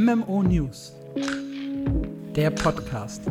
MMO News, der Podcast.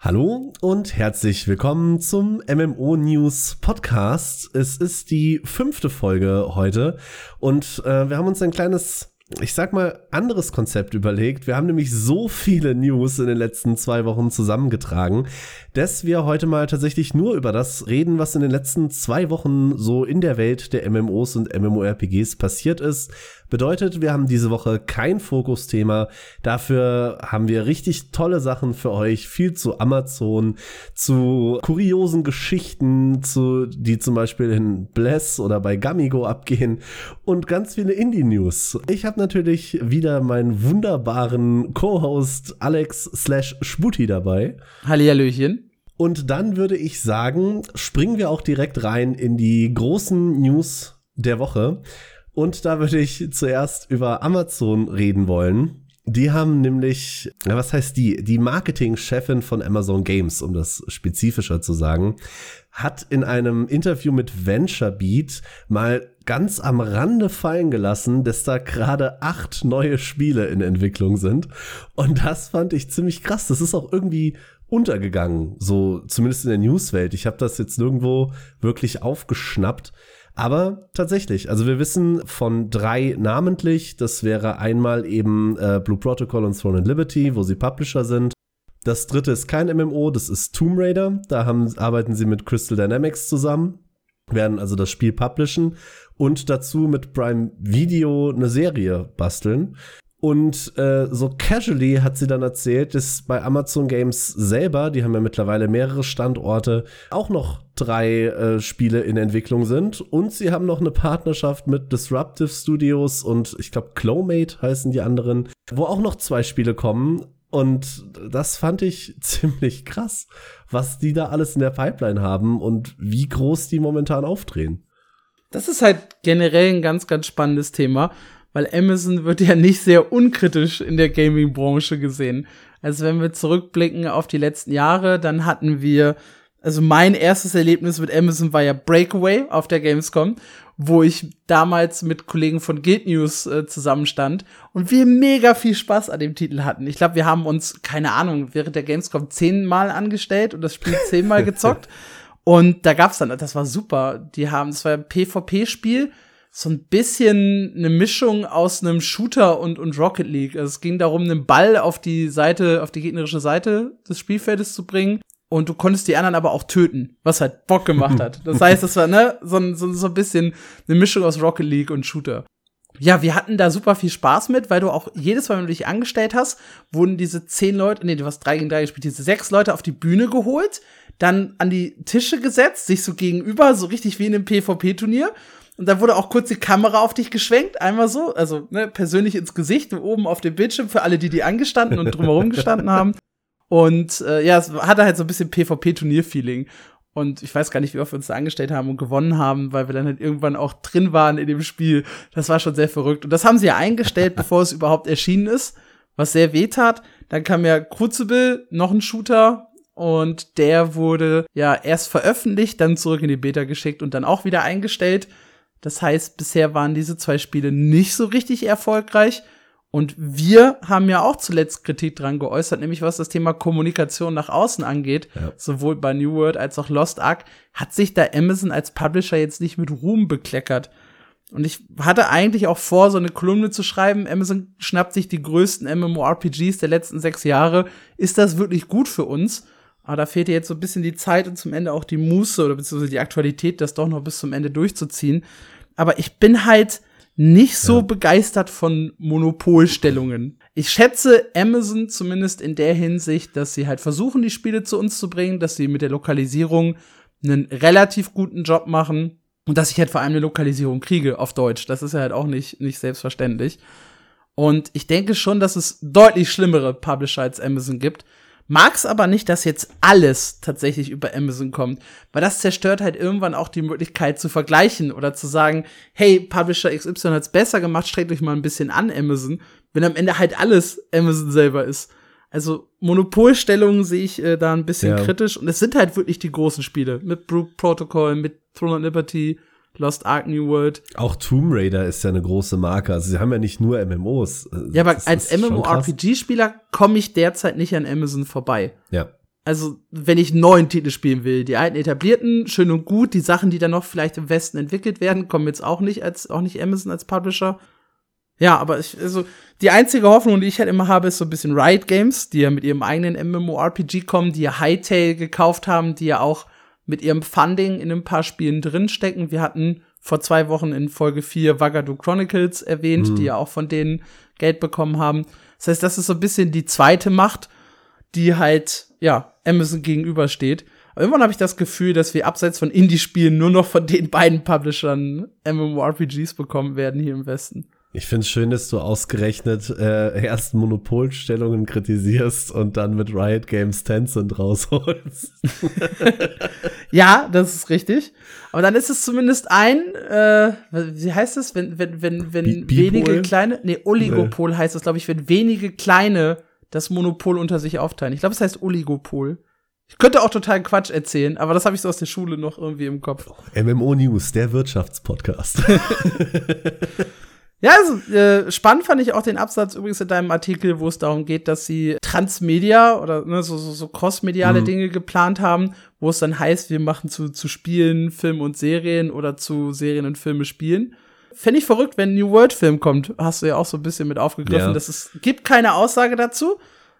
Hallo und herzlich willkommen zum MMO News Podcast. Es ist die 5. Folge heute und wir haben uns ein kleines, ich sag mal, anderes Konzept überlegt. Wir haben nämlich so viele News in den letzten 2 Wochen zusammengetragen, dass wir heute mal tatsächlich nur über das reden, was in den letzten 2 Wochen so in der Welt der MMOs und MMORPGs passiert ist. Bedeutet, wir haben diese Woche kein Fokusthema. Dafür haben wir richtig tolle Sachen für euch. Viel zu Amazon, zu kuriosen Geschichten, die zum Beispiel in Bless oder bei Gamigo abgehen und ganz viele Indie-News. Ich habe natürlich wieder meinen wunderbaren Co-Host Alex/Sputi dabei. Hallihallöchen. Und dann würde ich sagen, springen wir auch direkt rein in die großen News der Woche. Und da würde ich zuerst über Amazon reden wollen. Die haben nämlich, was heißt die? Die Marketingchefin von Amazon Games, um das spezifischer zu sagen, hat in einem Interview mit VentureBeat mal ganz am Rande fallen gelassen, dass da gerade 8 neue Spiele in Entwicklung sind. Und das fand ich ziemlich krass. Das ist auch irgendwie untergegangen, so zumindest in der Newswelt. Ich habe das jetzt nirgendwo wirklich aufgeschnappt. Aber tatsächlich, also wir wissen von 3 namentlich, das wäre einmal eben Blue Protocol und Throne and Liberty, wo sie Publisher sind. Das 3. ist kein MMO, das ist Tomb Raider, da arbeiten sie mit Crystal Dynamics zusammen, werden also das Spiel publishen und dazu mit Prime Video eine Serie basteln. Und so casually hat sie dann erzählt, dass bei Amazon Games selber, die haben ja mittlerweile mehrere Standorte, auch noch 3 Spiele in Entwicklung sind. Und sie haben noch eine Partnerschaft mit Disruptive Studios und ich glaube Clomate heißen die anderen, wo auch noch 2 Spiele kommen. Und das fand ich ziemlich krass, was die da alles in der Pipeline haben und wie groß die momentan aufdrehen. Das ist halt generell ein ganz, ganz spannendes Thema. Weil Amazon wird ja nicht sehr unkritisch in der Gaming-Branche gesehen. Also wenn wir zurückblicken auf die letzten Jahre, dann hatten wir, also mein erstes Erlebnis mit Amazon war ja Breakaway auf der Gamescom, wo ich damals mit Kollegen von Guild News zusammenstand und wir mega viel Spaß an dem Titel hatten. Ich glaube, wir haben uns, keine Ahnung, während der Gamescom 10-mal angestellt und das Spiel 10-mal gezockt. Und da gab's dann, das war super, das war ein PvP-Spiel, so ein bisschen eine Mischung aus einem Shooter und Rocket League. Also es ging darum, einen Ball auf die gegnerische Seite des Spielfeldes zu bringen. Und du konntest die anderen aber auch töten, was halt Bock gemacht hat. Das heißt, das war, so ein bisschen eine Mischung aus Rocket League und Shooter. Ja, wir hatten da super viel Spaß mit, weil du auch jedes Mal, wenn du dich angestellt hast, wurden diese 10 Leute, nee, du hast 3 gegen 3 gespielt, diese 6 Leute auf die Bühne geholt, dann an die Tische gesetzt, sich so gegenüber, so richtig wie in einem PvP-Turnier. Und da wurde auch kurz die Kamera auf dich geschwenkt, einmal so, also ne, persönlich ins Gesicht und oben auf dem Bildschirm für alle, die angestanden und drumherum gestanden haben. Und ja, es hatte halt so ein bisschen PvP-Turnier-Feeling. Und ich weiß gar nicht, wie oft wir uns da angestellt haben und gewonnen haben, weil wir dann halt irgendwann auch drin waren in dem Spiel. Das war schon sehr verrückt. Und das haben sie ja eingestellt, bevor es überhaupt erschienen ist, was sehr weh tat. Dann kam ja Crucible, noch ein Shooter. Und der wurde ja erst veröffentlicht, dann zurück in die Beta geschickt und dann auch wieder eingestellt. Das heißt, bisher waren diese 2 Spiele nicht so richtig erfolgreich. Und wir haben ja auch zuletzt Kritik dran geäußert, nämlich was das Thema Kommunikation nach außen angeht. Ja. Sowohl bei New World als auch Lost Ark hat sich da Amazon als Publisher jetzt nicht mit Ruhm bekleckert. Und ich hatte eigentlich auch vor, so eine Kolumne zu schreiben. Amazon schnappt sich die größten MMORPGs der letzten 6 Jahre. Ist das wirklich gut für uns? Aber da fehlt dir jetzt so ein bisschen die Zeit und zum Ende auch die Muße oder beziehungsweise die Aktualität, das doch noch bis zum Ende durchzuziehen. Aber ich bin halt nicht so begeistert von Monopolstellungen. Ich schätze Amazon zumindest in der Hinsicht, dass sie halt versuchen, die Spiele zu uns zu bringen, dass sie mit der Lokalisierung einen relativ guten Job machen und dass ich halt vor allem eine Lokalisierung kriege auf Deutsch. Das ist ja halt auch nicht selbstverständlich. Und ich denke schon, dass es deutlich schlimmere Publisher als Amazon gibt. Mag's aber nicht, dass jetzt alles tatsächlich über Amazon kommt, weil das zerstört halt irgendwann auch die Möglichkeit zu vergleichen oder zu sagen, hey, Publisher XY hat's besser gemacht, streckt euch mal ein bisschen an Amazon, wenn am Ende halt alles Amazon selber ist. Also Monopolstellungen sehe ich da ein bisschen kritisch und es sind halt wirklich die großen Spiele mit Blue Protocol, mit Throne and Liberty, Lost Ark, New World. Auch Tomb Raider ist ja eine große Marke. Also sie haben ja nicht nur MMOs. Ja, aber als MMORPG-Spieler komme ich derzeit nicht an Amazon vorbei. Ja. Also, wenn ich neuen Titel spielen will, die alten etablierten, schön und gut, die Sachen, die dann noch vielleicht im Westen entwickelt werden, kommen jetzt auch nicht Amazon als Publisher. Ja, aber die einzige Hoffnung, die ich halt immer habe, ist so ein bisschen Riot Games, die ja mit ihrem eigenen MMORPG kommen, die ja Hightail gekauft haben, die ja auch mit ihrem Funding in ein paar Spielen drinstecken. Wir hatten vor 2 Wochen in Folge 4 Wagadu Chronicles erwähnt, die ja auch von denen Geld bekommen haben. Das heißt, das ist so ein bisschen die zweite Macht, die halt, ja, Amazon gegenübersteht. Aber irgendwann habe ich das Gefühl, dass wir abseits von Indie-Spielen nur noch von den beiden Publishern MMORPGs bekommen werden hier im Westen. Ich find's schön, dass du ausgerechnet erst Monopolstellungen kritisierst und dann mit Riot Games Tencent rausholst. Ja, das ist richtig. Aber dann ist es zumindest wie heißt es, wenn wenige kleine, Oligopol heißt es, glaube ich, wenn wenige kleine das Monopol unter sich aufteilen. Ich glaube, es heißt Oligopol. Ich könnte auch total Quatsch erzählen, aber das habe ich so aus der Schule noch irgendwie im Kopf. MMO News, der Wirtschaftspodcast. Ja, also, spannend fand ich auch den Absatz übrigens in deinem Artikel, wo es darum geht, dass sie Transmedia oder so crossmediale Dinge geplant haben, wo es dann heißt, wir machen zu Spielen, Filmen und Serien oder zu Serien und Filme Spielen. Fände ich verrückt, wenn ein New World Film kommt. Hast du ja auch so ein bisschen mit aufgegriffen. Ja. Es gibt keine Aussage dazu,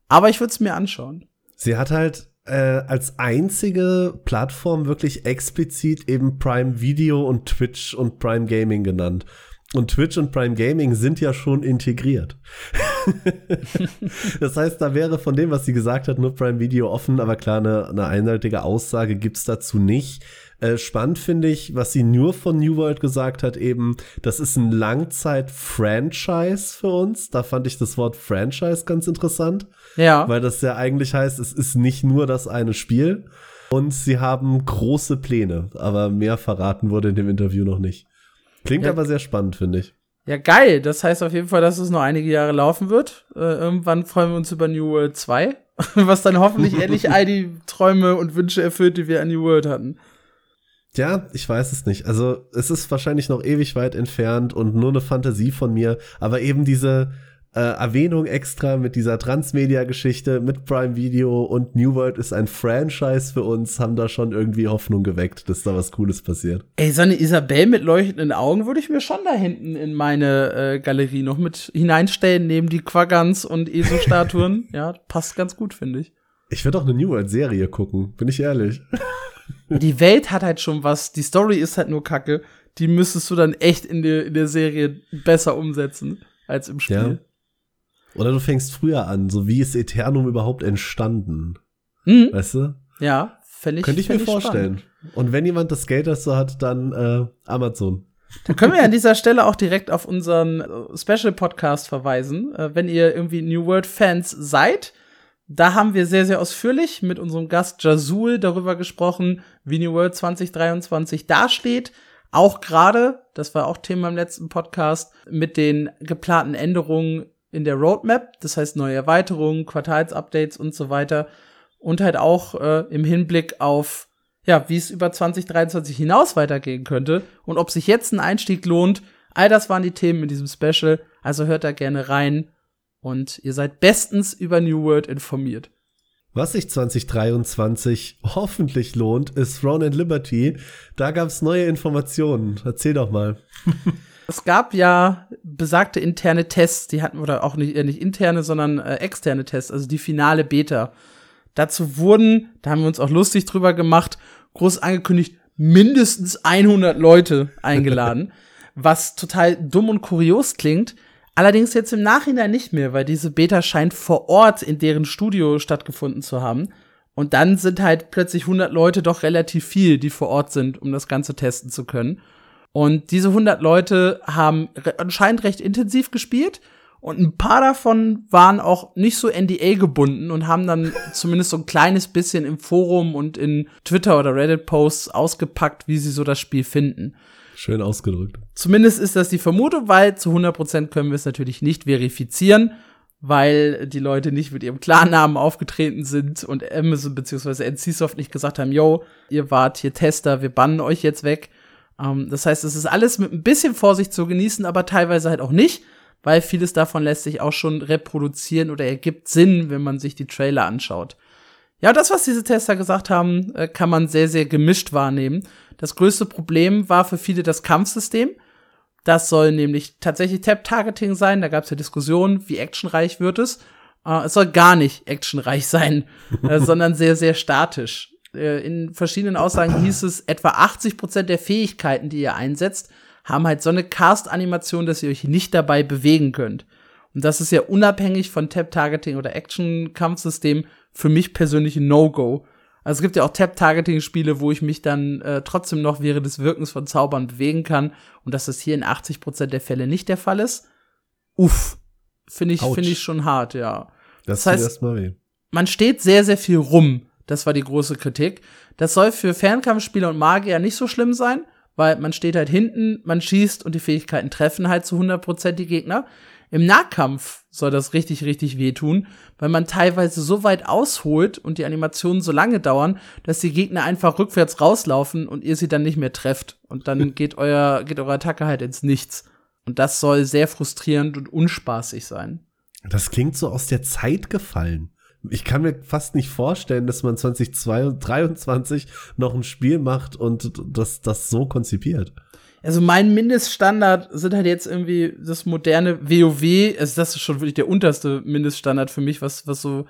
aber ich würde es mir anschauen. Sie hat halt als einzige Plattform wirklich explizit eben Prime Video und Twitch und Prime Gaming genannt. Und Twitch und Prime Gaming sind ja schon integriert. Das heißt, da wäre von dem, was sie gesagt hat, nur Prime Video offen, aber klar, eine eindeutige Aussage gibt's dazu nicht. Spannend finde ich, was sie nur von New World gesagt hat, eben, das ist ein Langzeit-Franchise für uns. Da fand ich das Wort Franchise ganz interessant. Ja. Weil das ja eigentlich heißt, es ist nicht nur das eine Spiel. Und sie haben große Pläne, aber mehr verraten wurde in dem Interview noch nicht. Klingt ja, aber sehr spannend, finde ich. Ja, geil. Das heißt auf jeden Fall, dass es noch einige Jahre laufen wird. Irgendwann freuen wir uns über New World 2, was dann hoffentlich endlich all die Träume und Wünsche erfüllt, die wir an New World hatten. Ja, ich weiß es nicht. Also, es ist wahrscheinlich noch ewig weit entfernt und nur eine Fantasie von mir. Aber eben diese Erwähnung extra mit dieser Transmedia-Geschichte, mit Prime Video und New World ist ein Franchise für uns, haben da schon irgendwie Hoffnung geweckt, dass da was Cooles passiert. Ey, so eine Isabelle mit leuchtenden Augen würde ich mir schon da hinten in meine Galerie noch mit hineinstellen, neben die Quaggans und ESO-Statuen. Ja, passt ganz gut, finde ich. Ich würde auch eine New World-Serie gucken, bin ich ehrlich. Die Welt hat halt schon was, die Story ist halt nur Kacke. Die müsstest du dann echt in der Serie besser umsetzen als im Spiel. Ja. Oder du fängst früher an, so wie ist Eternum überhaupt entstanden? Mhm. Weißt du? Ja, fände ich spannend. Könnte ich mir vorstellen. Spannend. Und wenn jemand das Geld dazu hat, dann Amazon. Dann können wir an dieser Stelle auch direkt auf unseren Special-Podcast verweisen. Wenn ihr irgendwie New World-Fans seid, da haben wir sehr, sehr ausführlich mit unserem Gast Jasul darüber gesprochen, wie New World 2023 dasteht. Auch gerade, das war auch Thema im letzten Podcast, mit den geplanten Änderungen in der Roadmap. Das heißt, neue Erweiterungen, Quartalsupdates und so weiter. Und halt auch im Hinblick auf, ja, wie es über 2023 hinaus weitergehen könnte und ob sich jetzt ein Einstieg lohnt. All das waren die Themen in diesem Special. Also hört da gerne rein. Und ihr seid bestens über New World informiert. Was sich 2023 hoffentlich lohnt, ist Throne and Liberty. Da gab's neue Informationen. Erzähl doch mal. Es gab ja besagte interne Tests, die hatten, oder auch nicht interne, sondern externe Tests, also die finale Beta. Dazu wurden, da haben wir uns auch lustig drüber gemacht, groß angekündigt, mindestens 100 Leute eingeladen, was total dumm und kurios klingt. Allerdings jetzt im Nachhinein nicht mehr, weil diese Beta scheint vor Ort in deren Studio stattgefunden zu haben. Und dann sind halt plötzlich 100 Leute doch relativ viel, die vor Ort sind, um das Ganze testen zu können. Und diese 100 Leute haben anscheinend recht intensiv gespielt. Und ein paar davon waren auch nicht so NDA gebunden und haben dann zumindest so ein kleines bisschen im Forum und in Twitter- oder Reddit-Posts ausgepackt, wie sie so das Spiel finden. Schön ausgedrückt. Zumindest ist das die Vermutung, weil zu 100% können wir es natürlich nicht verifizieren, weil die Leute nicht mit ihrem Klarnamen aufgetreten sind und Amazon bzw. NCSoft nicht gesagt haben, yo, ihr wart hier Tester, wir bannen euch jetzt weg. Das heißt, es ist alles mit ein bisschen Vorsicht zu genießen, aber teilweise halt auch nicht, weil vieles davon lässt sich auch schon reproduzieren oder ergibt Sinn, wenn man sich die Trailer anschaut. Ja, das, was diese Tester gesagt haben, kann man sehr, sehr gemischt wahrnehmen. Das größte Problem war für viele das Kampfsystem. Das soll nämlich tatsächlich Tap-Targeting sein. Da gab es ja Diskussionen, wie actionreich wird es. Es soll gar nicht actionreich sein, sondern sehr, sehr statisch. In verschiedenen Aussagen hieß es, etwa 80% der Fähigkeiten, die ihr einsetzt, haben halt so eine Cast-Animation, dass ihr euch nicht dabei bewegen könnt. Und das ist ja unabhängig von Tap-Targeting oder Action-Kampfsystem für mich persönlich ein No-Go. Also es gibt ja auch Tap-Targeting-Spiele, wo ich mich dann trotzdem noch während des Wirkens von Zaubern bewegen kann. Und dass das hier in 80% der Fälle nicht der Fall ist, uff, finde ich schon hart, ja. Das heißt, erstmal weh. Man steht sehr, sehr viel rum. Das war die große Kritik. Das soll für Fernkampfspieler und Magier nicht so schlimm sein, weil man steht halt hinten, man schießt und die Fähigkeiten treffen halt zu 100% die Gegner. Im Nahkampf soll das richtig, richtig wehtun, weil man teilweise so weit ausholt und die Animationen so lange dauern, dass die Gegner einfach rückwärts rauslaufen und ihr sie dann nicht mehr trefft. Und dann geht eure Attacke halt ins Nichts. Und das soll sehr frustrierend und unspaßig sein. Das klingt so aus der Zeit gefallen. Ich kann mir fast nicht vorstellen, dass man 2023 noch ein Spiel macht und das so konzipiert. Also mein Mindeststandard sind halt jetzt irgendwie das moderne WoW. Also das ist schon wirklich der unterste Mindeststandard für mich, was so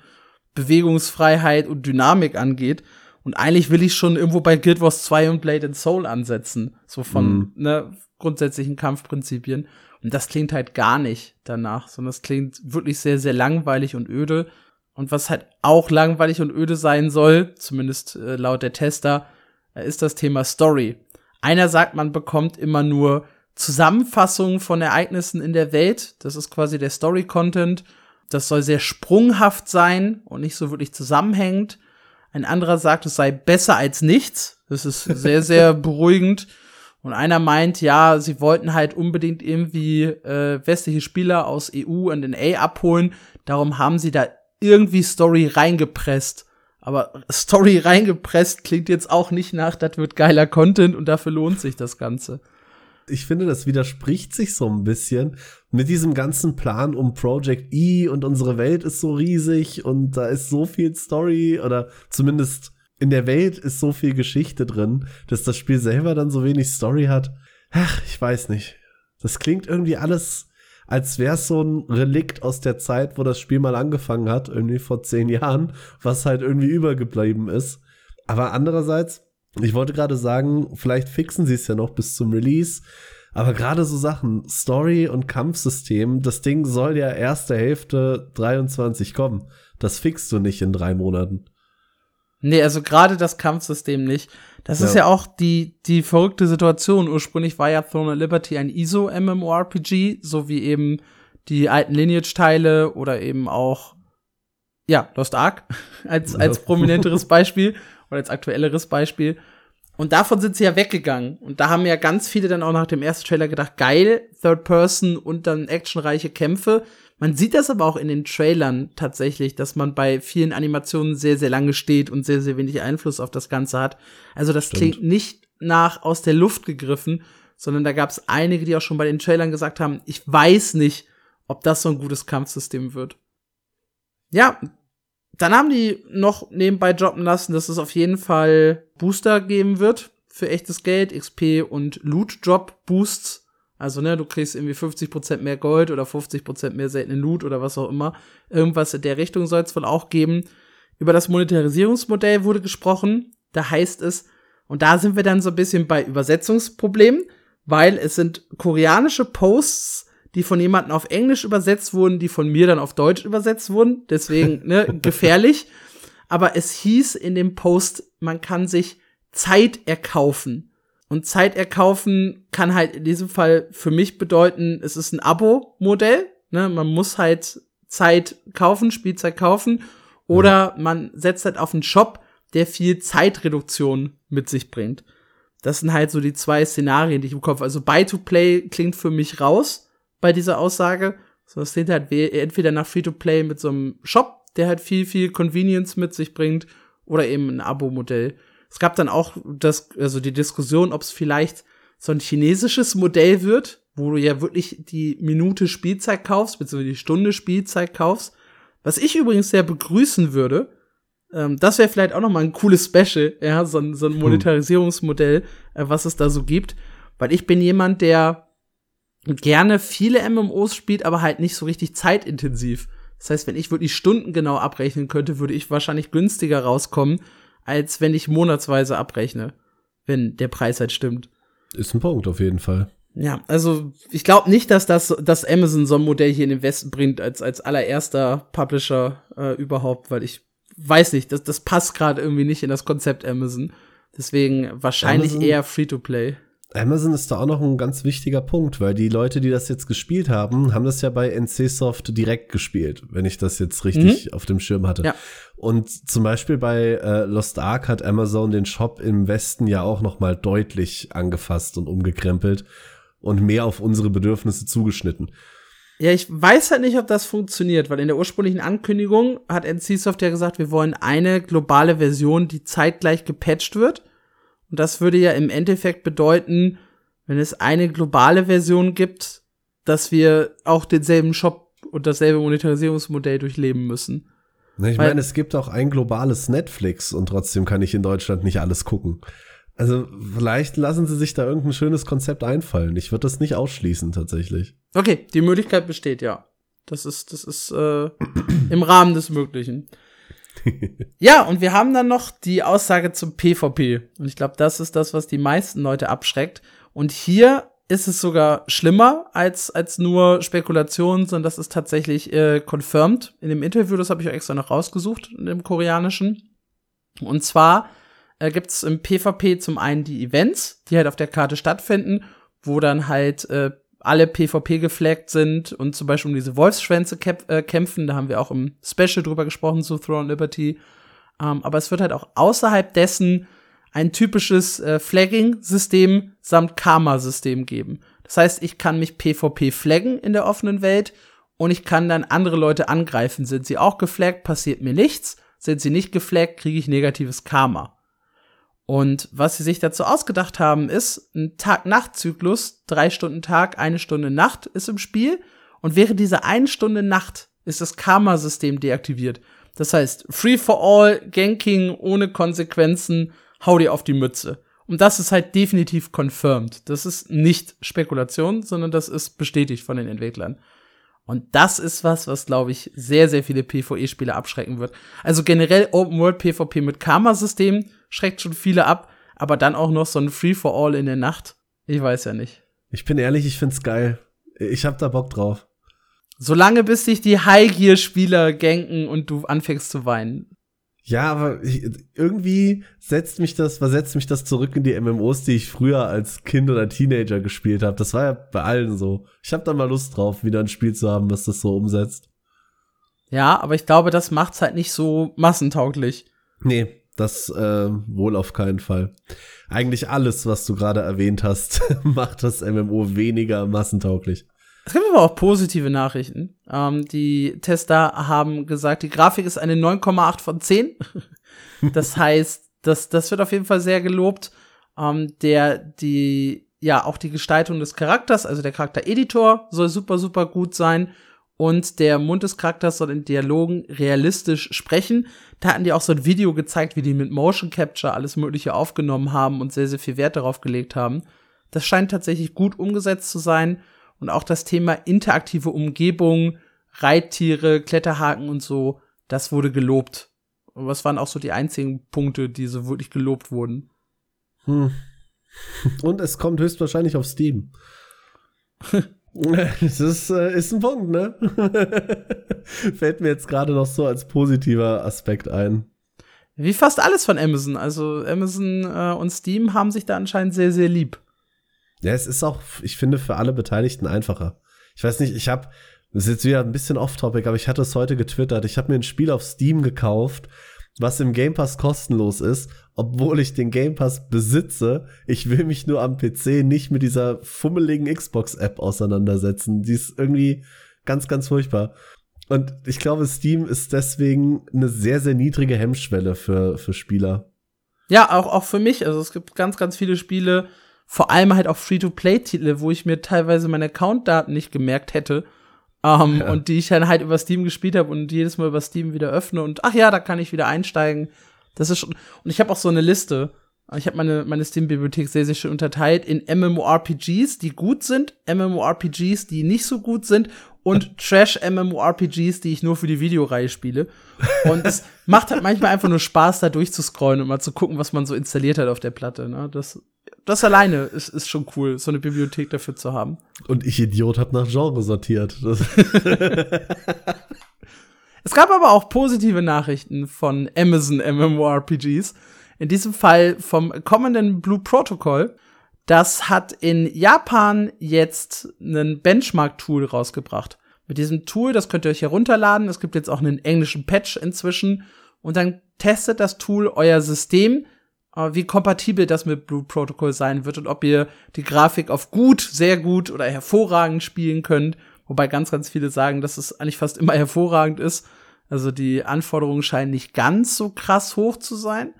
Bewegungsfreiheit und Dynamik angeht. Und eigentlich will ich schon irgendwo bei Guild Wars 2 und Blade and Soul ansetzen. So von grundsätzlichen Kampfprinzipien. Und das klingt halt gar nicht danach, sondern das klingt wirklich sehr, sehr langweilig und öde. Und was halt auch langweilig und öde sein soll, zumindest laut der Tester, ist das Thema Story. Einer sagt, man bekommt immer nur Zusammenfassungen von Ereignissen in der Welt. Das ist quasi der Story-Content. Das soll sehr sprunghaft sein und nicht so wirklich zusammenhängend. Ein anderer sagt, es sei besser als nichts. Das ist sehr, sehr beruhigend. Und einer meint, ja, sie wollten halt unbedingt irgendwie westliche Spieler aus EU und NA abholen. Darum haben sie da irgendwie Story reingepresst. Aber Story reingepresst klingt jetzt auch nicht nach, das wird geiler Content und dafür lohnt sich das Ganze. Ich finde, das widerspricht sich so ein bisschen mit diesem ganzen Plan um Project E und unsere Welt ist so riesig und da ist so viel Story oder zumindest in der Welt ist so viel Geschichte drin, dass das Spiel selber dann so wenig Story hat. Ach, ich weiß nicht. Das klingt irgendwie alles, als wäre es so ein Relikt aus der Zeit, wo das Spiel mal angefangen hat, irgendwie vor 10 Jahren, was halt irgendwie übergeblieben ist. Aber andererseits, ich wollte gerade sagen, vielleicht fixen sie es ja noch bis zum Release, aber gerade so Sachen, Story und Kampfsystem, das Ding soll ja erste Hälfte 23 kommen. Das fixst du nicht in 3 Monaten. Nee, also gerade das Kampfsystem nicht. Das ist ja auch die verrückte Situation. Ursprünglich war ja Throne and Liberty ein ISO-MMORPG, so wie eben die alten Lineage-Teile oder eben auch, ja, Lost Ark als prominenteres Beispiel oder als aktuelleres Beispiel. Und davon sind sie ja weggegangen. Und da haben ja ganz viele dann auch nach dem ersten Trailer gedacht, geil, Third Person und dann actionreiche Kämpfe. Man sieht das aber auch in den Trailern tatsächlich, dass man bei vielen Animationen sehr, sehr lange steht und sehr, sehr wenig Einfluss auf das Ganze hat. Also das klingt nicht nach aus der Luft gegriffen, sondern da gab es einige, die auch schon bei den Trailern gesagt haben, ich weiß nicht, ob das so ein gutes Kampfsystem wird. Ja, dann haben die noch nebenbei droppen lassen, dass es auf jeden Fall Booster geben wird für echtes Geld, XP und Loot-Drop-Boosts. Also, ne, du kriegst irgendwie 50% mehr Gold oder 50% mehr seltenen Loot oder was auch immer. Irgendwas in der Richtung soll es wohl auch geben. Über das Monetarisierungsmodell wurde gesprochen. Da heißt es, und da sind wir dann so ein bisschen bei Übersetzungsproblemen, weil es sind koreanische Posts, die von jemandem auf Englisch übersetzt wurden, die von mir dann auf Deutsch übersetzt wurden. Deswegen, ne, gefährlich. Aber es hieß in dem Post, man kann sich Zeit erkaufen. Und Zeit erkaufen kann halt in diesem Fall für mich bedeuten, es ist ein Abo-Modell, ne? Man muss halt Zeit kaufen, Spielzeit kaufen, oder man setzt halt auf einen Shop, der viel Zeitreduktion mit sich bringt. Das sind halt so die 2 Szenarien, die ich im Kopf habe. Also Buy-to-Play klingt für mich raus bei dieser Aussage. So, es klingt halt entweder nach Free-to-Play mit so einem Shop, der halt viel, viel Convenience mit sich bringt, oder eben ein Abo-Modell. Es gab dann auch die Diskussion, ob es vielleicht so ein chinesisches Modell wird, wo du ja wirklich die Minute Spielzeit kaufst, beziehungsweise die Stunde Spielzeit kaufst, was ich übrigens sehr begrüßen würde. Das wäre vielleicht auch noch mal ein cooles Special, ja, so ein Monetarisierungsmodell, was es da so gibt. Weil ich bin jemand, der gerne viele MMOs spielt, aber halt nicht so richtig zeitintensiv. Das heißt, wenn ich wirklich stundengenau abrechnen könnte, würde ich wahrscheinlich günstiger rauskommen, als wenn ich monatsweise abrechne, wenn der Preis halt stimmt. Ist ein Punkt auf jeden Fall. Ja, also ich glaube nicht, dass Amazon so ein Modell hier in den Westen bringt, als allererster Publisher überhaupt, weil ich weiß nicht, das passt gerade irgendwie nicht in das Konzept Amazon. Deswegen wahrscheinlich Amazon, eher Free-to-Play. Amazon ist da auch noch ein ganz wichtiger Punkt, weil die Leute, die das jetzt gespielt haben, haben das ja bei NCSoft direkt gespielt, wenn ich das jetzt richtig auf dem Schirm hatte. Ja. Und zum Beispiel bei Lost Ark hat Amazon den Shop im Westen ja auch noch mal deutlich angefasst und umgekrempelt und mehr auf unsere Bedürfnisse zugeschnitten. Ja, ich weiß halt nicht, ob das funktioniert, weil in der ursprünglichen Ankündigung hat NCSoft ja gesagt, wir wollen eine globale Version, die zeitgleich gepatcht wird. Und das würde ja im Endeffekt bedeuten, wenn es eine globale Version gibt, dass wir auch denselben Shop und dasselbe Monetarisierungsmodell durchleben müssen. Na, ich meine, es gibt auch ein globales Netflix und trotzdem kann ich in Deutschland nicht alles gucken. Also vielleicht lassen sie sich da irgendein schönes Konzept einfallen. Ich würde das nicht ausschließen tatsächlich. Okay, die Möglichkeit besteht, ja. Das ist im Rahmen des Möglichen. Ja, und wir haben dann noch die Aussage zum PvP. Und ich glaube, das ist das, was die meisten Leute abschreckt. Und hier ist es sogar schlimmer als nur Spekulationen, sondern das ist tatsächlich confirmed. In dem Interview, das habe ich auch extra noch rausgesucht, in dem koreanischen. Und zwar gibt es im PvP zum einen die Events, die halt auf der Karte stattfinden, wo dann halt alle PvP geflaggt sind und zum Beispiel um diese Wolfsschwänze kämpfen. Da haben wir auch im Special drüber gesprochen zu Throne and Liberty. Aber es wird halt auch außerhalb dessen ein typisches Flagging-System samt Karma-System geben. Das heißt, ich kann mich PvP flaggen in der offenen Welt und ich kann dann andere Leute angreifen. Sind sie auch geflaggt, passiert mir nichts. Sind sie nicht geflaggt, kriege ich negatives Karma. Und was sie sich dazu ausgedacht haben, ist ein Tag-Nacht-Zyklus, 3 Stunden Tag, 1 Stunde Nacht ist im Spiel. Und während dieser 1 Stunde Nacht ist das Karma-System deaktiviert. Das heißt, Free for All, Ganking, ohne Konsequenzen, hau dir auf die Mütze. Und das ist halt definitiv confirmed. Das ist nicht Spekulation, sondern das ist bestätigt von den Entwicklern. Und das ist was, glaube ich, sehr, sehr viele PvE-Spieler abschrecken wird. Also generell Open-World-PvP mit Karma-System schreckt schon viele ab, aber dann auch noch so ein Free-for-All in der Nacht. Ich weiß ja nicht. Ich bin ehrlich, ich find's geil. Ich hab da Bock drauf. Solange bis dich die High-Gear-Spieler ganken und du anfängst zu weinen. Ja, aber irgendwie versetzt mich das zurück in die MMOs, die ich früher als Kind oder Teenager gespielt habe. Das war ja bei allen so. Ich habe da mal Lust drauf, wieder ein Spiel zu haben, was das so umsetzt. Ja, aber ich glaube, das macht's halt nicht so massentauglich. Nee, das wohl auf keinen Fall. Eigentlich alles, was du gerade erwähnt hast, macht das MMO weniger massentauglich. Es gibt aber auch positive Nachrichten. Die Tester haben gesagt, die Grafik ist eine 9,8 von 10. Das heißt, das wird auf jeden Fall sehr gelobt. Auch die Gestaltung des Charakters, also der Charaktereditor soll super, super gut sein. Und der Mund des Charakters soll in Dialogen realistisch sprechen. Da hatten die auch so ein Video gezeigt, wie die mit Motion Capture alles Mögliche aufgenommen haben und sehr, sehr viel Wert darauf gelegt haben. Das scheint tatsächlich gut umgesetzt zu sein. Und auch das Thema interaktive Umgebung, Reittiere, Kletterhaken und so, das wurde gelobt. Und das waren auch so die einzigen Punkte, die so wirklich gelobt wurden. Und es kommt höchstwahrscheinlich auf Steam. Das ist ein Punkt, ne? Fällt mir jetzt gerade noch so als positiver Aspekt ein. Wie fast alles von Amazon. Also Amazon und Steam haben sich da anscheinend sehr, sehr lieb. Ja, es ist auch, ich finde, für alle Beteiligten einfacher. Ich weiß nicht, das ist jetzt wieder ein bisschen off-topic, aber ich hatte es heute getwittert. Ich habe mir ein Spiel auf Steam gekauft, was im Game Pass kostenlos ist, obwohl ich den Game Pass besitze. Ich will mich nur am PC nicht mit dieser fummeligen Xbox-App auseinandersetzen. Die ist irgendwie ganz, ganz furchtbar. Und ich glaube, Steam ist deswegen eine sehr, sehr niedrige Hemmschwelle für Spieler. Ja, auch für mich. Also es gibt ganz, ganz viele Spiele, vor allem halt auch Free-to-Play-Titel, wo ich mir teilweise meine Account-Daten nicht gemerkt hätte, ja. Und die ich dann halt über Steam gespielt habe und jedes Mal über Steam wieder öffne und ach ja, da kann ich wieder einsteigen. Das ist schon, und ich habe auch so eine Liste. Ich habe meine Steam-Bibliothek sehr, sehr schön unterteilt in MMORPGs, die gut sind, MMORPGs, die nicht so gut sind und Trash-MMORPGs, die ich nur für die Videoreihe spiele. Und es macht halt manchmal einfach nur Spaß, da durchzuscrollen und mal zu gucken, was man so installiert hat auf der Platte. Ne? Das alleine ist schon cool, so eine Bibliothek dafür zu haben. Und ich, Idiot, hab nach Genre sortiert. Es gab aber auch positive Nachrichten von Amazon MMORPGs. In diesem Fall vom kommenden Blue Protocol. Das hat in Japan jetzt ein Benchmark-Tool rausgebracht. Mit diesem Tool, das könnt ihr euch herunterladen. Es gibt jetzt auch einen englischen Patch inzwischen. Und dann testet das Tool euer System, wie kompatibel das mit Blue Protocol sein wird und ob ihr die Grafik auf gut, sehr gut oder hervorragend spielen könnt. Wobei ganz, ganz viele sagen, dass es eigentlich fast immer hervorragend ist. Also die Anforderungen scheinen nicht ganz so krass hoch zu sein.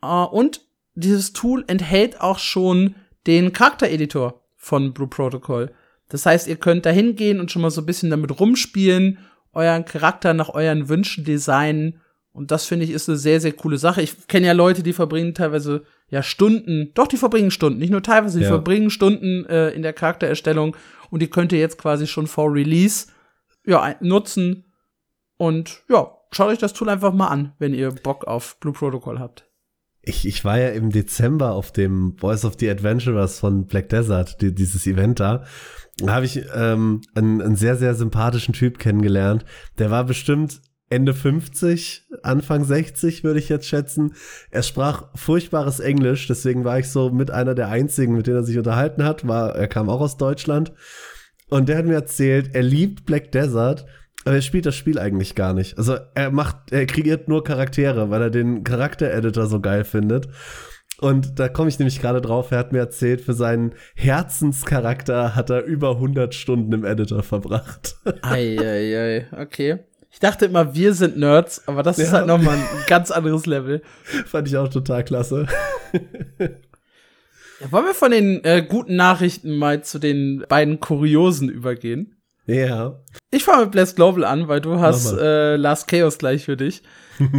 Und dieses Tool enthält auch schon den Charaktereditor von Blue Protocol. Das heißt, ihr könnt da hingehen und schon mal so ein bisschen damit rumspielen, euren Charakter nach euren Wünschen designen. Und das, finde ich, ist eine sehr, sehr coole Sache. Ich kenne ja Leute, die verbringen teilweise ja Stunden, doch, die verbringen Stunden, nicht nur teilweise, die verbringen Stunden in der Charaktererstellung. Und die könnt ihr jetzt quasi schon vor Release nutzen. Und ja, schaut euch das Tool einfach mal an, wenn ihr Bock auf Blue Protocol habt. Ich war ja im Dezember auf dem Voice of the Adventurers von Black Desert, dieses Event da. Da habe ich einen sehr, sehr sympathischen Typ kennengelernt. Der war bestimmt Ende 50, Anfang 60, würde ich jetzt schätzen. Er sprach furchtbares Englisch, deswegen war ich so mit einer der einzigen, mit denen er sich unterhalten hat. Er kam auch aus Deutschland. Und der hat mir erzählt, er liebt Black Desert. Aber er spielt das Spiel eigentlich gar nicht. Also er kreiert nur Charaktere, weil er den Charaktereditor so geil findet. Und da komme ich nämlich gerade drauf, er hat mir erzählt, für seinen Herzenscharakter hat er über 100 Stunden im Editor verbracht. Eieiei, okay. Ich dachte immer, wir sind Nerds, aber das ist halt nochmal ein ganz anderes Level. Fand ich auch total klasse. Ja, wollen wir von den guten Nachrichten mal zu den beiden Kuriosen übergehen? Ja. Yeah. Ich fange mit Bless Global an, weil du hast Last Chaos gleich für dich.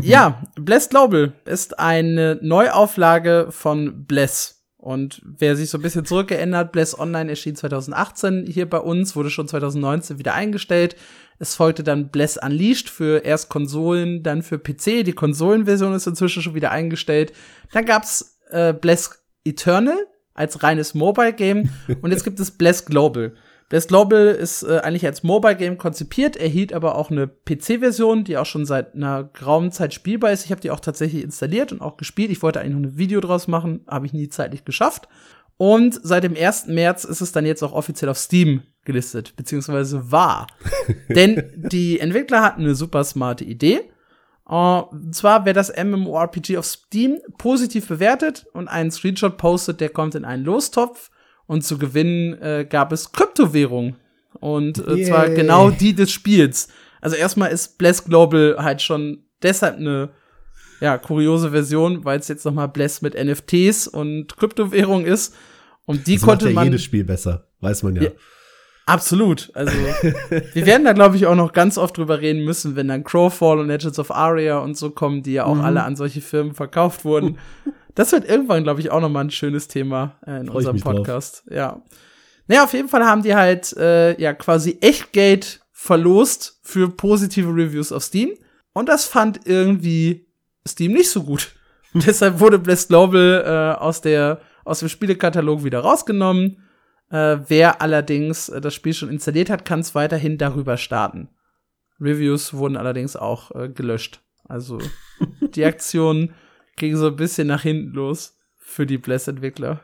Ja, Bless Global ist eine Neuauflage von Bless. Und wer sich so ein bisschen zurückgeändert, Bless Online erschien 2018 hier bei uns, wurde schon 2019 wieder eingestellt. Es folgte dann Bless Unleashed für erst Konsolen, dann für PC. Die Konsolenversion ist inzwischen schon wieder eingestellt. Dann gab's Bless Eternal als reines Mobile-Game. Und jetzt gibt es Bless Global. Bless Global ist eigentlich als Mobile-Game konzipiert, erhielt aber auch eine PC-Version, die auch schon seit einer grauen Zeit spielbar ist. Ich habe die auch tatsächlich installiert und auch gespielt. Ich wollte eigentlich noch ein Video draus machen, habe ich nie zeitlich geschafft. Und seit dem 1. März ist es dann jetzt auch offiziell auf Steam gelistet, beziehungsweise war. Denn die Entwickler hatten eine super smarte Idee. Und zwar, wer das MMORPG auf Steam positiv bewertet und einen Screenshot postet, der kommt in einen Lostopf. Und zu gewinnen gab es Kryptowährung. Und zwar genau die des Spiels. Also erstmal ist Bless Global halt schon deshalb eine kuriose Version, weil es jetzt nochmal Bless mit NFTs und Kryptowährung ist. Und die das konnte macht ja man jedes Spiel besser, weiß man ja. Absolut. Also wir werden da, glaube ich, auch noch ganz oft drüber reden müssen, wenn dann Crowfall und Legends of Aria und so kommen, die ja auch alle an solche Firmen verkauft wurden. Das wird irgendwann, glaube ich, auch nochmal ein schönes Thema in unserem Podcast. Drauf. Ja. Naja, auf jeden Fall haben die halt quasi Echtgeld verlost für positive Reviews auf Steam. Und das fand irgendwie Steam nicht so gut. Deshalb wurde Bless Global aus dem Spielekatalog wieder rausgenommen. Wer allerdings das Spiel schon installiert hat, kann es weiterhin darüber starten. Reviews wurden allerdings auch gelöscht. Also die Aktion ging so ein bisschen nach hinten los für die Bless-Entwickler.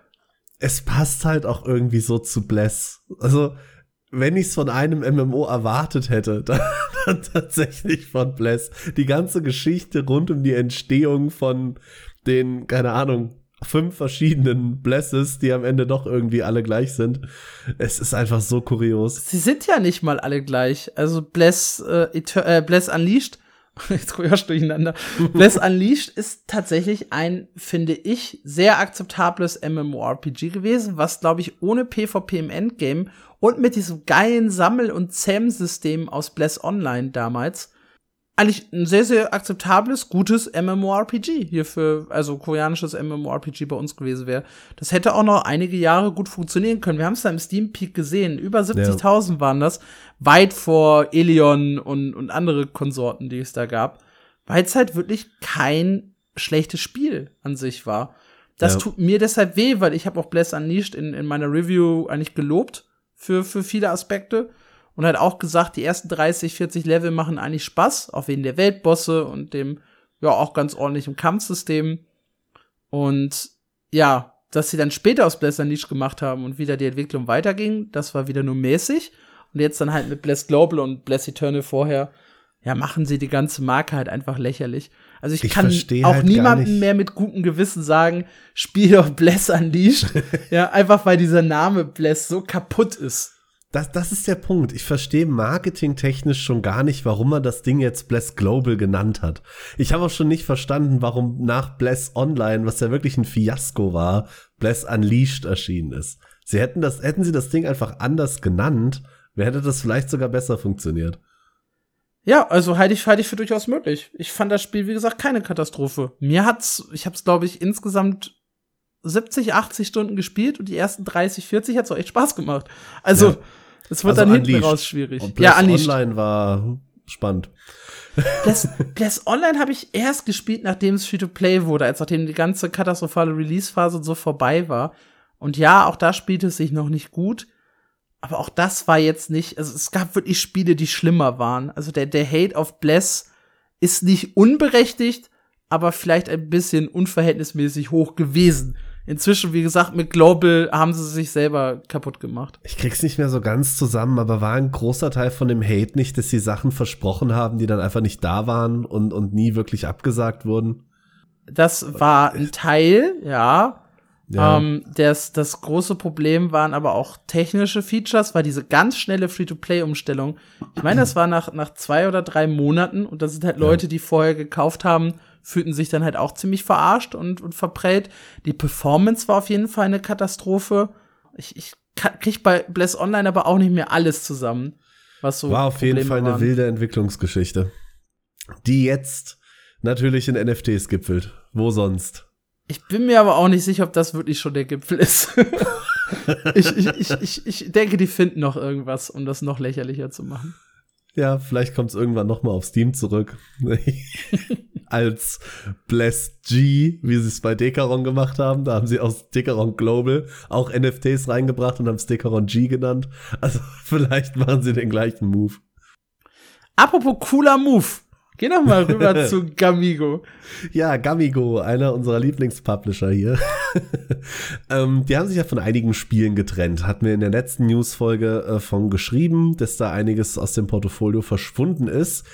Es passt halt auch irgendwie so zu Bless. Also, wenn ich es von einem MMO erwartet hätte, dann tatsächlich von Bless. Die ganze Geschichte rund um die Entstehung von den, keine Ahnung, 5 verschiedenen Blesses, die am Ende doch irgendwie alle gleich sind. Es ist einfach so kurios. Sie sind ja nicht mal alle gleich. Also Bless Unleashed jetzt komme ich erst durcheinander. Bless Unleashed ist tatsächlich ein, finde ich, sehr akzeptables MMORPG gewesen, was, glaube ich, ohne PvP im Endgame und mit diesem geilen Sammel- und Zähm-System aus Bless Online damals eigentlich ein sehr, sehr akzeptables, gutes MMORPG hierfür, also koreanisches MMORPG bei uns gewesen wäre. Das hätte auch noch einige Jahre gut funktionieren können. Wir haben es da im Steam Peak gesehen. Über 70.000 waren das. Weit vor Eleon und andere Konsorten, die es da gab. Weil es halt wirklich kein schlechtes Spiel an sich war. Das tut mir deshalb weh, weil ich habe auch Bless Unleashed in meiner Review eigentlich gelobt für viele Aspekte. Und hat auch gesagt, die ersten 30, 40 Level machen eigentlich Spaß, auch wegen der Weltbosse und dem, ja, auch ganz ordentlichen Kampfsystem. Und ja, dass sie dann später aus Bless Unleashed gemacht haben und wieder die Entwicklung weiterging, das war wieder nur mäßig. Und jetzt dann halt mit Bless Global und Bless Eternal vorher, ja, machen sie die ganze Marke halt einfach lächerlich. Also ich kann auch halt niemandem mehr mit gutem Gewissen sagen, spiel doch Bless Unleashed. Ja, einfach weil dieser Name Bless so kaputt ist. Das ist der Punkt. Ich verstehe marketingtechnisch schon gar nicht, warum man das Ding jetzt Bless Global genannt hat. Ich habe auch schon nicht verstanden, warum nach Bless Online, was ja wirklich ein Fiasko war, Bless Unleashed erschienen ist. Sie hätten das Ding einfach anders genannt, hätte das vielleicht sogar besser funktioniert. Ja, also halte ich für durchaus möglich. Ich fand das Spiel, wie gesagt, keine Katastrophe. Ich habe es, glaube ich, insgesamt 70, 80 Stunden gespielt und die ersten 30, 40 hat es auch echt Spaß gemacht. Also es wird dann hinten raus schwierig. Und Bless Online war spannend. Bless Online habe ich erst gespielt, nachdem es Free-to-Play wurde, als nachdem die ganze katastrophale Release-Phase und so vorbei war. Und ja, auch da spielte es sich noch nicht gut. Aber auch das war jetzt nicht, also es gab wirklich Spiele, die schlimmer waren. Also der Hate auf Bless ist nicht unberechtigt, aber vielleicht ein bisschen unverhältnismäßig hoch gewesen. Inzwischen, wie gesagt, mit Global haben sie sich selber kaputt gemacht. Ich krieg's nicht mehr so ganz zusammen, aber war ein großer Teil von dem Hate nicht, dass sie Sachen versprochen haben, die dann einfach nicht da waren und nie wirklich abgesagt wurden? Das war ein Teil, ja. Ja. Das große Problem waren aber auch technische Features, war diese ganz schnelle Free-to-Play-Umstellung. Ich meine, das war nach 2 oder 3 Monaten und da sind halt Leute, die vorher gekauft haben, fühlten sich dann halt auch ziemlich verarscht und verprellt. Die Performance war auf jeden Fall eine Katastrophe. Ich krieg bei Bless Online aber auch nicht mehr alles zusammen, was so war auf Probleme jeden Fall waren. Eine wilde Entwicklungsgeschichte, die jetzt natürlich in NFTs gipfelt. Wo sonst? Ich bin mir aber auch nicht sicher, ob das wirklich schon der Gipfel ist. Ich denke, die finden noch irgendwas, um das noch lächerlicher zu machen. Ja, vielleicht kommt es irgendwann noch mal auf Steam zurück. Als Bless G, wie sie es bei Decaron gemacht haben. Da haben sie aus Decaron Global auch NFTs reingebracht und haben es Decaron G genannt. Also vielleicht machen sie den gleichen Move. Apropos cooler Move. Geh noch mal rüber zu Gamigo. Ja, Gamigo, einer unserer Lieblingspublisher hier. Die haben sich ja von einigen Spielen getrennt. Hatten wir in der letzten Newsfolge von geschrieben, dass da einiges aus dem Portfolio verschwunden ist.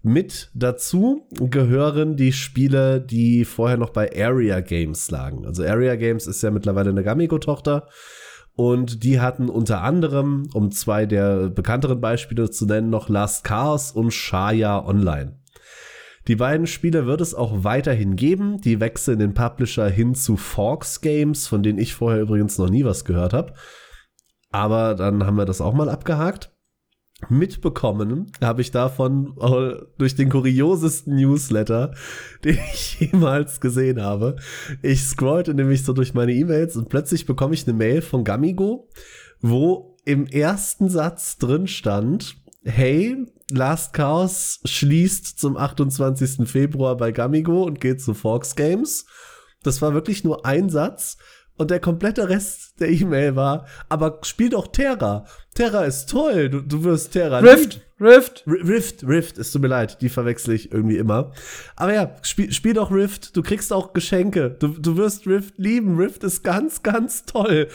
Mit dazu gehören die Spiele, die vorher noch bei Area Games lagen. Also Area Games ist ja mittlerweile eine Gamigo-Tochter. Und die hatten unter anderem, um 2 der bekannteren Beispiele zu nennen, noch Last Chaos und Shaya Online. Die beiden Spiele wird es auch weiterhin geben. Die wechseln den Publisher hin zu Fox Games, von denen ich vorher übrigens noch nie was gehört habe. Aber dann haben wir das auch mal abgehakt. Mitbekommen habe ich davon durch den kuriosesten Newsletter, den ich jemals gesehen habe. Ich scrollte nämlich so durch meine E-Mails und plötzlich bekomme ich eine Mail von Gamigo, wo im ersten Satz drin stand: Hey, Last Chaos schließt zum 28. Februar bei Gamigo und geht zu Fox Games. Das war wirklich nur ein Satz. Und der komplette Rest der E-Mail war, aber spiel doch Terra. Terra ist toll, du wirst Terra. Rift, es tut mir leid, die verwechsel ich irgendwie immer. Aber ja, spiel doch Rift, du kriegst auch Geschenke. Du wirst Rift lieben, Rift ist ganz, ganz toll.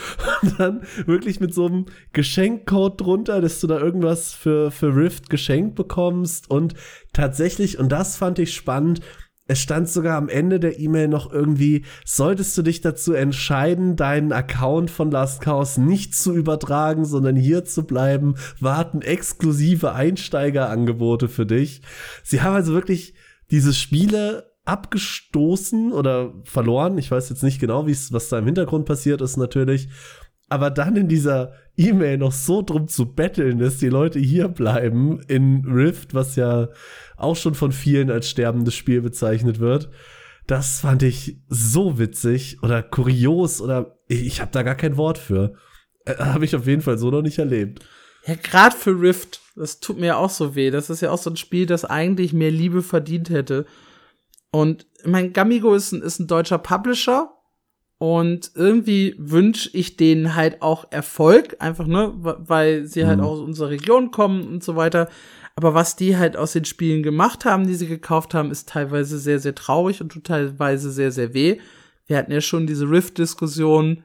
Und dann wirklich mit so einem Geschenkcode drunter, dass du da irgendwas für Rift geschenkt bekommst. Und tatsächlich, und das fand ich spannend, Es stand sogar am Ende der E-Mail noch irgendwie, solltest du dich dazu entscheiden, deinen Account von Last Chaos nicht zu übertragen, sondern hier zu bleiben, warten exklusive Einsteigerangebote für dich. Sie haben also wirklich diese Spiele abgestoßen oder verloren. Ich weiß jetzt nicht genau, was da im Hintergrund passiert ist natürlich. Aber dann in dieser E-Mail noch so drum zu betteln, dass die Leute hier bleiben in Rift, was ja auch schon von vielen als sterbendes Spiel bezeichnet wird. Das fand ich so witzig oder kurios oder ich habe da gar kein Wort für. Habe ich auf jeden Fall so noch nicht erlebt. Ja, gerade für Rift, das tut mir auch so weh. Das ist ja auch so ein Spiel, das eigentlich mehr Liebe verdient hätte. Und mein Gamigo ist ein deutscher Publisher. Und irgendwie wünsche ich denen halt auch Erfolg, einfach, ne, weil sie halt aus unserer Region kommen und so weiter. Aber was die halt aus den Spielen gemacht haben, die sie gekauft haben, ist teilweise sehr, sehr traurig und tut teilweise sehr, sehr weh. Wir hatten ja schon diese Rift-Diskussion,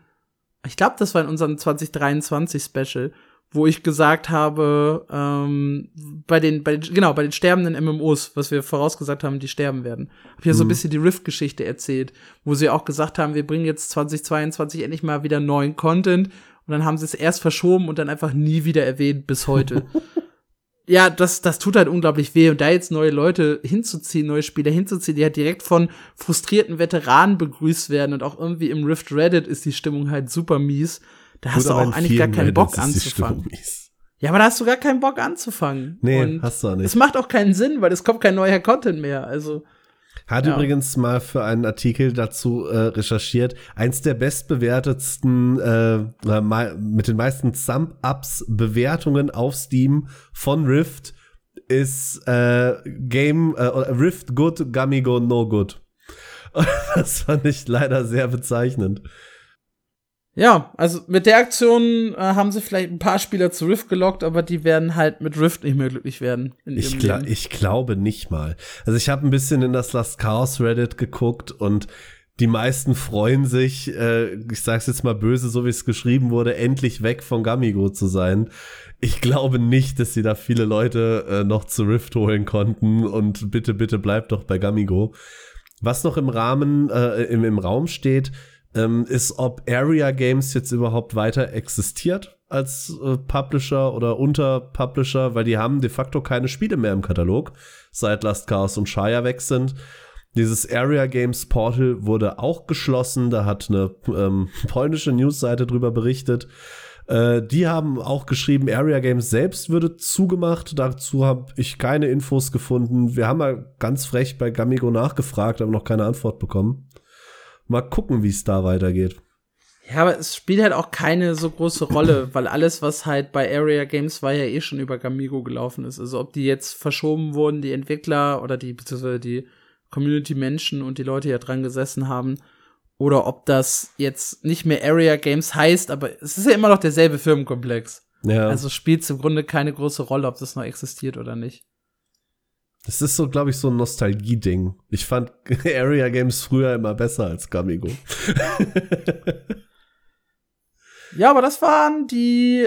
ich glaube, das war in unserem 2023-Special, wo ich gesagt habe, bei den sterbenden MMOs, was wir vorausgesagt haben, die sterben werden. Hab ja so ein bisschen die Rift-Geschichte erzählt, wo sie auch gesagt haben, wir bringen jetzt 2022 endlich mal wieder neuen Content und dann haben sie es erst verschoben und dann einfach nie wieder erwähnt bis heute. Ja, das tut halt unglaublich weh und da jetzt neue Spieler hinzuziehen, die halt direkt von frustrierten Veteranen begrüßt werden und auch irgendwie im Rift Reddit ist die Stimmung halt super mies. Da hast du auch eigentlich gar keinen Bock anzufangen. Ja, aber da hast du gar keinen Bock anzufangen. Nee, und hast du auch nicht. Es macht auch keinen Sinn, weil es kommt kein neuer Content mehr. Also hat übrigens mal für einen Artikel dazu recherchiert. Eins der bestbewertetsten, mit den meisten Thumb-Ups-Bewertungen auf Steam von Rift ist Rift Good, Gamigo No Good. Und das fand ich leider sehr bezeichnend. Ja, also mit der Aktion haben sie vielleicht ein paar Spieler zu Rift gelockt, aber die werden halt mit Rift nicht mehr glücklich werden. Ich glaube nicht mal. Also ich habe ein bisschen in das Last Chaos Reddit geguckt und die meisten freuen sich, ich sag's jetzt mal böse, so wie es geschrieben wurde, endlich weg von Gamigo zu sein. Ich glaube nicht, dass sie da viele Leute noch zu Rift holen konnten und bitte, bitte bleibt doch bei Gamigo. Was noch im Rahmen, im Raum steht, ist, ob Area Games jetzt überhaupt weiter existiert als Publisher oder Unterpublisher, weil die haben de facto keine Spiele mehr im Katalog, seit Last Chaos und Shire weg sind. Dieses Area Games Portal wurde auch geschlossen, da hat eine polnische Newsseite drüber berichtet. Die haben auch geschrieben, Area Games selbst würde zugemacht. Dazu habe ich keine Infos gefunden. Wir haben mal ganz frech bei Gamigo nachgefragt, aber noch keine Antwort bekommen. Mal gucken, wie es da weitergeht. Ja, aber es spielt halt auch keine so große Rolle, weil alles, was halt bei Area Games war, ja eh schon über Gamigo gelaufen ist. Also ob die jetzt verschoben wurden, die Entwickler oder beziehungsweise die Community-Menschen und die Leute, die da dran gesessen haben, oder ob das jetzt nicht mehr Area Games heißt, aber es ist ja immer noch derselbe Firmenkomplex. Ja. Also spielt es im Grunde keine große Rolle, ob das noch existiert oder nicht. Das ist so, glaube ich, so ein Nostalgie-Ding. Ich fand Area Games früher immer besser als Gamigo. Ja, aber das waren die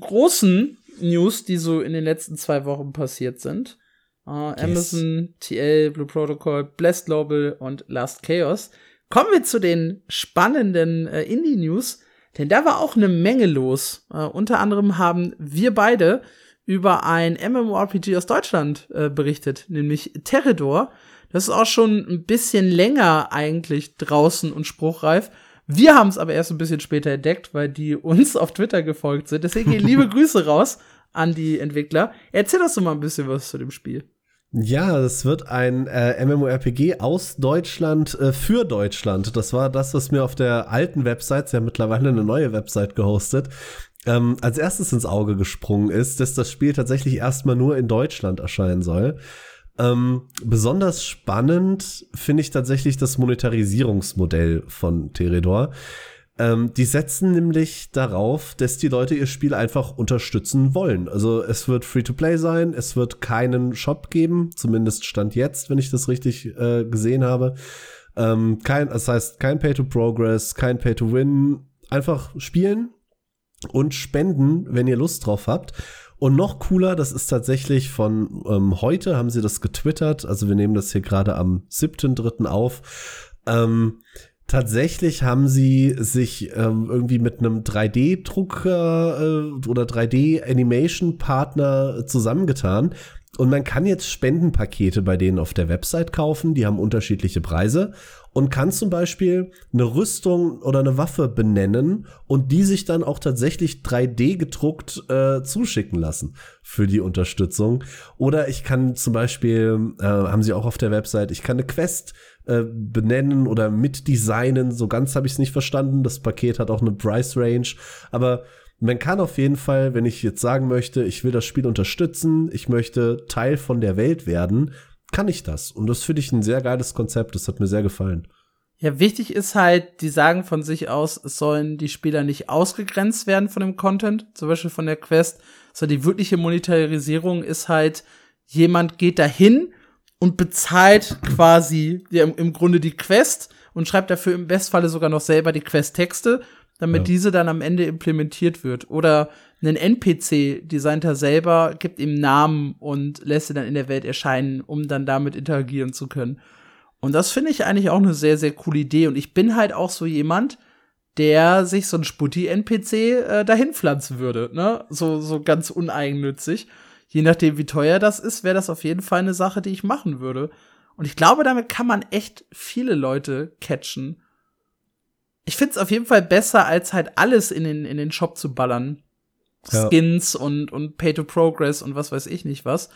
großen News, die so in den letzten 2 Wochen passiert sind. Amazon, TL, Blue Protocol, Bless Global und Last Chaos. Kommen wir zu den spannenden Indie-News, denn da war auch eine Menge los. Unter anderem haben wir beide über ein MMORPG aus Deutschland berichtet, nämlich Teredor. Das ist auch schon ein bisschen länger eigentlich draußen und spruchreif. Wir haben es aber erst ein bisschen später entdeckt, weil die uns auf Twitter gefolgt sind. Deswegen gehen liebe Grüße raus an die Entwickler. Erzähl uns doch mal ein bisschen was zu dem Spiel. Ja, das wird ein MMORPG aus Deutschland für Deutschland. Das war das, was mir auf der alten Website, sie haben mittlerweile eine neue Website gehostet, als erstes ins Auge gesprungen ist, dass das Spiel tatsächlich erstmal nur in Deutschland erscheinen soll. Besonders spannend finde ich tatsächlich das Monetarisierungsmodell von Teredor. Die setzen nämlich darauf, dass die Leute ihr Spiel einfach unterstützen wollen. Also es wird Free-to-Play sein, es wird keinen Shop geben, zumindest Stand jetzt, wenn ich das richtig gesehen habe. Das heißt, kein Pay-to-Progress, kein Pay-to-Win, einfach spielen und spenden, wenn ihr Lust drauf habt. Und noch cooler, das ist tatsächlich von heute, haben sie das getwittert. Also wir nehmen das hier gerade am 7.3. auf. Tatsächlich haben sie sich irgendwie mit einem 3D-Drucker oder 3D-Animation-Partner zusammengetan. Und man kann jetzt Spendenpakete bei denen auf der Website kaufen. Die haben unterschiedliche Preise. Und kann zum Beispiel eine Rüstung oder eine Waffe benennen und die sich dann auch tatsächlich 3D gedruckt zuschicken lassen für die Unterstützung. Oder ich kann zum Beispiel, haben sie auch auf der Website, ich kann eine Quest benennen oder mitdesignen. So ganz habe ich es nicht verstanden. Das Paket hat auch eine Price Range. Aber man kann auf jeden Fall, wenn ich jetzt sagen möchte, ich will das Spiel unterstützen, ich möchte Teil von der Welt werden, kann ich das. Und das finde ich ein sehr geiles Konzept. Das hat mir sehr gefallen. Ja, wichtig ist halt, die sagen von sich aus, es sollen die Spieler nicht ausgegrenzt werden von dem Content, zum Beispiel von der Quest. So, die wirkliche Monetarisierung ist halt, jemand geht dahin und bezahlt quasi im Grunde die Quest und schreibt dafür im Bestfalle sogar noch selber die Quest-Texte, damit diese dann am Ende implementiert wird. Oder ein NPC designt er selber, gibt ihm Namen und lässt sie dann in der Welt erscheinen, um dann damit interagieren zu können. Und das finde ich eigentlich auch eine sehr, sehr coole Idee. Und ich bin halt auch so jemand, der sich so ein Sputti-NPC dahin pflanzen würde, ne? So ganz uneigennützig. Je nachdem, wie teuer das ist, wäre das auf jeden Fall eine Sache, die ich machen würde. Und ich glaube, damit kann man echt viele Leute catchen. Ich find's auf jeden Fall besser, als halt alles in den Shop zu ballern. Ja. Skins und Pay-to-Progress und was weiß ich nicht was.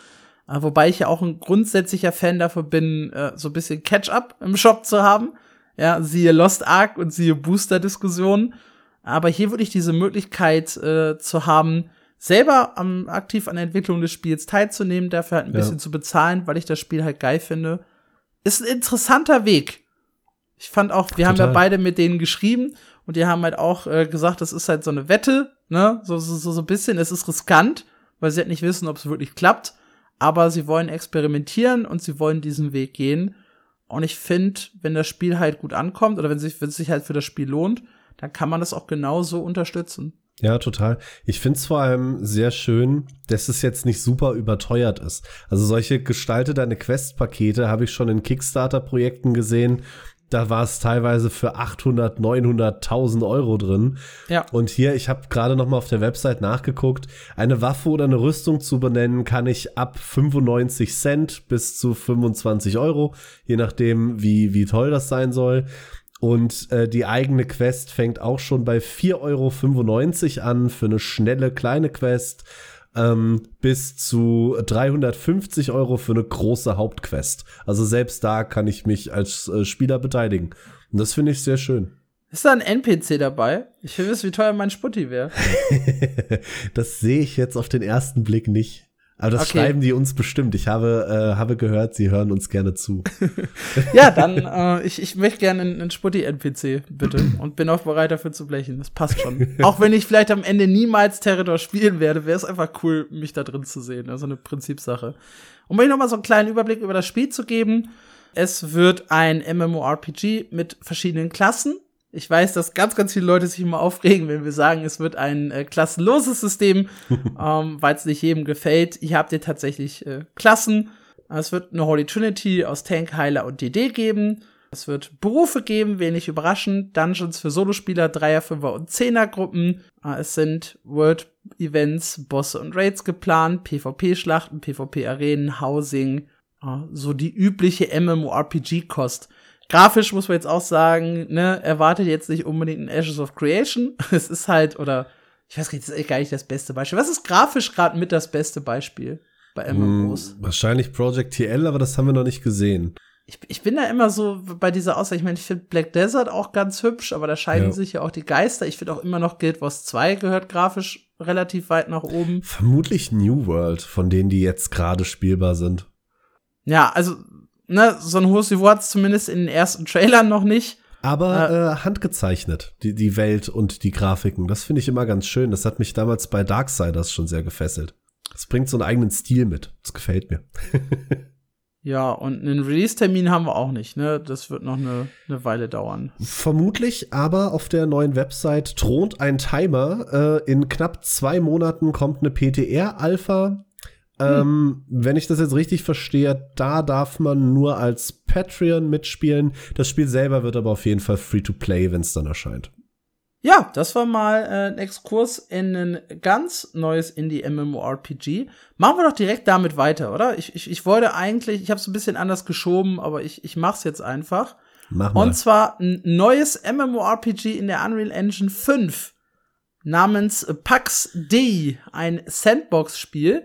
Wobei ich ja auch ein grundsätzlicher Fan dafür bin, so ein bisschen Catch-up im Shop zu haben. Ja, siehe Lost Ark und siehe Booster-Diskussionen. Aber hier würde ich diese Möglichkeit zu haben, selber aktiv an der Entwicklung des Spiels teilzunehmen, dafür halt ein bisschen zu bezahlen, weil ich das Spiel halt geil finde. Ist ein interessanter Weg. Ich fand auch, wir haben ja beide mit denen geschrieben und die haben halt auch gesagt, das ist halt so eine Wette, ne, so ein bisschen, es ist riskant, weil sie halt nicht wissen, ob es wirklich klappt, aber sie wollen experimentieren und sie wollen diesen Weg gehen. Und ich finde, wenn das Spiel halt gut ankommt oder wenn es sich halt für das Spiel lohnt, dann kann man das auch genauso unterstützen. Ja, total. Ich find's vor allem sehr schön, dass es jetzt nicht super überteuert ist. Also solche gestalte deine Quest-Pakete habe ich schon in Kickstarter-Projekten gesehen. Da war es teilweise für 800, 900, 1000 Euro drin. Ja. Und hier, ich habe gerade noch mal auf der Website nachgeguckt, eine Waffe oder eine Rüstung zu benennen, kann ich ab 95 Cent bis zu 25 Euro, je nachdem, wie toll das sein soll. Und die eigene Quest fängt auch schon bei 4,95 Euro an für eine schnelle, kleine Quest, bis zu 350 Euro für eine große Hauptquest. Also selbst da kann ich mich als Spieler beteiligen. Und das finde ich sehr schön. Ist da ein NPC dabei? Ich will wissen, wie teuer mein Sputti wäre. Das sehe ich jetzt auf den ersten Blick nicht. Aber das schreiben die uns bestimmt. Ich habe gehört, sie hören uns gerne zu. Ja, dann, ich möchte gerne einen Sputti-NPC, bitte. Und bin auch bereit, dafür zu blechen. Das passt schon. Auch wenn ich vielleicht am Ende niemals Teredor spielen werde, wäre es einfach cool, mich da drin zu sehen. Also eine Prinzipsache. Um euch noch mal so einen kleinen Überblick über das Spiel zu geben. Es wird ein MMORPG mit verschiedenen Klassen. Ich weiß, dass ganz, ganz viele Leute sich immer aufregen, wenn wir sagen, es wird ein klassenloses System, weil es nicht jedem gefällt. Hier habt ihr tatsächlich Klassen. Es wird eine Holy Trinity aus Tank, Heiler und DD geben. Es wird Berufe geben, wenig überraschend. Dungeons für Solospieler, 3er, 5er und 10er Gruppen. Es sind World-Events, Bosse und Raids geplant, PvP-Schlachten, PvP-Arenen, Housing, so die übliche MMORPG-Kost. Grafisch muss man jetzt auch sagen, ne, erwartet jetzt nicht unbedingt ein Ashes of Creation. Es ist halt, oder, ich weiß nicht, das ist gar nicht das beste Beispiel. Was ist grafisch gerade mit das beste Beispiel bei MMOs? Wahrscheinlich Project TL, aber das haben wir noch nicht gesehen. Ich bin da immer so bei dieser Aussage, ich meine, ich finde Black Desert auch ganz hübsch, aber da scheiden sich ja auch die Geister. Ich finde auch immer noch Guild Wars 2 gehört grafisch relativ weit nach oben. Vermutlich New World, von denen die jetzt gerade spielbar sind. Ja, also ne, so ein hohes Niveau hat es zumindest in den ersten Trailern noch nicht. Aber handgezeichnet, die Welt und die Grafiken. Das finde ich immer ganz schön. Das hat mich damals bei Darksiders schon sehr gefesselt. Das bringt so einen eigenen Stil mit. Das gefällt mir. Ja, und einen Release-Termin haben wir auch nicht, ne? Das wird noch eine Weile dauern. Vermutlich, aber auf der neuen Website thront ein Timer. In knapp 2 Monaten kommt eine PTR-Alpha. Wenn ich das jetzt richtig verstehe, da darf man nur als Patreon mitspielen. Das Spiel selber wird aber auf jeden Fall Free-to-Play, wenn es dann erscheint. Ja, das war mal ein Exkurs in ein ganz neues Indie-MMORPG. Machen wir doch direkt damit weiter, oder? Ich wollte eigentlich, ich habe es ein bisschen anders geschoben, aber ich mach's jetzt einfach. Mach mal. Und zwar ein neues MMORPG in der Unreal Engine 5 namens Pax Dei, ein Sandbox-Spiel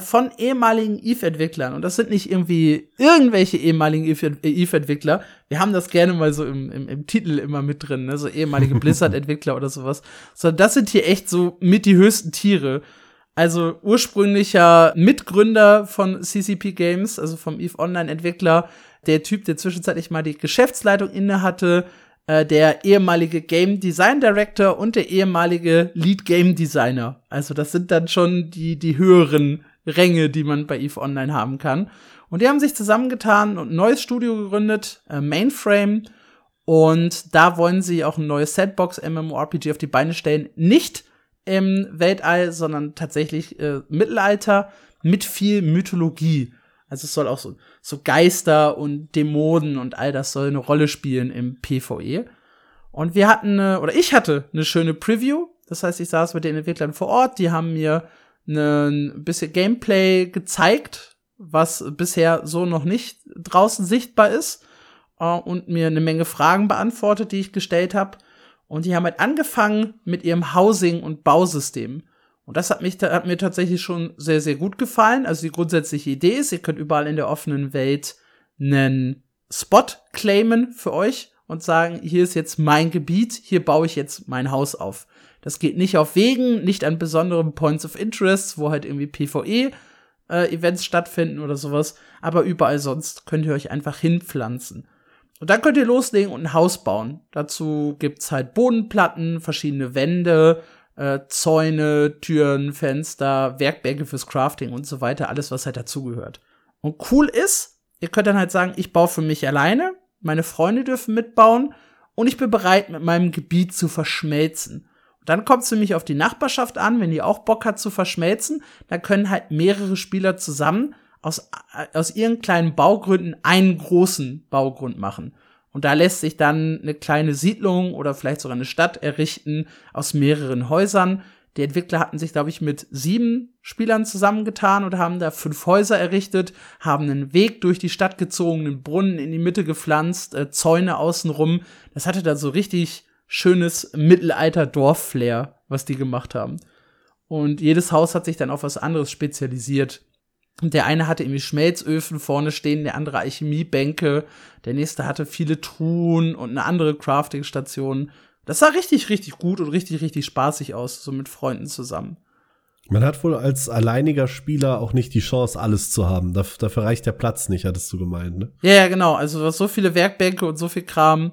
von ehemaligen EVE-Entwicklern. Und das sind nicht irgendwie irgendwelche ehemaligen EVE-Entwickler. Wir haben das gerne mal so im Titel immer mit drin, ne? So ehemalige Blizzard-Entwickler oder sowas. Sondern das sind hier echt so mit die höchsten Tiere. Also ursprünglicher Mitgründer von CCP Games, also vom EVE Online-Entwickler, der Typ, der zwischenzeitlich mal die Geschäftsleitung inne hatte, der ehemalige Game Design Director und der ehemalige Lead Game Designer. Also das sind dann schon die höheren Ränge, die man bei EVE Online haben kann. Und die haben sich zusammengetan und ein neues Studio gegründet, Mainframe. Und da wollen sie auch ein neues Sandbox-MMORPG auf die Beine stellen. Nicht im Weltall, sondern tatsächlich Mittelalter mit viel Mythologie. Also es soll auch so Geister und Dämonen und all das soll eine Rolle spielen im PvE. Und ich hatte eine schöne Preview. Das heißt, ich saß mit den Entwicklern vor Ort. Die haben mir ein bisschen Gameplay gezeigt, was bisher so noch nicht draußen sichtbar ist, und mir eine Menge Fragen beantwortet, die ich gestellt habe. Und die haben halt angefangen mit ihrem Housing- und Bausystem. Und das hat mir tatsächlich schon sehr, sehr gut gefallen. Also die grundsätzliche Idee ist, ihr könnt überall in der offenen Welt einen Spot claimen für euch und sagen, hier ist jetzt mein Gebiet, hier baue ich jetzt mein Haus auf. Das geht nicht auf Wegen, nicht an besonderen Points of Interest, wo halt irgendwie PvE-Events stattfinden oder sowas. Aber überall sonst könnt ihr euch einfach hinpflanzen. Und dann könnt ihr loslegen und ein Haus bauen. Dazu gibt's halt Bodenplatten, verschiedene Wände, Zäune, Türen, Fenster, Werkbänke fürs Crafting und so weiter, alles, was halt dazugehört. Und cool ist, ihr könnt dann halt sagen, ich baue für mich alleine, meine Freunde dürfen mitbauen und ich bin bereit, mit meinem Gebiet zu verschmelzen. Und dann kommt es nämlich auf die Nachbarschaft an, wenn die auch Bock hat zu verschmelzen, dann können halt mehrere Spieler zusammen aus ihren kleinen Baugründen einen großen Baugrund machen. Und da lässt sich dann eine kleine Siedlung oder vielleicht sogar eine Stadt errichten aus mehreren Häusern. Die Entwickler hatten sich, glaube ich, mit 7 Spielern zusammengetan und haben da 5 Häuser errichtet, haben einen Weg durch die Stadt gezogen, einen Brunnen in die Mitte gepflanzt, Zäune außenrum. Das hatte da so richtig schönes Mittelalter-Dorf-Flair, was die gemacht haben. Und jedes Haus hat sich dann auf was anderes spezialisiert. Und der eine hatte irgendwie Schmelzöfen vorne stehen, der andere Alchemiebänke, der nächste hatte viele Truhen und eine andere Crafting-Station. Das sah richtig, richtig gut und richtig, richtig spaßig aus, so mit Freunden zusammen. Man hat wohl als alleiniger Spieler auch nicht die Chance, alles zu haben. Dafür reicht der Platz nicht, hattest du gemeint, ne? Ja, genau. Also du hast so viele Werkbänke und so viel Kram.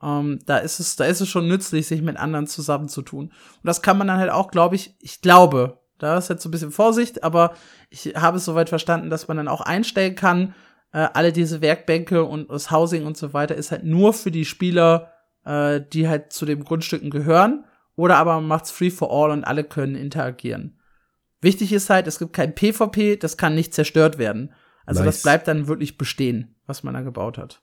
Da ist es schon nützlich, sich mit anderen zusammenzutun. Und das kann man dann halt auch, glaube ich, da ist jetzt so ein bisschen Vorsicht, aber ich habe es soweit verstanden, dass man dann auch einstellen kann, alle diese Werkbänke und das Housing und so weiter ist halt nur für die Spieler, die halt zu den Grundstücken gehören, oder aber man macht's free for all und alle können interagieren. Wichtig ist halt, es gibt kein PvP, das kann nicht zerstört werden. Also nice. Das bleibt dann wirklich bestehen, was man da gebaut hat.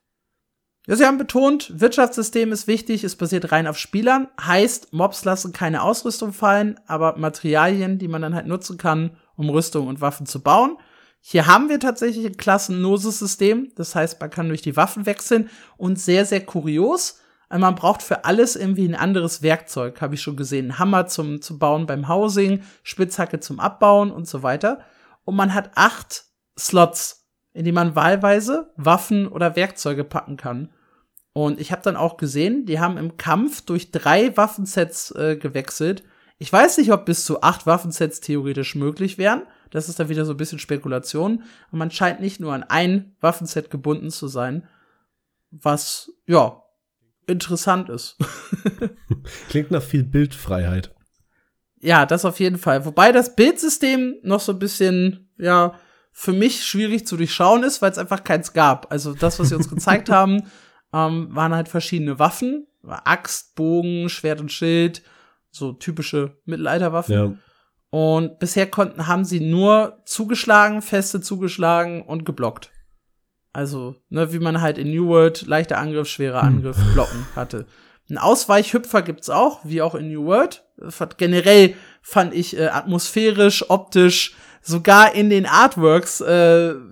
Ja, sie haben betont, Wirtschaftssystem ist wichtig, es basiert rein auf Spielern, heißt, Mobs lassen keine Ausrüstung fallen, aber Materialien, die man dann halt nutzen kann, um Rüstung und Waffen zu bauen. Hier haben wir tatsächlich ein klassenloses System, das heißt, man kann durch die Waffen wechseln und sehr, sehr kurios, man braucht für alles irgendwie ein anderes Werkzeug, habe ich schon gesehen, einen Hammer zum Bauen beim Housing, Spitzhacke zum Abbauen und so weiter. Und man hat 8 Slots, in die man wahlweise Waffen oder Werkzeuge packen kann. Und ich habe dann auch gesehen, die haben im Kampf durch 3 Waffensets gewechselt. Ich weiß nicht, ob bis zu 8 Waffensets theoretisch möglich wären. Das ist dann wieder so ein bisschen Spekulation. Und man scheint nicht nur an ein Waffenset gebunden zu sein, was, ja, interessant ist. Klingt nach viel Bildfreiheit. Ja, das auf jeden Fall. Wobei das Bildsystem noch so ein bisschen, ja, für mich schwierig zu durchschauen ist, weil es einfach keins gab. Also das, was sie uns gezeigt haben, waren halt verschiedene Waffen. Axt, Bogen, Schwert und Schild. So typische Mittelalterwaffen. Ja. Und bisher haben sie nur zugeschlagen, feste zugeschlagen und geblockt. Also, ne, wie man halt in New World leichter Angriff, schwerer Angriff, blocken hatte. Ein Ausweichhüpfer gibt's auch, wie auch in New World. Generell fand ich atmosphärisch, optisch, sogar in den Artworks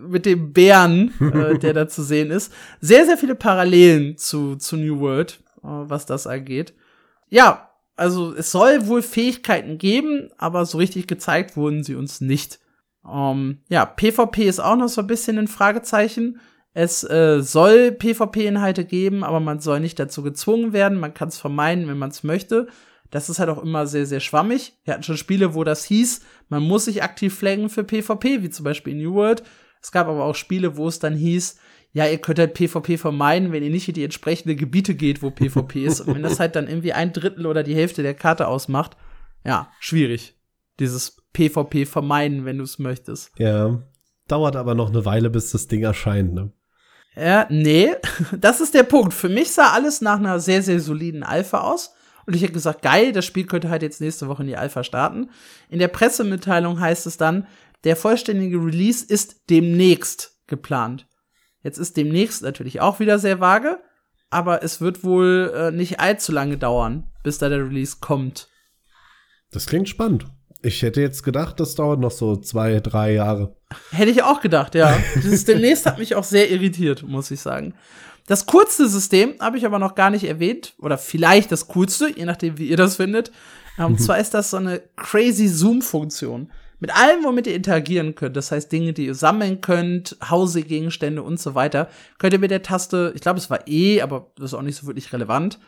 mit dem Bären, der da zu sehen ist, sehr, sehr viele Parallelen zu New World, was das angeht. Ja, also es soll wohl Fähigkeiten geben, aber so richtig gezeigt wurden sie uns nicht. Ja, PvP ist auch noch so ein bisschen ein Fragezeichen. Es soll PvP-Inhalte geben, aber man soll nicht dazu gezwungen werden. Man kann es vermeiden, wenn man es möchte. Das ist halt auch immer sehr, sehr schwammig. Wir hatten schon Spiele, wo das hieß, man muss sich aktiv flaggen für PvP, wie zum Beispiel in New World. Es gab aber auch Spiele, wo es dann hieß, ja, ihr könnt halt PvP vermeiden, wenn ihr nicht in die entsprechenden Gebiete geht, wo PvP ist. Und wenn das halt dann irgendwie 1/3 oder die Hälfte der Karte ausmacht, ja, schwierig. Dieses PvP vermeiden, wenn du es möchtest. Ja, dauert aber noch eine Weile, bis das Ding erscheint, ne? Ja, nee, das ist der Punkt. Für mich sah alles nach einer sehr, sehr soliden Alpha aus. Und ich hätte gesagt, geil, das Spiel könnte halt jetzt nächste Woche in die Alpha starten. In der Pressemitteilung heißt es dann, der vollständige Release ist demnächst geplant. Jetzt ist demnächst natürlich auch wieder sehr vage, aber es wird wohl nicht allzu lange dauern, bis da der Release kommt. Das klingt spannend. Ich hätte jetzt gedacht, das dauert noch so 2-3 Jahre. Hätte ich auch gedacht, ja. Dieses demnächst hat mich auch sehr irritiert, muss ich sagen. Das coolste System habe ich aber noch gar nicht erwähnt. Oder vielleicht das coolste, je nachdem, wie ihr das findet. Und zwar ist das so eine crazy Zoom-Funktion. Mit allem, womit ihr interagieren könnt. Das heißt, Dinge, die ihr sammeln könnt, Hausegegenstände und so weiter, könnt ihr mit der Taste, ich glaube, es war E, aber das ist auch nicht so wirklich relevant,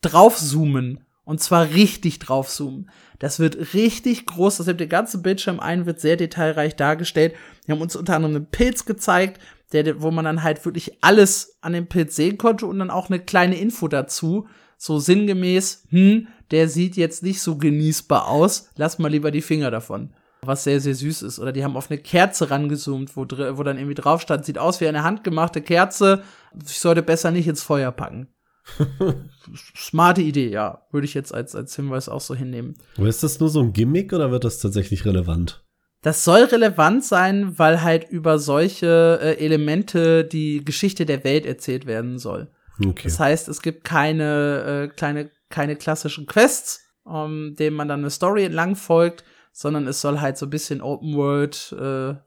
draufzoomen. Und zwar richtig draufzoomen. Das wird richtig groß. Das nimmt den ganzen Bildschirm ein, wird sehr detailreich dargestellt. Wir haben uns unter anderem einen Pilz gezeigt, wo man dann halt wirklich alles an dem Pilz sehen konnte und dann auch eine kleine Info dazu. So sinngemäß, der sieht jetzt nicht so genießbar aus. Lass mal lieber die Finger davon. Was sehr, sehr süß ist. Oder die haben auf eine Kerze rangezoomt, wo dann irgendwie drauf stand, sieht aus wie eine handgemachte Kerze. Ich sollte besser nicht ins Feuer packen. Smarte Idee, ja. Würde ich jetzt als Hinweis auch so hinnehmen. Aber ist das nur so ein Gimmick oder wird das tatsächlich relevant? Das soll relevant sein, weil halt über solche Elemente die Geschichte der Welt erzählt werden soll. Okay. Das heißt, es gibt keine klassischen Quests, denen man dann eine Story entlang folgt, sondern es soll halt so ein bisschen Open-World,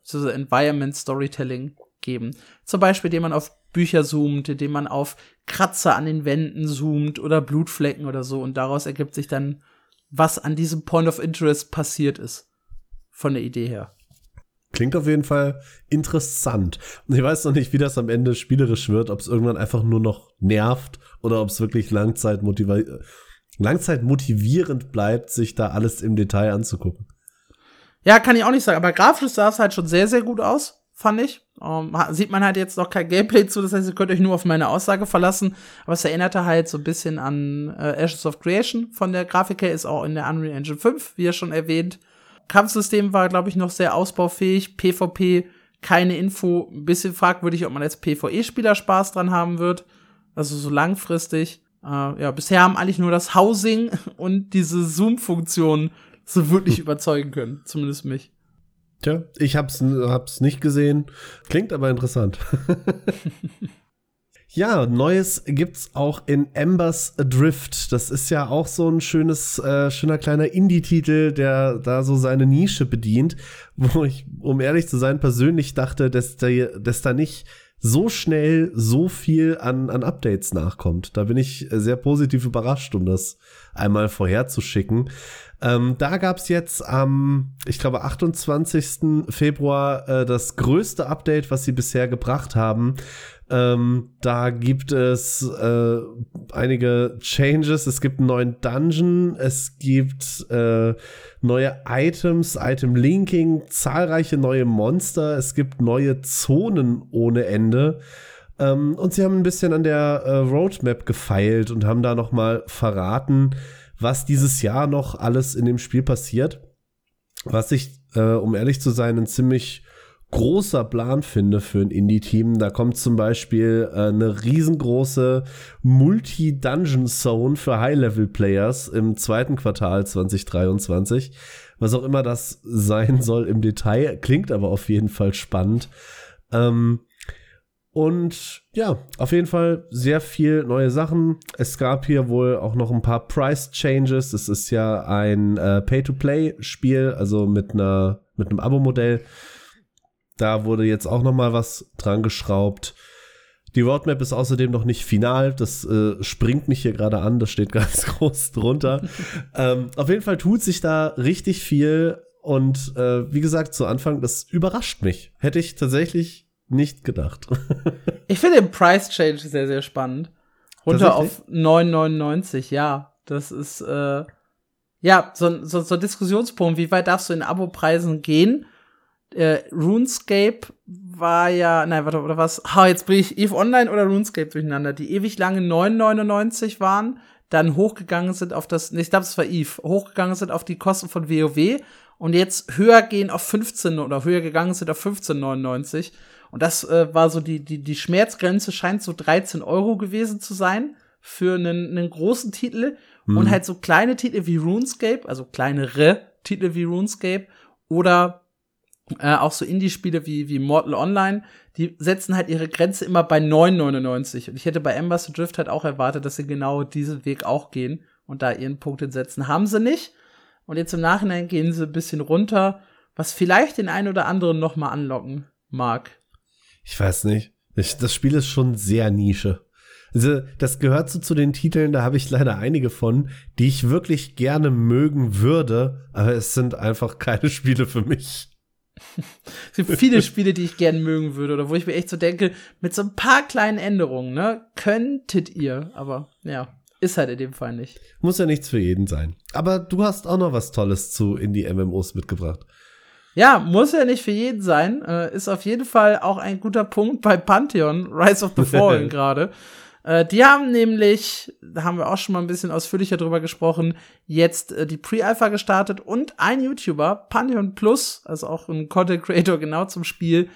so Environment-Storytelling geben. Zum Beispiel, indem man auf Bücher zoomt, indem man auf Kratzer an den Wänden zoomt oder Blutflecken oder so. Und daraus ergibt sich dann, was an diesem Point of Interest passiert ist. Von der Idee her. Klingt auf jeden Fall interessant. Und ich weiß noch nicht, wie das am Ende spielerisch wird. Ob es irgendwann einfach nur noch nervt oder ob es wirklich langzeitmotivierend bleibt, sich da alles im Detail anzugucken. Ja, kann ich auch nicht sagen. Aber grafisch sah es halt schon sehr, sehr gut aus, fand ich. Sieht man halt jetzt noch kein Gameplay zu, das heißt, ihr könnt euch nur auf meine Aussage verlassen. Aber es erinnerte halt so ein bisschen an Ashes of Creation. Von der Grafik her ist auch in der Unreal Engine 5, wie ja schon erwähnt. Kampfsystem war, glaube ich, noch sehr ausbaufähig. PvP, keine Info. Ein bisschen fragwürdig, ob man als PvE-Spieler Spaß dran haben wird. Also so langfristig. Ja, bisher haben eigentlich nur das Housing und diese Zoom-Funktion so wirklich überzeugen können. Zumindest mich. Tja, ich hab's nicht gesehen. Klingt aber interessant. Ja, Neues gibt's auch in Embers Adrift. Das ist ja auch so ein schöner kleiner Indie-Titel, der da so seine Nische bedient, wo ich, um ehrlich zu sein, persönlich dachte, dass da nicht so schnell so viel an Updates nachkommt. Da bin ich sehr positiv überrascht, um das einmal vorherzuschicken. Da gab's jetzt am, ich glaube, 28. Februar das größte Update, was sie bisher gebracht haben. Da gibt es einige Changes. Es gibt einen neuen Dungeon, es gibt neue Items, Item-Linking, zahlreiche neue Monster, es gibt neue Zonen ohne Ende. Und sie haben ein bisschen an der Roadmap gefeilt und haben da noch mal verraten, was dieses Jahr noch alles in dem Spiel passiert. Was ich, um ehrlich zu sein, einen ziemlich großer Plan finde für ein Indie-Team. Da kommt zum Beispiel eine riesengroße Multi-Dungeon-Zone für High-Level-Players im zweiten Quartal 2023. Was auch immer das sein soll im Detail, klingt aber auf jeden Fall spannend. Und ja, auf jeden Fall sehr viel neue Sachen. Es gab hier wohl auch noch ein paar Price-Changes. Es ist ja ein Pay-to-Play-Spiel, also mit einem Abo-Modell. Da wurde jetzt auch noch mal was dran geschraubt. Die Roadmap ist außerdem noch nicht final. Das springt mich hier gerade an. Das steht ganz groß drunter. Auf jeden Fall tut sich da richtig viel. Und wie gesagt, zu Anfang, das überrascht mich. Hätte ich tatsächlich nicht gedacht. Ich finde den Price Change sehr, sehr spannend. Runter auf 9,99, ja. Das ist, ja, so ein Diskussionspunkt. Wie weit darfst du in Abo-Preisen gehen? RuneScape war ja, nein, warte, oder was? Jetzt bin ich EVE Online oder RuneScape durcheinander. Die ewig lange 9,99 waren, dann hochgegangen sind auf das, ich glaube, es war EVE, hochgegangen sind auf die Kosten von WoW und jetzt höher gehen auf 15 oder höher gegangen sind auf 15,99. Und das war so die Schmerzgrenze, scheint so 13 Euro gewesen zu sein für einen großen Titel. Mhm. Und halt so kleine Titel wie RuneScape, also kleinere Titel wie RuneScape oder auch so Indie-Spiele wie Mortal Online, die setzen halt ihre Grenze immer bei 9,99. Und ich hätte bei Embers Adrift halt auch erwartet, dass sie genau diesen Weg auch gehen und da ihren Punkt hinsetzen. Haben sie nicht. Und jetzt im Nachhinein gehen sie ein bisschen runter, was vielleicht den einen oder anderen noch mal anlocken mag. Ich weiß nicht. Das Spiel ist schon sehr Nische. Also, das gehört so zu den Titeln, da habe ich leider einige von, die ich wirklich gerne mögen würde, aber es sind einfach keine Spiele für mich. Es gibt viele Spiele, die ich gerne mögen würde, oder wo ich mir echt so denke, mit so ein paar kleinen Änderungen, ne, könntet ihr, aber ja, ist halt in dem Fall nicht. Muss ja nichts für jeden sein. Aber du hast auch noch was Tolles zu Indie-MMOs mitgebracht. Ja, muss ja nicht für jeden sein. Ist auf jeden Fall auch ein guter Punkt bei Pantheon, Rise of the Fallen gerade. Die haben nämlich, da haben wir auch schon mal ein bisschen ausführlicher drüber gesprochen, jetzt die Pre-Alpha gestartet und ein YouTuber, Pantheon Plus, also auch ein Content Creator genau zum Spiel,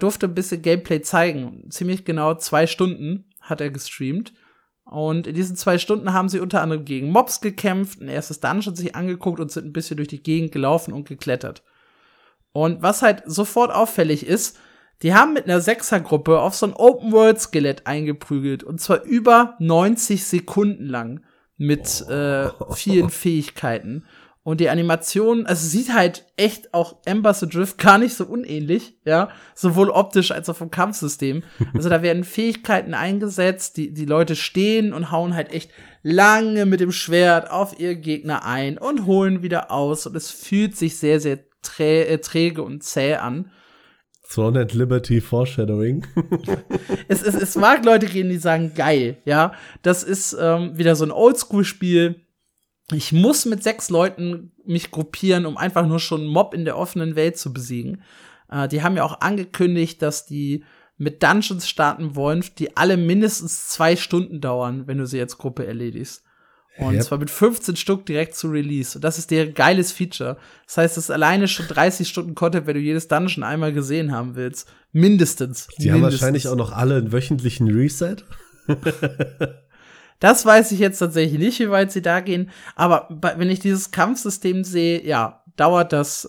durfte ein bisschen Gameplay zeigen. Ziemlich genau 2 Stunden hat er gestreamt. Und in diesen 2 Stunden haben sie unter anderem gegen Mobs gekämpft, ein erstes Dungeon sich angeguckt und sind ein bisschen durch die Gegend gelaufen und geklettert. Und was halt sofort auffällig ist, die haben mit einer 6er-Gruppe auf so ein Open-World-Skelett eingeprügelt. Und zwar über 90 Sekunden lang mit vielen Fähigkeiten. Und die Animation, also sieht halt echt auch Embers Adrift gar nicht so unähnlich, ja. Sowohl optisch als auch vom Kampfsystem. Also da werden Fähigkeiten eingesetzt, die Leute stehen und hauen halt echt lange mit dem Schwert auf ihr Gegner ein und holen wieder aus. Und es fühlt sich sehr, sehr träge und zäh an. Throne and Liberty Foreshadowing. Es mag Leute geben, die sagen, geil, ja. Das ist wieder so ein Oldschool-Spiel. Ich muss mit 6 Leuten mich gruppieren, um einfach nur schon einen Mob in der offenen Welt zu besiegen. Die haben ja auch angekündigt, dass die mit Dungeons starten wollen, die alle mindestens 2 Stunden dauern, wenn du sie als Gruppe erledigst. Und zwar mit 15 Stück direkt zu Release. Und das ist deren geiles Feature. Das heißt, das ist alleine schon 30 Stunden Content, wenn du jedes Dungeon einmal gesehen haben willst. Mindestens. Die haben wahrscheinlich auch noch alle einen wöchentlichen Reset. Das weiß ich jetzt tatsächlich nicht, wie weit sie da gehen. Aber wenn ich dieses Kampfsystem sehe, ja, dauert das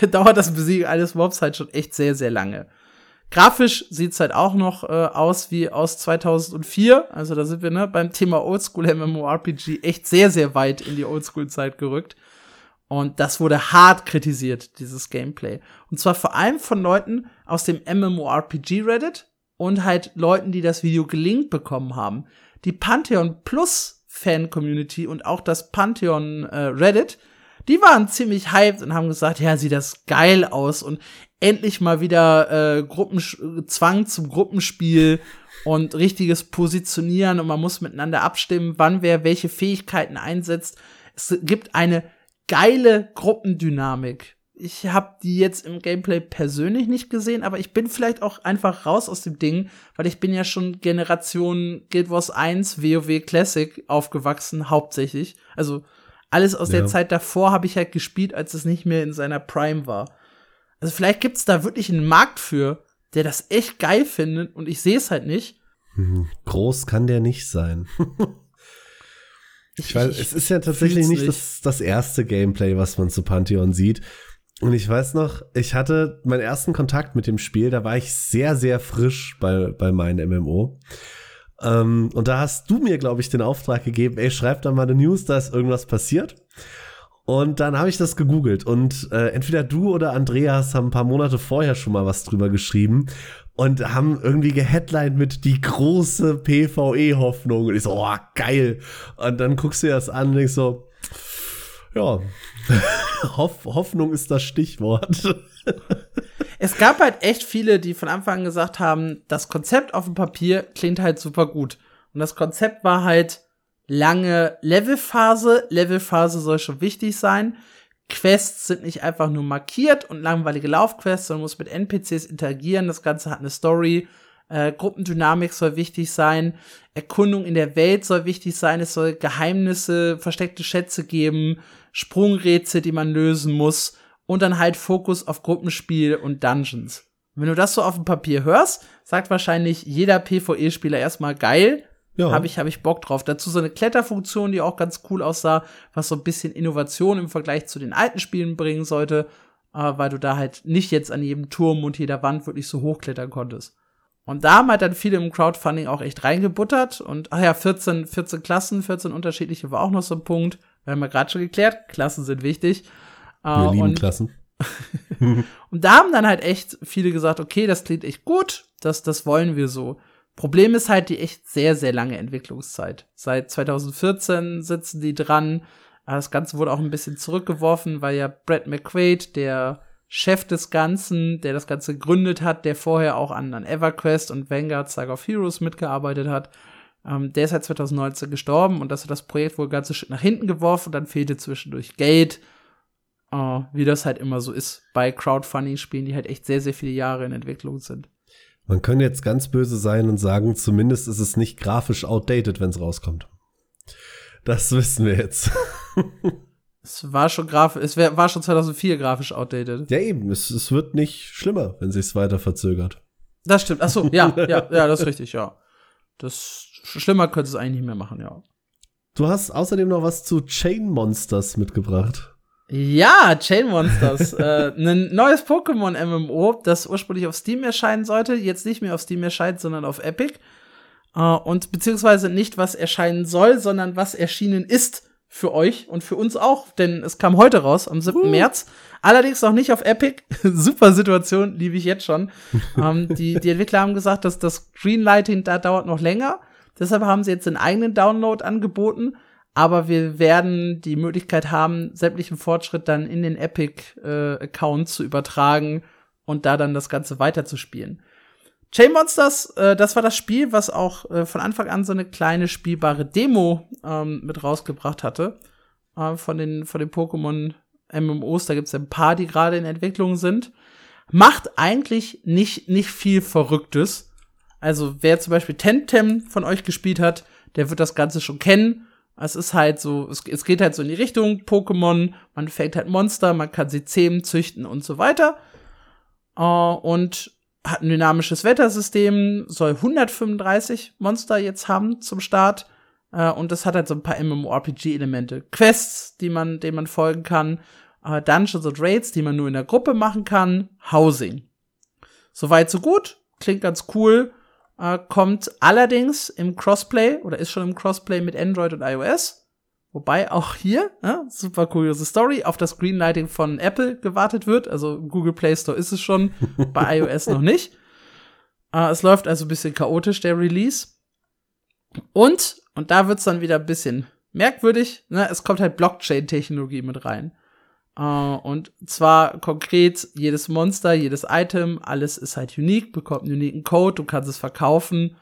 Besiegen eines Mobs halt schon echt sehr, sehr lange. Grafisch sieht's halt auch noch aus wie aus 2004. Also da sind wir beim Thema Oldschool MMORPG echt sehr, sehr weit in die Oldschool-Zeit gerückt. Und das wurde hart kritisiert, dieses Gameplay. Und zwar vor allem von Leuten aus dem MMORPG-Reddit und halt Leuten, die das Video gelinkt bekommen haben. Die Pantheon Plus-Fan-Community und auch das Pantheon Reddit, die waren ziemlich hyped und haben gesagt, ja, sieht das geil aus und endlich mal wieder Zwang zum Gruppenspiel und richtiges Positionieren und man muss miteinander abstimmen, wann wer welche Fähigkeiten einsetzt. Es gibt eine geile Gruppendynamik. Ich habe die jetzt im Gameplay persönlich nicht gesehen, aber ich bin vielleicht auch einfach raus aus dem Ding, weil ich bin ja schon Generation Guild Wars 1, WoW Classic aufgewachsen, hauptsächlich. Also alles aus der Zeit davor habe ich halt gespielt, als es nicht mehr in seiner Prime war. Also vielleicht gibt es da wirklich einen Markt für, der das echt geil findet und ich sehe es halt nicht. Groß kann der nicht sein. Ich weiß, es ist ja tatsächlich nicht das erste Gameplay, was man zu Pantheon sieht. Und ich weiß noch, ich hatte meinen ersten Kontakt mit dem Spiel, da war ich sehr, sehr frisch bei meinem MMO. Und da hast du mir, glaube ich, den Auftrag gegeben, ey, schreib da mal eine News, da ist irgendwas passiert. Und dann habe ich das gegoogelt. Und entweder du oder Andreas haben ein paar Monate vorher schon mal was drüber geschrieben und haben irgendwie geheadlined mit die große PvE-Hoffnung. Und ich so, oh, geil. Und dann guckst du dir das an und denkst so, ja, Hoffnung ist das Stichwort. Es gab halt echt viele, die von Anfang an gesagt haben, das Konzept auf dem Papier klingt halt super gut. Und das Konzept war halt lange Levelphase. Levelphase soll schon wichtig sein. Quests sind nicht einfach nur markiert und langweilige Laufquests, sondern muss mit NPCs interagieren. Das Ganze hat eine Story. Gruppendynamik soll wichtig sein. Erkundung in der Welt soll wichtig sein. Es soll Geheimnisse, versteckte Schätze geben. Sprungrätsel, die man lösen muss. Und dann halt Fokus auf Gruppenspiel und Dungeons. Wenn du das so auf dem Papier hörst, sagt wahrscheinlich jeder PvE-Spieler erstmal geil. Ja. Hab ich Bock drauf. Dazu so eine Kletterfunktion, die auch ganz cool aussah, was so ein bisschen Innovation im Vergleich zu den alten Spielen bringen sollte, weil du da halt nicht jetzt an jedem Turm und jeder Wand wirklich so hochklettern konntest. Und da haben halt dann viele im Crowdfunding auch echt reingebuttert und, 14 Klassen, 14 unterschiedliche war auch noch so ein Punkt. Wir haben ja gerade schon geklärt, Klassen sind wichtig. Wir lieben Klassen. Und da haben dann halt echt viele gesagt, okay, das klingt echt gut, das wollen wir so. Problem ist halt die echt sehr, sehr lange Entwicklungszeit. Seit 2014 sitzen die dran. Das Ganze wurde auch ein bisschen zurückgeworfen, weil ja Brad McQuaid, der Chef des Ganzen, der das Ganze gegründet hat, der vorher auch an EverQuest und Vanguard Saga of Heroes mitgearbeitet hat, der ist seit halt 2019 gestorben und das hat das Projekt wohl ganze Stück nach hinten geworfen und dann fehlte zwischendurch Geld, wie das halt immer so ist bei Crowdfunding-Spielen, die halt echt sehr, sehr viele Jahre in Entwicklung sind. Man könnte jetzt ganz böse sein und sagen, zumindest ist es nicht grafisch outdated, wenn es rauskommt. Das wissen wir jetzt. Es war schon 2004 grafisch outdated. Ja, eben. Es wird nicht schlimmer, wenn sich's weiter verzögert. Das stimmt. Ach so, ja, das ist richtig, ja. Das schlimmer könnte es eigentlich nicht mehr machen, ja. Du hast außerdem noch was zu Chain Monsters mitgebracht. Ja, Chain Monsters, ein neues Pokémon-MMO, das ursprünglich auf Steam erscheinen sollte, jetzt nicht mehr auf Steam erscheint, sondern auf Epic. Und beziehungsweise nicht, was erscheinen soll, sondern was erschienen ist für euch und für uns auch, denn es kam heute raus, am 7. März. Allerdings noch nicht auf Epic. Super Situation, liebe ich jetzt schon. Die Entwickler haben gesagt, dass das Greenlighting da dauert noch länger. Deshalb haben sie jetzt den eigenen Download angeboten. Aber wir werden die Möglichkeit haben, sämtlichen Fortschritt dann in den Epic-Account zu übertragen und da dann das Ganze weiterzuspielen. Chain Monsters, das war das Spiel, was auch von Anfang an so eine kleine spielbare Demo mit rausgebracht hatte. Von den Pokémon-MMOs, da gibt's ja ein paar, die gerade in Entwicklung sind. Macht eigentlich nicht viel Verrücktes. Also wer zum Beispiel Temtem von euch gespielt hat, der wird das Ganze schon kennen. Es ist halt so, es geht halt so in die Richtung Pokémon, man fängt halt Monster, man kann sie zähmen, züchten und so weiter. Und hat ein dynamisches Wettersystem, soll 135 Monster jetzt haben zum Start. Und das hat halt so ein paar MMORPG-Elemente. Quests, denen man folgen kann, Dungeons und Raids, die man nur in der Gruppe machen kann, Housing. Soweit, so gut, klingt ganz cool. Kommt allerdings im Crossplay oder ist schon im Crossplay mit Android und iOS. Wobei auch hier, super kuriose Story, auf das Greenlighting von Apple gewartet wird. Also im Google Play Store ist es schon, bei iOS noch nicht. Es läuft also ein bisschen chaotisch, der Release. Und da wird's dann wieder ein bisschen merkwürdig, es kommt halt Blockchain-Technologie mit rein. Und zwar konkret jedes Monster, jedes Item, alles ist halt unique, bekommt einen uniken Code, du kannst es verkaufen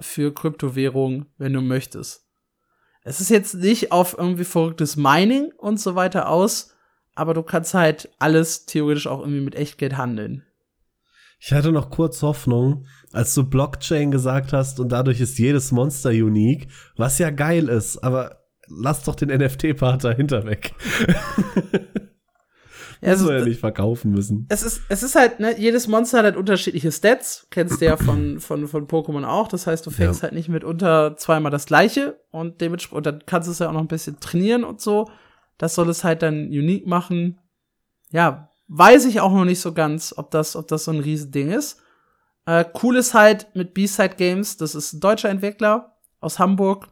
für Kryptowährung, wenn du möchtest. Es ist jetzt nicht auf irgendwie verrücktes Mining und so weiter aus, aber du kannst halt alles theoretisch auch irgendwie mit Echtgeld handeln. Ich hatte noch kurz Hoffnung, als du Blockchain gesagt hast und dadurch ist jedes Monster unique, was ja geil ist, aber lass doch den NFT-Part dahinter weg. Also, ja nicht verkaufen müssen. Es ist halt, ne, jedes Monster hat halt unterschiedliche Stats. Kennst du ja von Pokémon auch. Das heißt, du fängst halt nicht mitunter zweimal das Gleiche. Und dementsprechend, und dann kannst du es ja auch noch ein bisschen trainieren und so. Das soll es halt dann unique machen. Ja, weiß ich auch noch nicht so ganz, ob das so ein Riesending ist. Cool ist halt mit B-Side Games, das ist ein deutscher Entwickler aus Hamburg,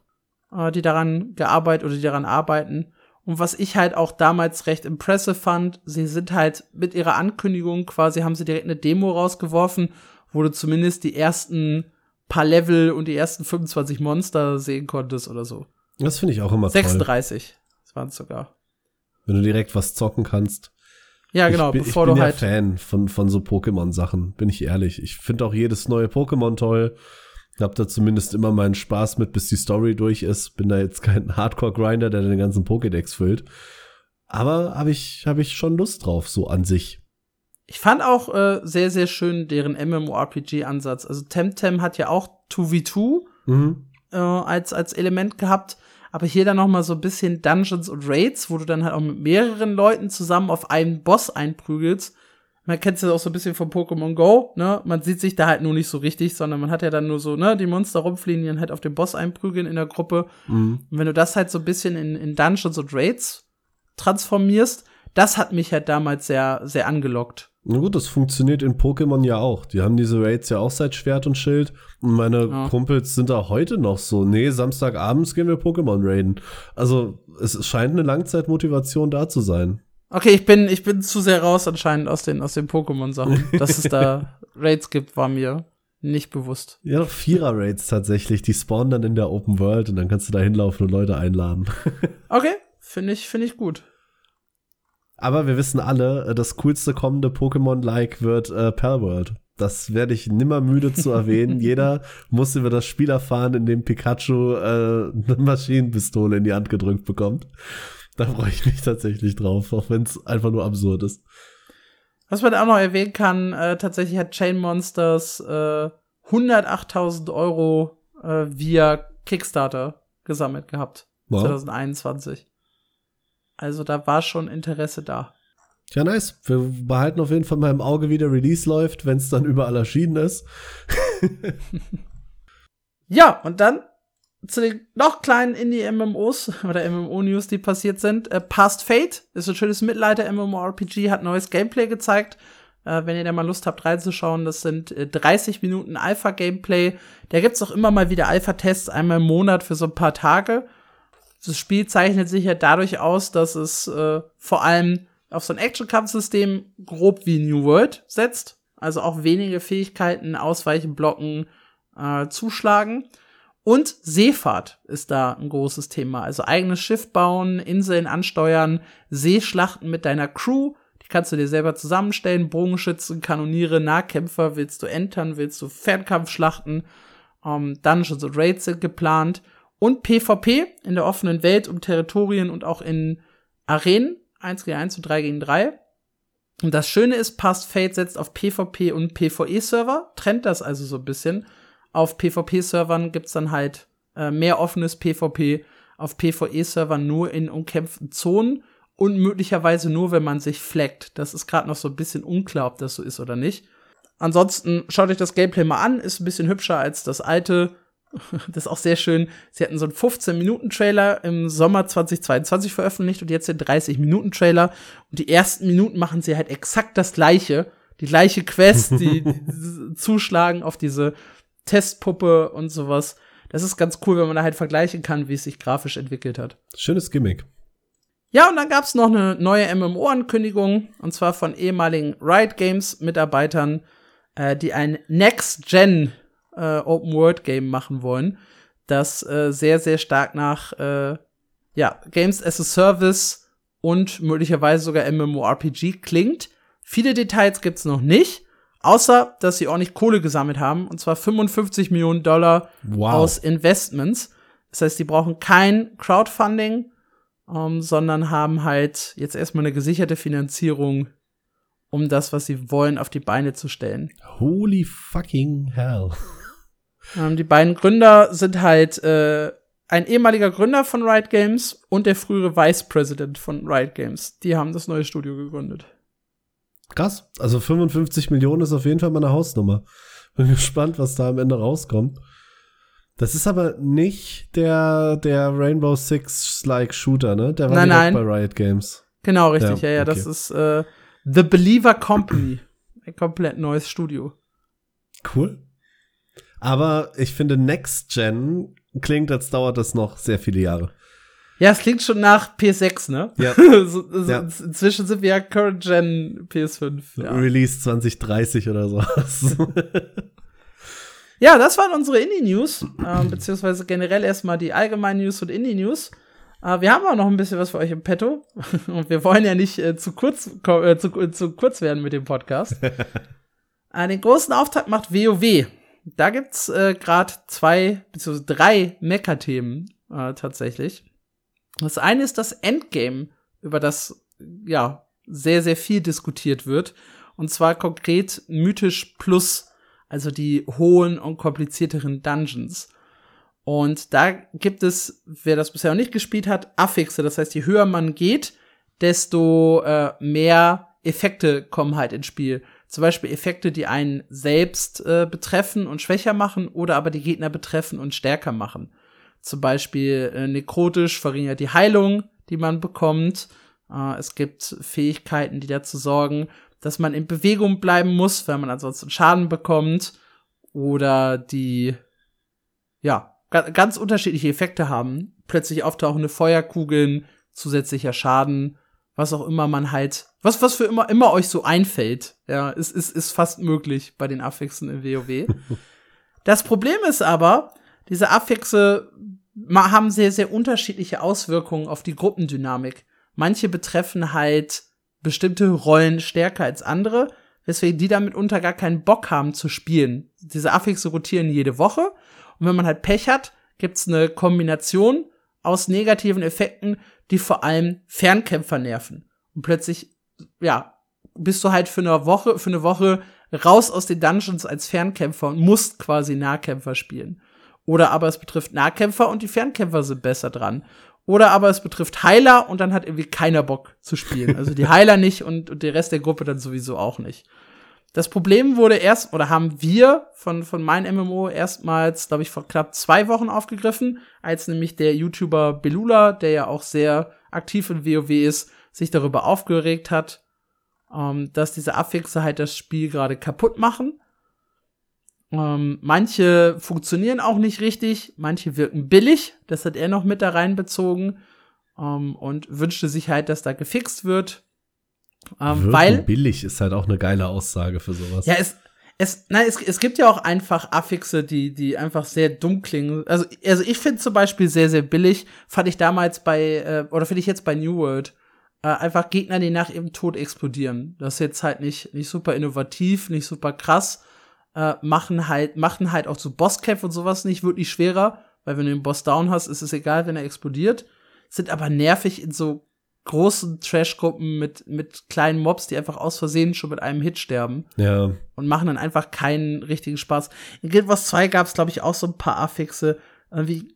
die daran arbeiten. Und was ich halt auch damals recht impressive fand, sie sind halt mit ihrer Ankündigung quasi, haben sie direkt eine Demo rausgeworfen, wo du zumindest die ersten paar Level und die ersten 25 Monster sehen konntest oder so. Das finde ich auch immer 36, toll. 36, das waren es sogar. Wenn du direkt was zocken kannst. Ja, genau. Ich bin Fan von so Pokémon-Sachen, bin ich ehrlich. Ich finde auch jedes neue Pokémon toll. Ich hab da zumindest immer meinen Spaß mit, bis die Story durch ist. Bin da jetzt kein Hardcore-Grinder, der den ganzen Pokédex füllt. Aber hab ich schon Lust drauf, so an sich. Ich fand auch sehr, sehr schön deren MMORPG-Ansatz. Also Temtem hat ja auch 2v2 als Element gehabt. Aber hier dann noch mal so ein bisschen Dungeons und Raids, wo du dann halt auch mit mehreren Leuten zusammen auf einen Boss einprügelst. Man kennt es ja auch so ein bisschen von Pokémon Go, ne? Man sieht sich da halt nur nicht so richtig, sondern man hat ja dann nur so, ne, die Monster rumfliegen, die dann halt auf den Boss einprügeln in der Gruppe. Mhm. Und wenn du das halt so ein bisschen in Dungeons und Raids transformierst, das hat mich halt damals sehr, sehr angelockt. Na gut, das funktioniert in Pokémon ja auch. Die haben diese Raids ja auch seit Schwert und Schild. Und meine Kumpels sind da heute noch so. Nee, Samstagabends gehen wir Pokémon raiden. Also, es scheint eine Langzeitmotivation da zu sein. Okay, ich bin zu sehr raus anscheinend aus den Pokémon-Sachen. Dass es da Raids gibt, war mir nicht bewusst. Ja, Vierer-Raids tatsächlich. Die spawnen dann in der Open World und dann kannst du da hinlaufen und Leute einladen. Okay, finde ich gut. Aber wir wissen alle, das coolste kommende Pokémon-like wird Palworld. Das werde ich nimmer müde zu erwähnen. Jeder muss über das Spiel erfahren, in dem Pikachu eine Maschinenpistole in die Hand gedrückt bekommt. Da freue ich mich tatsächlich drauf, auch wenn es einfach nur absurd ist. Was man auch noch erwähnen kann, tatsächlich hat Chain Monsters 108.000 Euro via Kickstarter gesammelt gehabt. Wow. 2021. Also da war schon Interesse da. Ja, nice. Wir behalten auf jeden Fall mal im Auge, wie der Release läuft, wenn es dann überall erschienen ist. Ja, und dann zu den noch kleinen Indie-MMOs oder MMO-News, die passiert sind. Past Fate ist ein schönes Mittelalter-MMORPG, hat neues Gameplay gezeigt. Wenn ihr da mal Lust habt reinzuschauen, das sind 30 Minuten Alpha-Gameplay. Da gibt's auch immer mal wieder Alpha-Tests, einmal im Monat für so ein paar Tage. Das Spiel zeichnet sich ja dadurch aus, dass es vor allem auf so ein Action-Kampfsystem grob wie New World setzt. Also auch wenige Fähigkeiten, Ausweichen, Blocken, Zuschlagen. Und Seefahrt ist da ein großes Thema. Also eigenes Schiff bauen, Inseln ansteuern, Seeschlachten mit deiner Crew. Die kannst du dir selber zusammenstellen. Bogenschützen, Kanoniere, Nahkämpfer. Willst du entern, willst du Fernkampfschlachten? Dungeons und Raids sind geplant. Und PvP in der offenen Welt um Territorien und auch in Arenen, 1 gegen 1 und 3 gegen 3. Und das Schöne ist, Past Fate setzt auf PvP und PvE-Server, trennt das also so ein bisschen. Auf PvP-Servern gibt's dann halt mehr offenes PvP, auf PvE-Servern nur in umkämpften Zonen und möglicherweise nur, wenn man sich flaggt. Das ist gerade noch so ein bisschen unklar, ob das so ist oder nicht. Ansonsten schaut euch das Gameplay mal an, ist ein bisschen hübscher als das alte. Das ist auch sehr schön. Sie hatten so einen 15-Minuten-Trailer im Sommer 2022 veröffentlicht und jetzt den 30-Minuten-Trailer. Und die ersten Minuten machen sie halt exakt das Gleiche. Die gleiche Quest, die zuschlagen auf diese Testpuppe und sowas. Das ist ganz cool, wenn man da halt vergleichen kann, wie es sich grafisch entwickelt hat. Schönes Gimmick. Ja, und dann gab's noch eine neue MMO-Ankündigung. Und zwar von ehemaligen Riot Games-Mitarbeitern, die ein Next-Gen Open-World-Game machen wollen, das sehr, sehr stark nach Games as a Service und möglicherweise sogar MMORPG klingt. Viele Details gibt's noch nicht, außer, dass sie ordentlich Kohle gesammelt haben, und zwar $55 Millionen aus Investments. Das heißt, die brauchen kein Crowdfunding, sondern haben halt jetzt erstmal eine gesicherte Finanzierung, um das, was sie wollen, auf die Beine zu stellen. Holy fucking hell. Die beiden Gründer sind halt ein ehemaliger Gründer von Riot Games und der frühere Vice President von Riot Games. Die haben das neue Studio gegründet. Krass. Also 55 Millionen ist auf jeden Fall meine Hausnummer. Bin gespannt, was da am Ende rauskommt. Das ist aber nicht der Rainbow Six-like Shooter, ne? Der war direkt bei Riot Games. Genau, richtig. Ja, okay. Das ist The Believer Company. Ein komplett neues Studio. Cool. Aber ich finde, Next Gen klingt, als dauert das noch sehr viele Jahre. Ja, es klingt schon nach PS6, ne? Ja. so, ja. Inzwischen sind wir ja Current Gen PS5. So ja. Release 2030 oder sowas. Ja, das waren unsere Indie-News, beziehungsweise generell erstmal die allgemeinen News und Indie-News. Wir haben auch noch ein bisschen was für euch im Petto. Und wir wollen ja nicht zu kurz werden mit dem Podcast. Den großen Auftakt macht WoW. Da gibt's gerade 2 bzw. 3 Mecha-Themen tatsächlich. Das eine ist das Endgame, über das ja sehr, sehr viel diskutiert wird. Und zwar konkret mythisch plus. Also die hohen und komplizierteren Dungeons. Und da gibt es, wer das bisher noch nicht gespielt hat, Affixe. Das heißt, je höher man geht, desto mehr Effekte kommen halt ins Spiel. Zum Beispiel Effekte, die einen selbst betreffen und schwächer machen oder aber die Gegner betreffen und stärker machen. Zum Beispiel nekrotisch verringert die Heilung, die man bekommt. Es gibt Fähigkeiten, die dazu sorgen, dass man in Bewegung bleiben muss, weil man ansonsten Schaden bekommt, oder die, ja, ganz unterschiedliche Effekte haben. Plötzlich auftauchende Feuerkugeln, zusätzlicher Schaden, was auch immer man halt, was für immer euch so einfällt. Ja, ist fast möglich bei den Affixen in WoW. Das Problem ist aber, diese Affixe haben sehr, sehr unterschiedliche Auswirkungen auf die Gruppendynamik. Manche betreffen halt bestimmte Rollen stärker als andere, weswegen die damit unter gar keinen Bock haben zu spielen. Diese Affixe rotieren jede Woche. Und wenn man halt Pech hat, gibt's eine Kombination aus negativen Effekten, die vor allem Fernkämpfer nerven. Und plötzlich, ja, bist du halt für eine Woche raus aus den Dungeons als Fernkämpfer und musst quasi Nahkämpfer spielen. Oder aber es betrifft Nahkämpfer und die Fernkämpfer sind besser dran. Oder aber es betrifft Heiler und dann hat irgendwie keiner Bock zu spielen. Also die Heiler nicht und der Rest der Gruppe dann sowieso auch nicht. Das Problem wurde haben wir von meinem MMO erstmals, glaube ich, vor knapp 2 Wochen aufgegriffen, als nämlich der YouTuber Belula, der ja auch sehr aktiv in WoW ist, sich darüber aufgeregt hat, dass diese Affixe halt das Spiel gerade kaputt machen. Manche funktionieren auch nicht richtig, manche wirken billig, das hat er noch mit da reinbezogen, und wünschte sich halt, dass da gefixt wird. Weil billig ist halt auch eine geile Aussage für sowas. Ja, es gibt ja auch einfach Affixe, die einfach sehr dumm klingen. Also ich finde zum Beispiel sehr, sehr billig, fand ich damals finde ich jetzt bei New World, einfach Gegner, die nach ihrem Tod explodieren. Das ist jetzt halt nicht super innovativ, nicht super krass. Machen halt auch so Bosskämpfe und sowas nicht wirklich schwerer, weil wenn du den Boss down hast, ist es egal, wenn er explodiert. Sind aber nervig in so großen Trash-Gruppen mit kleinen Mobs, die einfach aus Versehen schon mit einem Hit sterben. Ja. Und machen dann einfach keinen richtigen Spaß. In Guild Wars 2 gab's, glaube ich, auch so ein paar Affixe. Irgendwie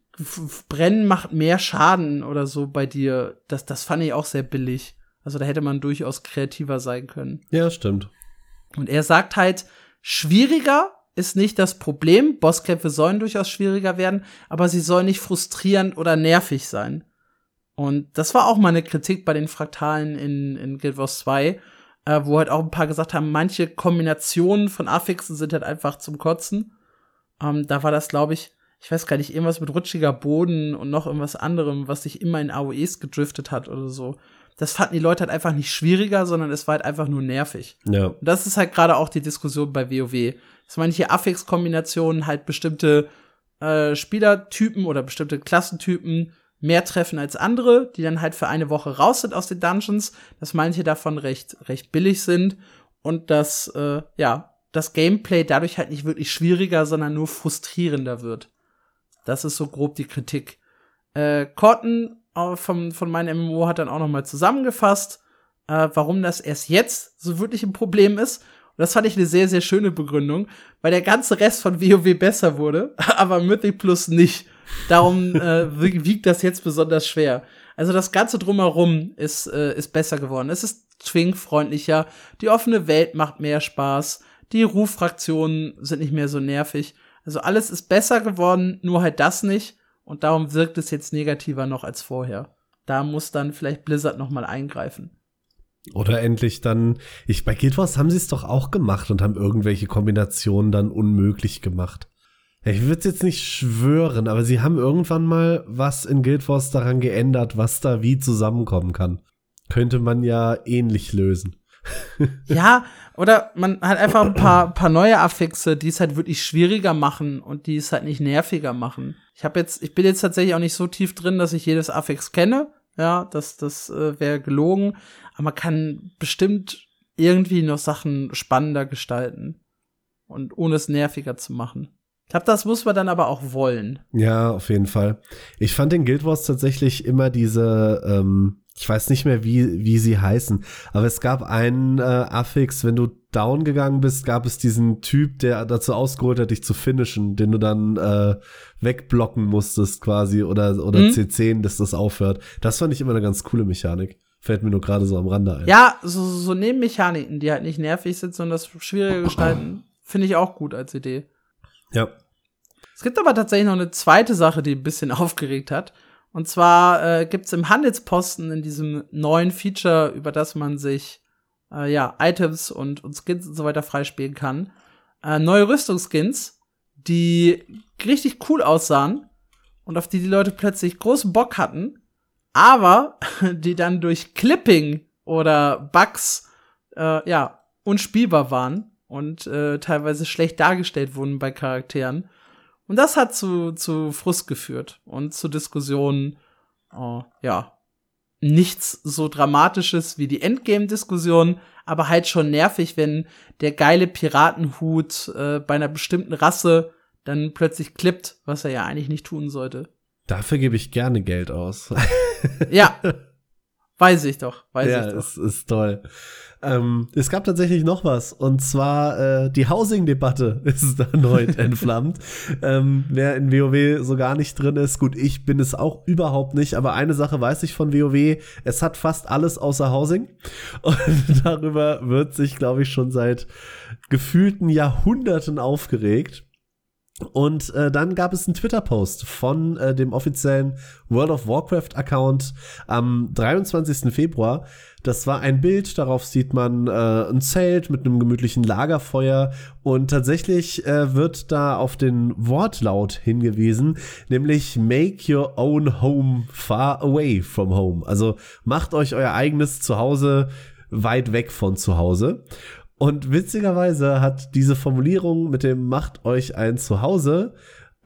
Brennen macht mehr Schaden oder so bei dir. Das fand ich auch sehr billig. Also da hätte man durchaus kreativer sein können. Ja, stimmt. Und er sagt halt, schwieriger ist nicht das Problem. Bosskämpfe sollen durchaus schwieriger werden, aber sie sollen nicht frustrierend oder nervig sein. Und das war auch mal eine Kritik bei den Fraktalen in Guild Wars 2, wo halt auch ein paar gesagt haben, manche Kombinationen von Affixen sind halt einfach zum Kotzen. Da war das, glaube ich, weiß gar nicht, irgendwas mit rutschiger Boden und noch irgendwas anderem, was sich immer in AOEs gedriftet hat oder so. Das fanden die Leute halt einfach nicht schwieriger, sondern es war halt einfach nur nervig. Ja. Und das ist halt gerade auch die Diskussion bei WoW. Dass manche Affix-Kombinationen halt bestimmte Spielertypen oder bestimmte Klassentypen mehr treffen als andere, die dann halt für eine Woche raus sind aus den Dungeons, dass manche davon recht billig sind und dass das Gameplay dadurch halt nicht wirklich schwieriger, sondern nur frustrierender wird. Das ist so grob die Kritik. Corton von meinem MMO hat dann auch noch mal zusammengefasst, warum das erst jetzt so wirklich ein Problem ist. Und das fand ich eine sehr, sehr schöne Begründung, weil der ganze Rest von WoW besser wurde, aber Mythic Plus nicht. Darum wiegt das jetzt besonders schwer. Also das Ganze drumherum ist besser geworden. Es ist zwingfreundlicher, die offene Welt macht mehr Spaß, die Ruffraktionen sind nicht mehr so nervig. Also alles ist besser geworden, nur halt das nicht. Und darum wirkt es jetzt negativer noch als vorher. Da muss dann vielleicht Blizzard noch mal eingreifen. Oder endlich dann, bei Guild Wars haben sie es doch auch gemacht und haben irgendwelche Kombinationen dann unmöglich gemacht. Ich würde es jetzt nicht schwören, aber sie haben irgendwann mal was in Guild Wars daran geändert, was da wie zusammenkommen kann. Könnte man ja ähnlich lösen. Ja, oder man hat einfach ein paar neue Affixe, die es halt wirklich schwieriger machen und die es halt nicht nerviger machen. Ich bin jetzt tatsächlich auch nicht so tief drin, dass ich jedes Affix kenne. Ja, das wäre gelogen. Aber man kann bestimmt irgendwie noch Sachen spannender gestalten. Und ohne es nerviger zu machen. Ich glaube, das muss man dann aber auch wollen. Ja, auf jeden Fall. Ich fand in Guild Wars tatsächlich immer diese, ich weiß nicht mehr, wie sie heißen, aber es gab einen Affix, wenn du down gegangen bist, gab es diesen Typ, der dazu ausgeholt hat, dich zu finishen, den du dann wegblocken musstest quasi oder CC'en, dass das aufhört. Das fand ich immer eine ganz coole Mechanik. Fällt mir nur gerade so am Rande ein. Ja, so Nebenmechaniken, die halt nicht nervig sind, sondern das schwierige gestalten, finde ich auch gut als Idee. Ja. Es gibt aber tatsächlich noch eine zweite Sache, die ein bisschen aufgeregt hat. Und zwar gibt's im Handelsposten in diesem neuen Feature, über das man sich Items und Skins und so weiter freispielen kann, neue Rüstungsskins, die richtig cool aussahen und auf die die Leute plötzlich großen Bock hatten, aber die dann durch Clipping oder Bugs unspielbar waren. Und teilweise schlecht dargestellt wurden bei Charakteren. Und das hat zu Frust geführt und zu Diskussionen, nichts so Dramatisches wie die Endgame-Diskussion, aber halt schon nervig, wenn der geile Piratenhut bei einer bestimmten Rasse dann plötzlich klippt, was er ja eigentlich nicht tun sollte. Dafür gebe ich gerne Geld aus. Ja, weiß ich doch. Ja, das ist toll. Es gab tatsächlich noch was, und zwar die Housing-Debatte ist erneut entflammt. Wer in WoW so gar nicht drin ist, gut, ich bin es auch überhaupt nicht, aber eine Sache weiß ich von WoW, es hat fast alles außer Housing, und darüber wird sich, glaube ich, schon seit gefühlten Jahrhunderten aufgeregt. Und dann gab es einen Twitter-Post von dem offiziellen World of Warcraft-Account am 23. Februar. Das war ein Bild, darauf sieht man ein Zelt mit einem gemütlichen Lagerfeuer. Und tatsächlich wird da auf den Wortlaut hingewiesen, nämlich make your own home far away from home. Also macht euch euer eigenes Zuhause weit weg von zu Hause. Und witzigerweise hat diese Formulierung mit dem macht euch ein Zuhause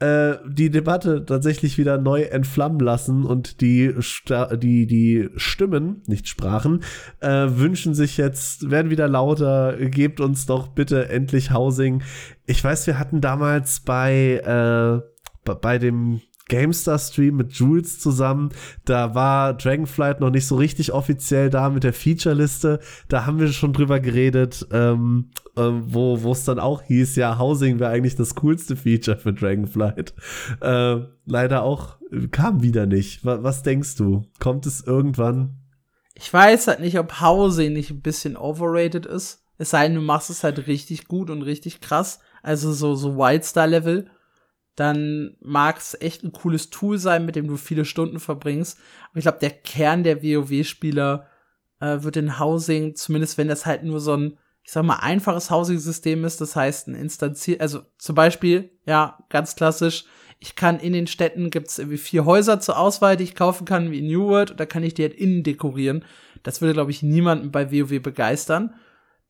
die Debatte tatsächlich wieder neu entflammen lassen, und die Stimmen, nicht Sprachen, wünschen sich jetzt, werden wieder lauter, gebt uns doch bitte endlich Housing. Ich weiß, wir hatten damals bei dem GameStar-Stream mit Jules zusammen, da war Dragonflight noch nicht so richtig offiziell da mit der Feature-Liste, da haben wir schon drüber geredet, wo es dann auch hieß, ja, Housing wäre eigentlich das coolste Feature für Dragonflight. Leider auch, kam wieder nicht. Was denkst du? Kommt es irgendwann? Ich weiß halt nicht, ob Housing nicht ein bisschen overrated ist, es sei denn, du machst es halt richtig gut und richtig krass, also so Wildstar-Level. Dann mag es echt ein cooles Tool sein, mit dem du viele Stunden verbringst. Aber ich glaube, der Kern der WoW-Spieler wird in Housing, zumindest wenn das halt nur so ein, ich sag mal, einfaches Housing-System ist, das heißt ein Instanzier, also zum Beispiel, ja, ganz klassisch, ich kann in den Städten, gibt's irgendwie 4 Häuser zur Auswahl, die ich kaufen kann, wie in New World, und da kann ich die halt innen dekorieren. Das würde, glaube ich, niemanden bei WoW begeistern.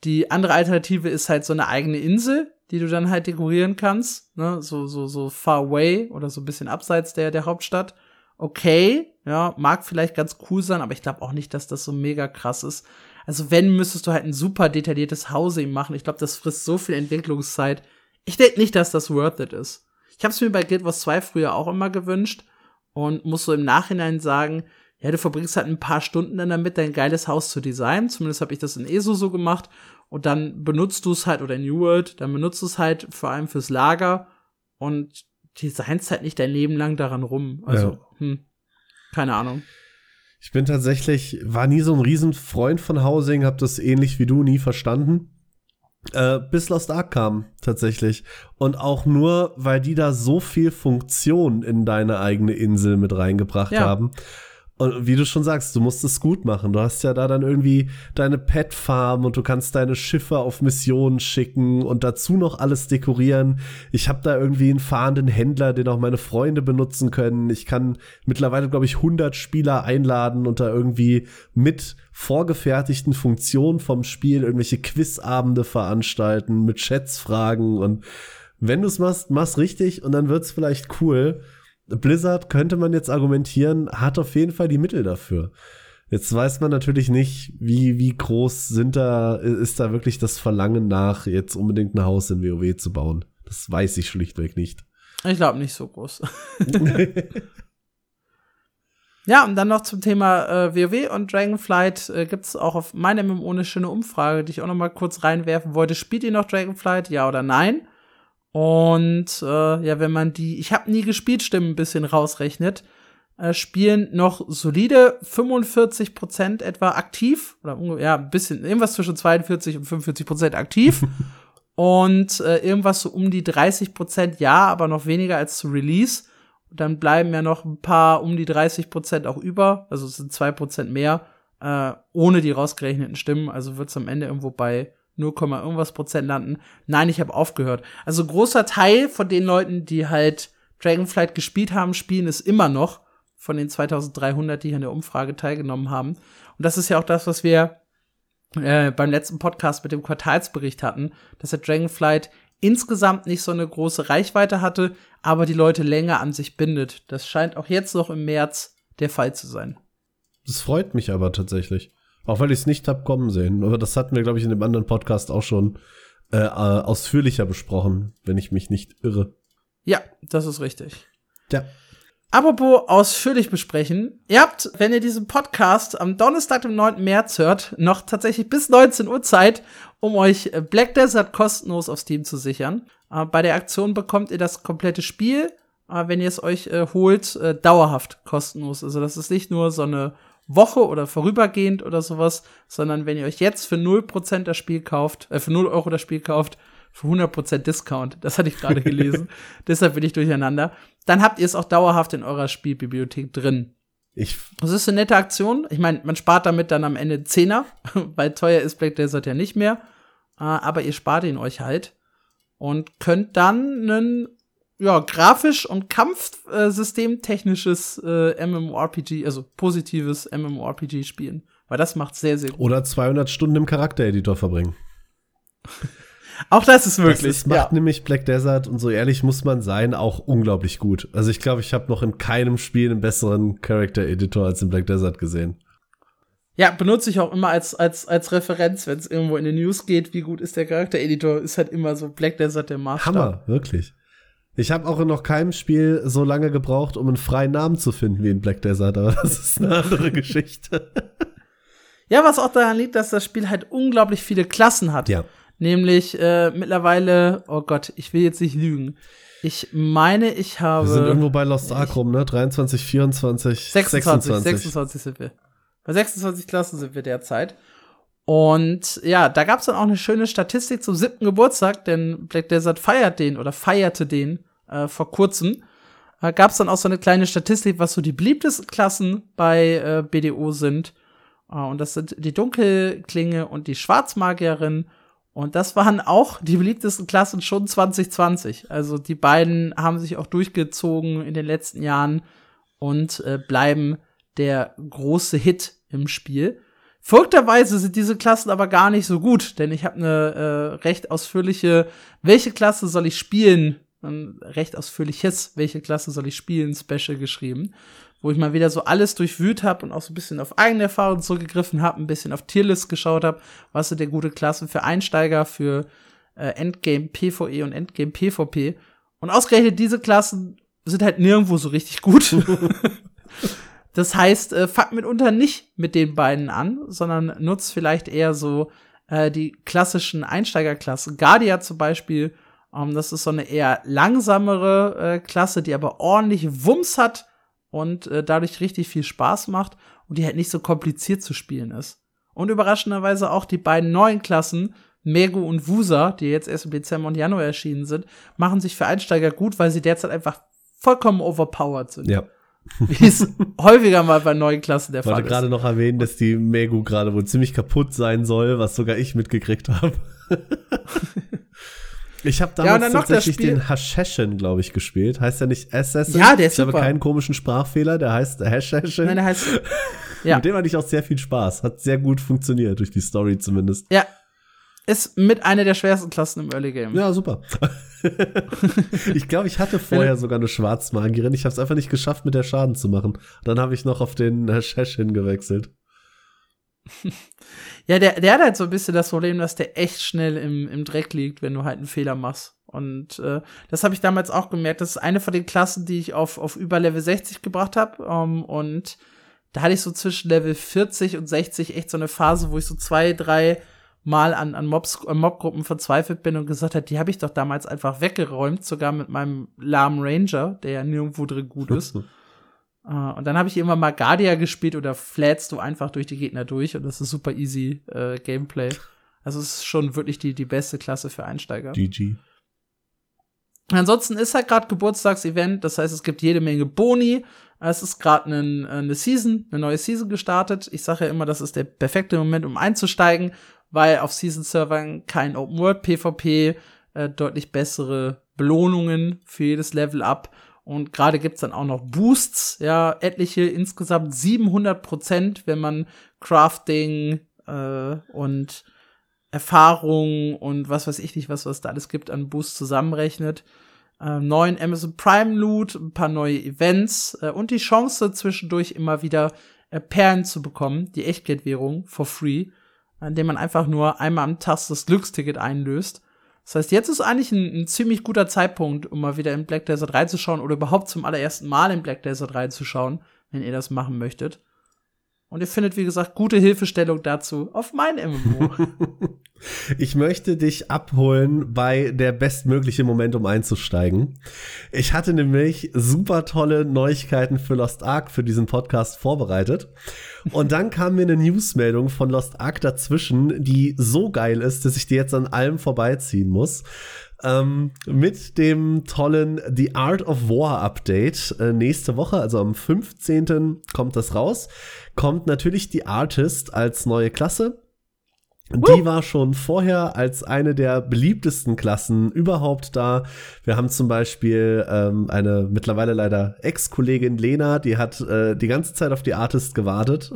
Die andere Alternative ist halt so eine eigene Insel, die du dann halt dekorieren kannst, ne, so far away oder so ein bisschen abseits der Hauptstadt. Okay, ja, mag vielleicht ganz cool sein, aber ich glaube auch nicht, dass das so mega krass ist. Also wenn, müsstest du halt ein super detailliertes Housing machen. Ich glaube, das frisst so viel Entwicklungszeit. Ich denke nicht, dass das worth it ist. Ich habe es mir bei Guild Wars 2 früher auch immer gewünscht und muss so im Nachhinein sagen, ja, du verbringst halt ein paar Stunden dann damit, dein geiles Haus zu designen. Zumindest habe ich das in ESO so gemacht. Und dann benutzt du es halt, oder in New World, dann benutzt du es halt vor allem fürs Lager und designst halt nicht dein Leben lang daran rum. Also, keine Ahnung. Ich bin tatsächlich, war nie so ein Riesenfreund von Housing, hab das ähnlich wie du nie verstanden. Bis Lost Ark kam, tatsächlich. Und auch nur, weil die da so viel Funktion in deine eigene Insel mit reingebracht haben. Und wie du schon sagst, du musst es gut machen. Du hast ja da dann irgendwie deine Pet-Farm und du kannst deine Schiffe auf Missionen schicken und dazu noch alles dekorieren. Ich habe da irgendwie einen fahrenden Händler, den auch meine Freunde benutzen können. Ich kann mittlerweile, glaube ich, 100 Spieler einladen und da irgendwie mit vorgefertigten Funktionen vom Spiel irgendwelche Quizabende veranstalten mit Schätzfragen. Und wenn du es machst, mach's richtig und dann wird's vielleicht cool. Blizzard, könnte man jetzt argumentieren, hat auf jeden Fall die Mittel dafür. Jetzt weiß man natürlich nicht, wie groß ist da wirklich das Verlangen nach, jetzt unbedingt ein Haus in WoW zu bauen. Das weiß ich schlichtweg nicht. Ich glaube, nicht so groß. Ja, und dann noch zum Thema WoW und Dragonflight gibt es auch auf meinem MMO eine schöne Umfrage, die ich auch noch mal kurz reinwerfen wollte. Spielt ihr noch Dragonflight, ja oder nein? Und ja, wenn man die Ich habe nie gespielt Stimmen ein bisschen rausrechnet, spielen noch solide 45% etwa aktiv oder ja, ein bisschen irgendwas zwischen 42 und 45% aktiv und irgendwas so um die 30% ja, aber noch weniger als zu Release. Und dann bleiben ja noch ein paar um die 30% auch über, also es sind 2% mehr ohne die rausgerechneten Stimmen, also wird's am Ende irgendwo bei 0, irgendwas Prozent landen. Nein, ich habe aufgehört. Also großer Teil von den Leuten, die halt Dragonflight gespielt haben, spielen es immer noch von den 2300, die hier an der Umfrage teilgenommen haben. Und das ist ja auch das, was wir beim letzten Podcast mit dem Quartalsbericht hatten, dass der Dragonflight insgesamt nicht so eine große Reichweite hatte, aber die Leute länger an sich bindet. Das scheint auch jetzt noch im März der Fall zu sein. Das freut mich aber tatsächlich. Auch weil ich es nicht hab kommen sehen. Aber das hatten wir, glaube ich, in dem anderen Podcast auch schon ausführlicher besprochen, wenn ich mich nicht irre. Ja, das ist richtig. Ja. Apropos ausführlich besprechen. Ihr habt, wenn ihr diesen Podcast am Donnerstag, dem 9. März hört, noch tatsächlich bis 19 Uhr Zeit, um euch Black Desert kostenlos auf Steam zu sichern. Bei der Aktion bekommt ihr das komplette Spiel, wenn ihr es euch holt, dauerhaft kostenlos. Also das ist nicht nur so eine Woche oder vorübergehend oder sowas, sondern wenn ihr euch jetzt für 0% das Spiel kauft, für 0 Euro das Spiel kauft, für 100% Discount, das hatte ich gerade gelesen, deshalb bin ich durcheinander, dann habt ihr es auch dauerhaft in eurer Spielbibliothek drin. Das ist eine nette Aktion. Ich meine, man spart damit dann am Ende 10er, weil teuer ist Black Desert ja nicht mehr, aber ihr spart ihn euch halt und könnt dann einen grafisch und kampfsystemtechnisches MMORPG, also positives MMORPG spielen. Weil das macht sehr, sehr gut. Oder 200 Stunden im Charaktereditor verbringen. Auch das ist möglich. Das macht nämlich Black Desert, und so ehrlich muss man sein, auch unglaublich gut. Also ich glaube, ich habe noch in keinem Spiel einen besseren Charaktereditor als in Black Desert gesehen. Ja, benutze ich auch immer als Referenz, wenn es irgendwo in den News geht, wie gut ist der Charaktereditor, ist halt immer so Black Desert der Maßstab. Hammer, wirklich. Ich habe auch in noch keinem Spiel so lange gebraucht, um einen freien Namen zu finden wie in Black Desert, aber das ist eine andere Geschichte. Ja, was auch daran liegt, dass das Spiel halt unglaublich viele Klassen hat. Ja. Nämlich mittlerweile, oh Gott, ich will jetzt nicht lügen. Ich meine, ich habe Wir sind irgendwo bei Lost Ark rum, ne? 23, 24, 26 sind wir. Bei 26 Klassen sind wir derzeit. Und ja, da gab's dann auch eine schöne Statistik zum 7. Geburtstag, denn Black Desert feierte den vor kurzem. Gab's dann auch so eine kleine Statistik, was so die beliebtesten Klassen bei BDO sind. Und das sind die Dunkelklinge und die Schwarzmagierin. Und das waren auch die beliebtesten Klassen schon 2020. Also die beiden haben sich auch durchgezogen in den letzten Jahren und bleiben der große Hit im Spiel. Verrückterweise sind diese Klassen aber gar nicht so gut, denn ich habe eine recht ausführliche welche Klasse soll ich spielen Special geschrieben, wo ich mal wieder so alles durchwühlt habe und auch so ein bisschen auf eigene Erfahrung zurückgegriffen habe, ein bisschen auf Tierlist geschaut habe, was sind denn gute Klassen für Einsteiger, für Endgame PvE und Endgame PvP, und ausgerechnet diese Klassen sind halt nirgendwo so richtig gut. Das heißt, fangt mitunter nicht mit den beiden an, sondern nutzt vielleicht eher so die klassischen Einsteigerklassen. Guardia zum Beispiel, das ist so eine eher langsamere Klasse, die aber ordentlich Wumms hat und dadurch richtig viel Spaß macht. und die halt nicht so kompliziert zu spielen ist. Und überraschenderweise auch die beiden neuen Klassen, Mego und Wusa, die jetzt erst im Dezember und Januar erschienen sind, machen sich für Einsteiger gut, weil sie derzeit einfach vollkommen overpowered sind. Ja. Wie es häufiger mal bei neuen Klassen der Fall ist. Ich wollte gerade noch erwähnen, dass die Mego gerade wohl ziemlich kaputt sein soll, was sogar ich mitgekriegt habe. Ich habe damals tatsächlich den Hashashin, glaube ich, gespielt. Heißt der nicht Assassin? Ja, der ist super. Ich habe keinen komischen Sprachfehler, der heißt Hashashin. Nein, der heißt ja. Mit dem hatte ich auch sehr viel Spaß. Hat sehr gut funktioniert, durch die Story zumindest. Ja. Ist mit einer der schwersten Klassen im Early Game. Ja, super. Ich glaube, ich hatte vorher sogar eine Schwarzmagierin. Ich habe es einfach nicht geschafft, mit der Schaden zu machen. Dann habe ich noch auf den Hashashin gewechselt. Ja, der hat halt so ein bisschen das Problem, dass der echt schnell im Dreck liegt, wenn du halt einen Fehler machst. Und das habe ich damals auch gemerkt. Das ist eine von den Klassen, die ich auf über Level 60 gebracht habe. Und da hatte ich so zwischen Level 40 und 60 echt so eine Phase, wo ich so 2, 3 Mal an Mobgruppen verzweifelt bin und gesagt hat, die habe ich doch damals einfach weggeräumt, sogar mit meinem lahmen Ranger, der ja nirgendwo drin gut ist. Und dann habe ich immer mal Guardia gespielt oder flätst du einfach durch die Gegner durch und das ist super easy Gameplay. Also es ist schon wirklich die beste Klasse für Einsteiger. GG. Ansonsten ist halt gerade Geburtstagsevent, das heißt, es gibt jede Menge Boni. Es ist gerade eine neue Season gestartet. Ich sage ja immer, das ist der perfekte Moment, um einzusteigen, weil auf Season-Servern kein Open-World-PvP, deutlich bessere Belohnungen für jedes Level-Up. Und gerade gibt's dann auch noch Boosts, ja, etliche, insgesamt 700%, wenn man Crafting und Erfahrung und was weiß ich nicht, was da alles gibt an Boosts zusammenrechnet. Neuen Amazon Prime Loot, ein paar neue Events und die Chance zwischendurch immer wieder Perlen zu bekommen, die Echtgeldwährung, for free, indem man einfach nur einmal am Tag das Glücksticket einlöst. Das heißt, jetzt ist eigentlich ein ziemlich guter Zeitpunkt, um mal wieder in Black Desert reinzuschauen oder überhaupt zum allerersten Mal in Black Desert reinzuschauen, wenn ihr das machen möchtet. Und ihr findet, wie gesagt, gute Hilfestellung dazu auf mein MMO. Ich möchte dich abholen bei der bestmögliche Moment, um einzusteigen. Ich hatte nämlich super tolle Neuigkeiten für Lost Ark für diesen Podcast vorbereitet. Und dann kam mir eine Newsmeldung von Lost Ark dazwischen, die so geil ist, dass ich die jetzt an allem vorbeiziehen muss. Mit dem tollen The Art of War Update nächste Woche, also am 15. kommt das raus, kommt natürlich die Artist als neue Klasse. Die war schon vorher als eine der beliebtesten Klassen überhaupt da. Wir haben zum Beispiel eine mittlerweile leider Ex-Kollegin Lena, die hat die ganze Zeit auf die Artist gewartet.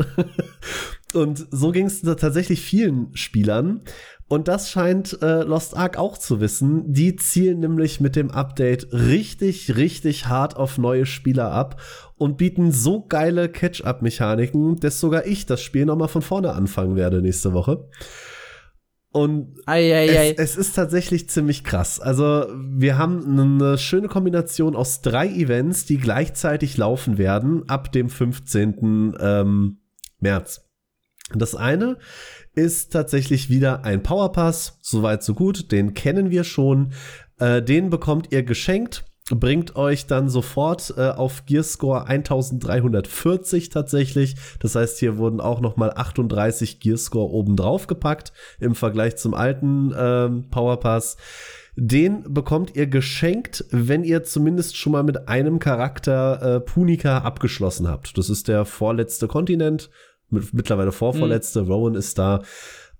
Und so ging es tatsächlich vielen Spielern. Und das scheint Lost Ark auch zu wissen. Die zielen nämlich mit dem Update richtig, richtig hart auf neue Spieler ab und bieten so geile Catch-up-Mechaniken, dass sogar ich das Spiel noch mal von vorne anfangen werde nächste Woche. Und es ist tatsächlich ziemlich krass. Also wir haben eine schöne Kombination aus 3 Events, die gleichzeitig laufen werden ab dem 15. März. Das eine ist tatsächlich wieder ein Power Pass, soweit so gut, den kennen wir schon, den bekommt ihr geschenkt, bringt euch dann sofort auf Gearscore 1340 tatsächlich, das heißt, hier wurden auch nochmal 38 Gearscore obendrauf gepackt, im Vergleich zum alten Power Pass. Den bekommt ihr geschenkt, wenn ihr zumindest schon mal mit einem Charakter Punica abgeschlossen habt. Das ist der vorletzte Kontinent, mittlerweile vorvorletzte, Rowan ist da.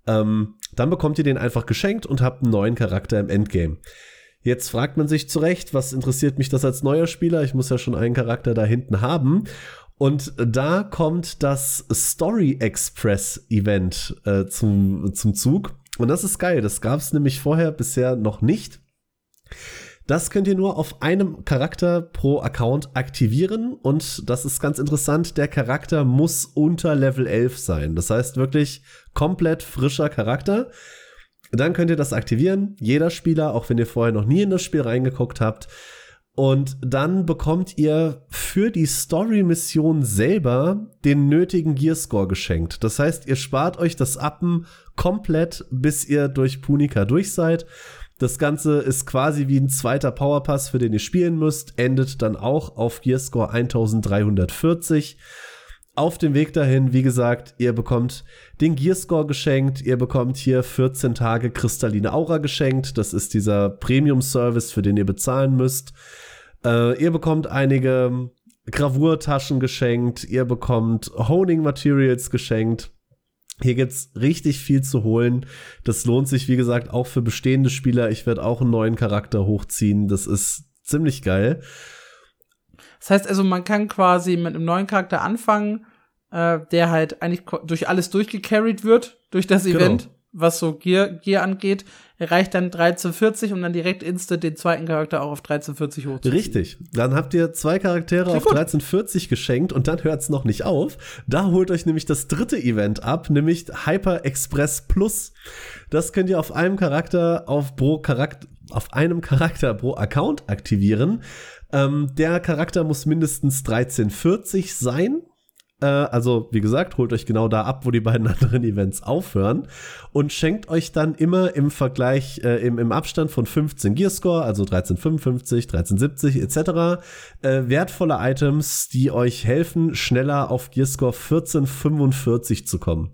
Dann bekommt ihr den einfach geschenkt und habt einen neuen Charakter im Endgame. Jetzt fragt man sich zu Recht, was interessiert mich das als neuer Spieler? Ich muss ja schon einen Charakter da hinten haben. Und da kommt das Story Express Event zum Zug. Und das ist geil, das gab es nämlich vorher bisher noch nicht. Das könnt ihr nur auf einem Charakter pro Account aktivieren und das ist ganz interessant, der Charakter muss unter Level 11 sein. Das heißt wirklich komplett frischer Charakter. Dann könnt ihr das aktivieren, jeder Spieler, auch wenn ihr vorher noch nie in das Spiel reingeguckt habt. Und dann bekommt ihr für die Story-Mission selber den nötigen Gearscore geschenkt. Das heißt, ihr spart euch das Uppen komplett, bis ihr durch Punica durch seid. Das Ganze ist quasi wie ein zweiter Powerpass, für den ihr spielen müsst, endet dann auch auf Gearscore 1340. auf dem Weg dahin, wie gesagt, ihr bekommt den Gearscore geschenkt, ihr bekommt hier 14 Tage kristalline Aura geschenkt, das ist dieser Premium-Service, für den ihr bezahlen müsst. Ihr bekommt einige Gravurtaschen geschenkt, ihr bekommt Honing-Materials geschenkt. Hier gibt's richtig viel zu holen. Das lohnt sich, wie gesagt, auch für bestehende Spieler. Ich werde auch einen neuen Charakter hochziehen, das ist ziemlich geil. Das heißt also, man kann quasi mit einem neuen Charakter anfangen, der halt eigentlich durch alles durchgecarried wird, durch das Event, was so Gear angeht, erreicht dann 1340 und dann direkt instant den zweiten Charakter auch auf 1340 hochzuziehen. Richtig. Dann habt ihr zwei Charaktere auf 1340 geschenkt und dann hört's noch nicht auf. Da holt euch nämlich das dritte Event ab, nämlich Hyper Express Plus. Das könnt ihr auf einem Charakter pro Account aktivieren. Der Charakter muss mindestens 1340 sein. Also, wie gesagt, holt euch genau da ab, wo die beiden anderen Events aufhören und schenkt euch dann immer im Vergleich, im Abstand von 15 Gearscore, also 1355, 1370 etc., wertvolle Items, die euch helfen, schneller auf Gearscore 1445 zu kommen.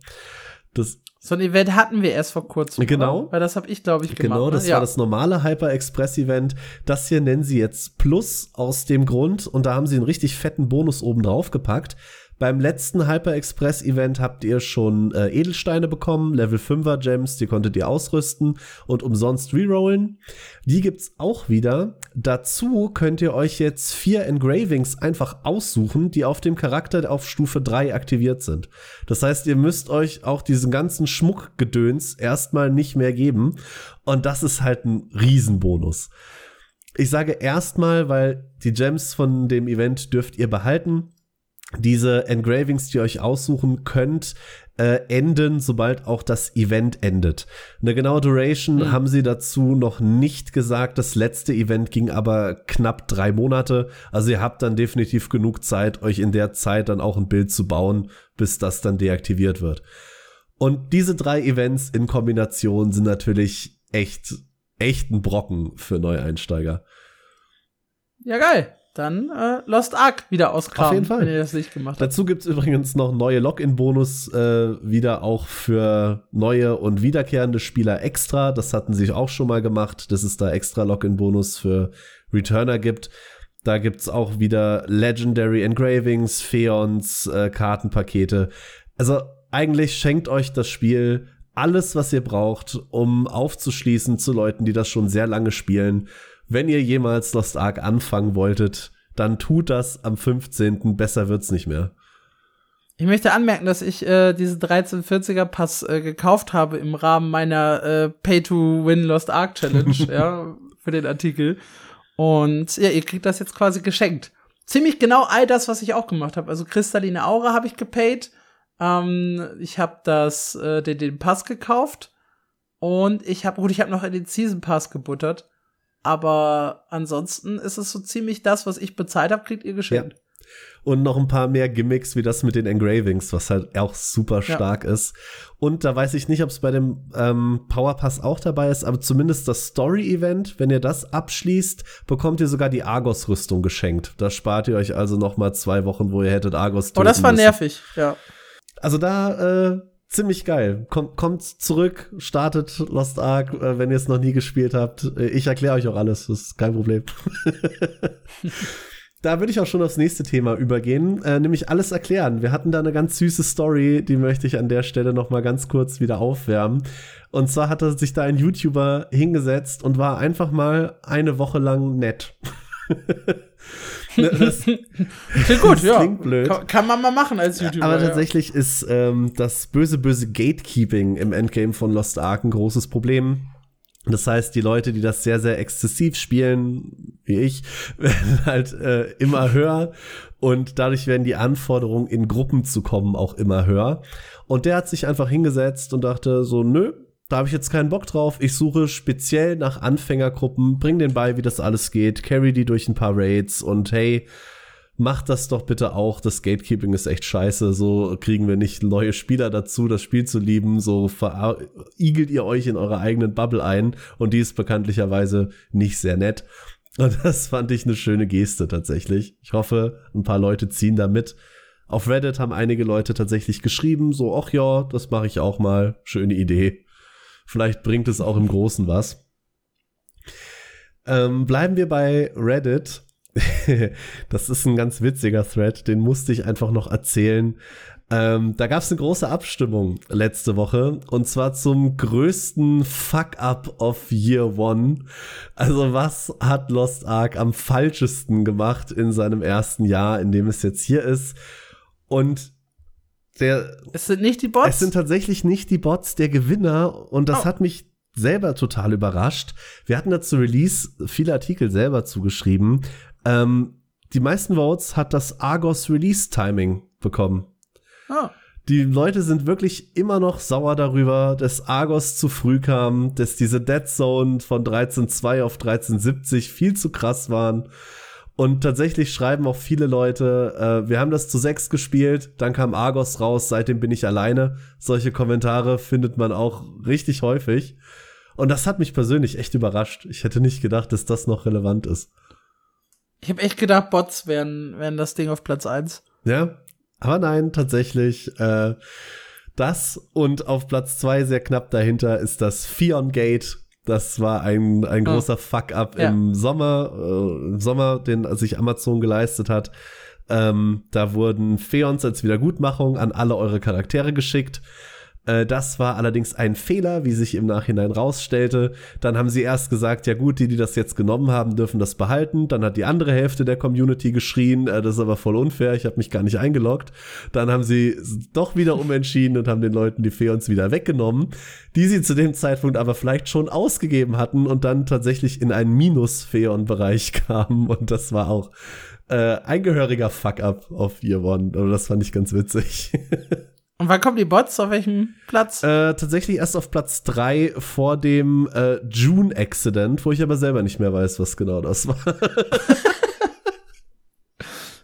So ein Event hatten wir erst vor kurzem. Genau. Weil das habe ich, glaube ich, gemacht. Genau, das war das normale Hyper-Express-Event. Das hier nennen sie jetzt Plus aus dem Grund. Und da haben sie einen richtig fetten Bonus oben drauf gepackt. Beim letzten Hyper-Express-Event habt ihr schon Edelsteine bekommen, Level 5er Gems, die konntet ihr ausrüsten und umsonst rerollen. Die gibt's auch wieder. Dazu könnt ihr euch jetzt 4 Engravings einfach aussuchen, die auf dem Charakter auf Stufe 3 aktiviert sind. Das heißt, ihr müsst euch auch diesen ganzen Schmuckgedöns erstmal nicht mehr geben. Und das ist halt ein Riesenbonus. Ich sage erstmal, weil die Gems von dem Event dürft ihr behalten. Diese Engravings, die ihr euch aussuchen könnt, enden, sobald auch das Event endet. Eine genaue Duration haben sie dazu noch nicht gesagt. Das letzte Event ging aber knapp 3 Monate. Also ihr habt dann definitiv genug Zeit, euch in der Zeit dann auch ein Bild zu bauen, bis das dann deaktiviert wird. Und diese 3 Events in Kombination sind natürlich echt ein Brocken für Neueinsteiger. Ja, geil. Dann Lost Ark wieder auskramen, auf jeden Fall, wenn ihr das nicht gemacht habt. Dazu gibt es übrigens noch neue Login-Bonus, wieder auch für neue und wiederkehrende Spieler extra. Das hatten sie auch schon mal gemacht, dass es da extra Login-Bonus für Returner gibt. Da gibt es auch wieder Legendary Engravings, Feons, Kartenpakete. Also eigentlich schenkt euch das Spiel alles, was ihr braucht, um aufzuschließen zu Leuten, die das schon sehr lange spielen. Wenn ihr jemals Lost Ark anfangen wolltet, dann tut das am 15. Besser wird's nicht mehr. Ich möchte anmerken, dass ich diesen 1340er-Pass gekauft habe im Rahmen meiner Pay-to-Win Lost Ark Challenge, ja, für den Artikel. Und ja, ihr kriegt das jetzt quasi geschenkt. Ziemlich genau all das, was ich auch gemacht habe. Also kristalline Aura habe ich gepaid. Ich habe das den Pass gekauft. Und ich habe noch in den Season Pass gebuttert. Aber ansonsten ist es so ziemlich das, was ich bezahlt habe, kriegt ihr geschenkt. Ja. Und noch ein paar mehr Gimmicks, wie das mit den Engravings, was halt auch super stark ist. Und da weiß ich nicht, ob es bei dem Power Pass auch dabei ist, aber zumindest das Story-Event, wenn ihr das abschließt, bekommt ihr sogar die Argos-Rüstung geschenkt. Da spart ihr euch also noch mal 2 Wochen, wo ihr hättet Argos töten müssen. Oh, das war nervig, ja. Also da ziemlich geil. Kommt zurück, startet Lost Ark, wenn ihr es noch nie gespielt habt. Ich erkläre euch auch alles, das ist kein Problem. Da würde ich auch schon aufs nächste Thema übergehen, nämlich alles erklären. Wir hatten da eine ganz süße Story, die möchte ich an der Stelle noch mal ganz kurz wieder aufwärmen. Und zwar hatte sich da ein YouTuber hingesetzt und war einfach mal 1 Woche lang nett. Das klingt gut, ja. Klingt blöd. Kann man mal machen als YouTuber. Aber tatsächlich ist das böse Gatekeeping im Endgame von Lost Ark ein großes Problem. Das heißt, die Leute, die das sehr, sehr exzessiv spielen, wie ich, werden halt immer höher. Und dadurch werden die Anforderungen, in Gruppen zu kommen, auch immer höher. Und der hat sich einfach hingesetzt und dachte so, nö, da habe ich jetzt keinen Bock drauf. Ich suche speziell nach Anfängergruppen, bring denen bei, wie das alles geht, carry die durch ein paar Raids und hey, macht das doch bitte auch. Das Gatekeeping ist echt scheiße. So kriegen wir nicht neue Spieler dazu, das Spiel zu lieben. So verigelt ihr euch in eurer eigenen Bubble ein und die ist bekanntlicherweise nicht sehr nett. Und das fand ich eine schöne Geste tatsächlich. Ich hoffe, ein paar Leute ziehen da mit. Auf Reddit haben einige Leute tatsächlich geschrieben, so, ach ja, das mache ich auch mal, schöne Idee. Vielleicht bringt es auch im Großen was. Bleiben wir bei Reddit. Das ist ein ganz witziger Thread, den musste ich einfach noch erzählen. Da gab es eine große Abstimmung letzte Woche, und zwar zum größten Fuck-Up of Year One. Also was hat Lost Ark am falschesten gemacht in seinem ersten Jahr, in dem es jetzt hier ist? Und es sind nicht die Bots? Es sind tatsächlich nicht die Bots, der Gewinner. Und das hat mich selber total überrascht. Wir hatten dazu Release viele Artikel selber zugeschrieben. Die meisten Votes hat das Argos Release Timing bekommen. Die Leute sind wirklich immer noch sauer darüber, dass Argos zu früh kam, dass diese Dead Zone von 13.2 auf 13.70 viel zu krass waren. Und tatsächlich schreiben auch viele Leute, wir haben das zu 6 gespielt, dann kam Argos raus, seitdem bin ich alleine. Solche Kommentare findet man auch richtig häufig. Und das hat mich persönlich echt überrascht. Ich hätte nicht gedacht, dass das noch relevant ist. Ich habe echt gedacht, Bots wären das Ding auf Platz 1. Ja. Aber nein, tatsächlich das, und auf Platz 2 sehr knapp dahinter ist das Fion Gate. Das war ein großer Fuck-up im Sommer, den sich Amazon geleistet hat. Da wurden Feons als Wiedergutmachung an alle eure Charaktere geschickt. Das war allerdings ein Fehler, wie sich im Nachhinein rausstellte. Dann haben sie erst gesagt, ja gut, die das jetzt genommen haben, dürfen das behalten. Dann hat die andere Hälfte der Community geschrien, das ist aber voll unfair, ich habe mich gar nicht eingeloggt. Dann haben sie doch wieder umentschieden und haben den Leuten die Feons wieder weggenommen, die sie zu dem Zeitpunkt aber vielleicht schon ausgegeben hatten und dann tatsächlich in einen Minus-Feon-Bereich kamen. Und das war auch ein gehöriger Fuck-up auf Year One. Aber das fand ich ganz witzig. Und wann kommen die Bots? Auf welchem Platz? Tatsächlich erst auf Platz 3 vor dem June-Accident, wo ich aber selber nicht mehr weiß, was genau das war.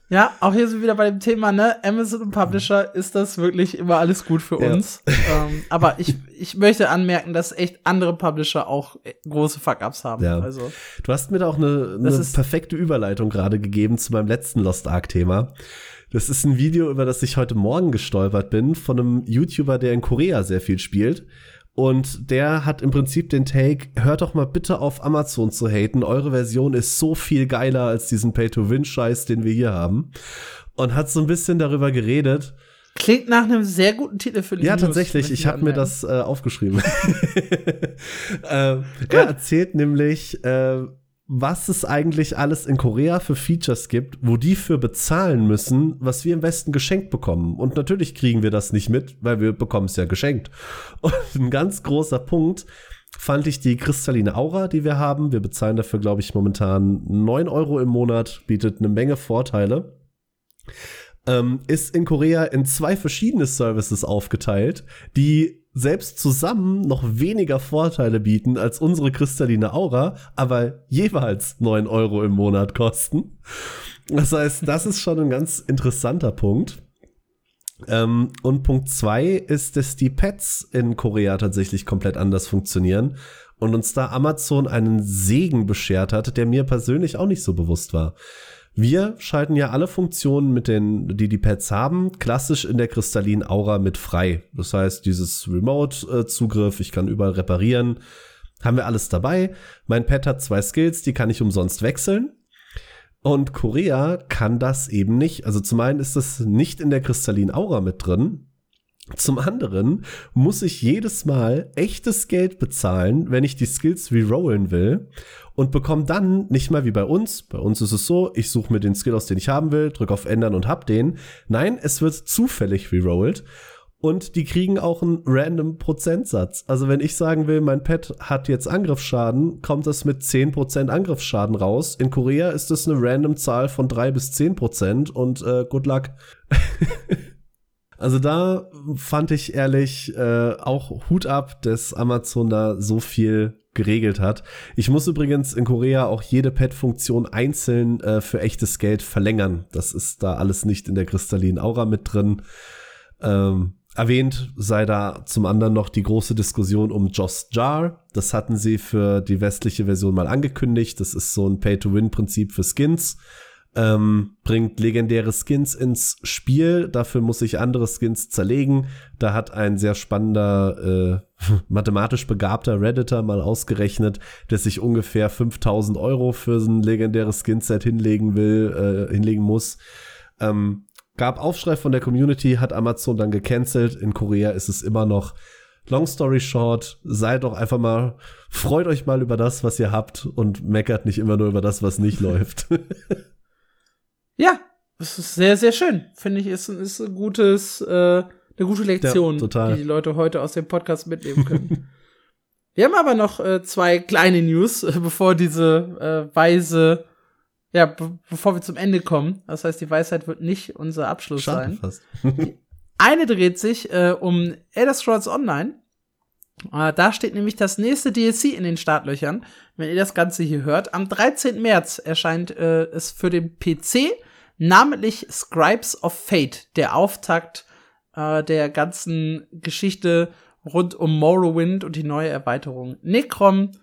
Ja, auch hier sind wir wieder bei dem Thema, ne? Amazon und Publisher, ist das wirklich immer alles gut für uns? Aber ich möchte anmerken, dass echt andere Publisher auch große Fuck-Ups haben. Ja. Also, du hast mir da auch eine perfekte Überleitung gerade gegeben zu meinem letzten Lost Ark-Thema. Das ist ein Video, über das ich heute Morgen gestolpert bin, von einem YouTuber, der in Korea sehr viel spielt. Und der hat im Prinzip den Take, hört doch mal bitte auf, Amazon zu haten. Eure Version ist so viel geiler als diesen Pay-to-Win-Scheiß, den wir hier haben. Und hat so ein bisschen darüber geredet. Klingt nach einem sehr guten Titel für die News. Ja, tatsächlich. Ich habe mir das aufgeschrieben. Er erzählt nämlich was es eigentlich alles in Korea für Features gibt, wo die für bezahlen müssen, was wir im Westen geschenkt bekommen. Und natürlich kriegen wir das nicht mit, weil wir bekommen es ja geschenkt. Und ein ganz großer Punkt fand ich die kristalline Aura, die wir haben. Wir bezahlen dafür, glaube ich, momentan 9 € im Monat, bietet eine Menge Vorteile. Ist in Korea in 2 verschiedene Services aufgeteilt, die selbst zusammen noch weniger Vorteile bieten als unsere kristalline Aura, aber jeweils 9 € im Monat kosten. Das heißt, das ist schon ein ganz interessanter Punkt. Und Punkt 2 ist, dass die Pets in Korea tatsächlich komplett anders funktionieren und uns da Amazon einen Segen beschert hat, der mir persönlich auch nicht so bewusst war. Wir schalten ja alle Funktionen, mit die Pads haben, klassisch in der kristallinen Aura mit frei. Das heißt, dieses Remote-Zugriff, ich kann überall reparieren, haben wir alles dabei. Mein Pad hat 2 Skills, die kann ich umsonst wechseln. Und Korea kann das eben nicht. Also zum einen ist das nicht in der kristallinen Aura mit drin. Zum anderen muss ich jedes Mal echtes Geld bezahlen, wenn ich die Skills rerollen will, und bekomme dann nicht mal wie bei uns. Bei uns ist es so, ich suche mir den Skill aus, den ich haben will, drücke auf Ändern und hab den. Nein, es wird zufällig rerollt und die kriegen auch einen random Prozentsatz. Also wenn ich sagen will, mein Pet hat jetzt Angriffsschaden, kommt das mit 10% Angriffsschaden raus. In Korea ist das eine random Zahl von 3-10% und good luck. Also da fand ich ehrlich auch Hut ab, dass Amazon da so viel geregelt hat. Ich muss übrigens in Korea auch jede Pet-Funktion einzeln für echtes Geld verlängern. Das ist da alles nicht in der kristallinen Aura mit drin. Erwähnt sei da zum anderen noch die große Diskussion um Joss Jar. Das hatten sie für die westliche Version mal angekündigt. Das ist so ein Pay-to-Win-Prinzip für Skins. bringt legendäre Skins ins Spiel. Dafür muss ich andere Skins zerlegen. Da hat ein sehr spannender, mathematisch begabter Redditor mal ausgerechnet, dass ich ungefähr 5.000 Euro für so ein legendäres Skinset hinlegen muss. Gab Aufschrei von der Community, hat Amazon dann gecancelt. In Korea ist es immer noch. Long story short, seid doch einfach mal, freut euch mal über das, was ihr habt und meckert nicht immer nur über das, was nicht läuft. Ja, das ist sehr, sehr schön. Finde ich, ist ein gutes, eine gute Lektion, ja, die Leute heute aus dem Podcast mitnehmen können. Wir haben aber noch zwei kleine News, bevor diese Weise, ja, bevor wir zum Ende kommen. Das heißt, die Weisheit wird nicht unser Abschluss sein. Fast. Eine dreht sich um Elder Scrolls Online. Da steht nämlich das nächste DLC in den Startlöchern, wenn ihr das Ganze hier hört. Am 13. März erscheint es für den PC, namentlich Scribes of Fate, der Auftakt der ganzen Geschichte rund um Morrowind und die neue Erweiterung Necrom.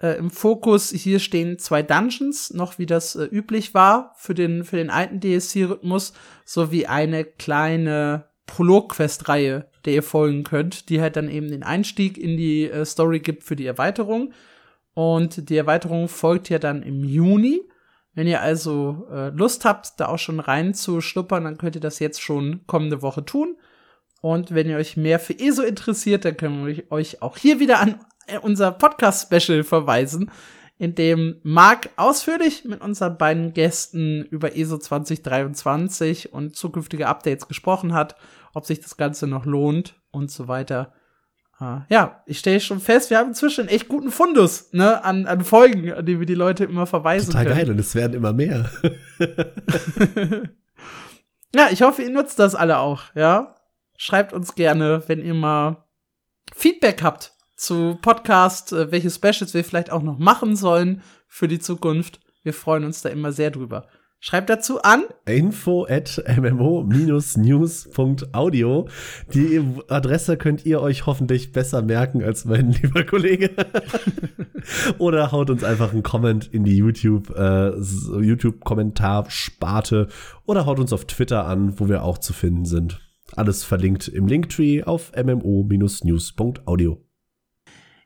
Im Fokus hier stehen zwei Dungeons, noch wie das üblich war für den alten DLC-Rhythmus, sowie eine kleine Prolog-Quest-Reihe, der ihr folgen könnt, die halt dann eben den Einstieg in die Story gibt für die Erweiterung. Und die Erweiterung folgt ja dann im Juni. Wenn ihr also Lust habt, da auch schon reinzuschnuppern, dann könnt ihr das jetzt schon kommende Woche tun. Und wenn ihr euch mehr für ESO interessiert, dann können wir euch auch hier wieder an unser Podcast-Special verweisen, in dem Marc ausführlich mit unseren beiden Gästen über ESO 2023 und zukünftige Updates gesprochen hat, ob sich das Ganze noch lohnt und so weiter. Ja, ich stelle schon fest, wir haben inzwischen einen echt guten Fundus, ne, an Folgen, an die wir die Leute immer verweisen können. Total geil, und es werden immer mehr. Ja, ich hoffe, ihr nutzt das alle auch, ja. Schreibt uns gerne, wenn ihr mal Feedback habt zu Podcast, welche Specials wir vielleicht auch noch machen sollen für die Zukunft. Wir freuen uns da immer sehr drüber. Schreibt dazu an info@mmo-news.audio. Die Adresse könnt ihr euch hoffentlich besser merken als mein lieber Kollege. Oder haut uns einfach einen Comment in die YouTube-Kommentarsparte oder haut uns auf Twitter an, wo wir auch zu finden sind. Alles verlinkt im Linktree auf mmo-news.audio.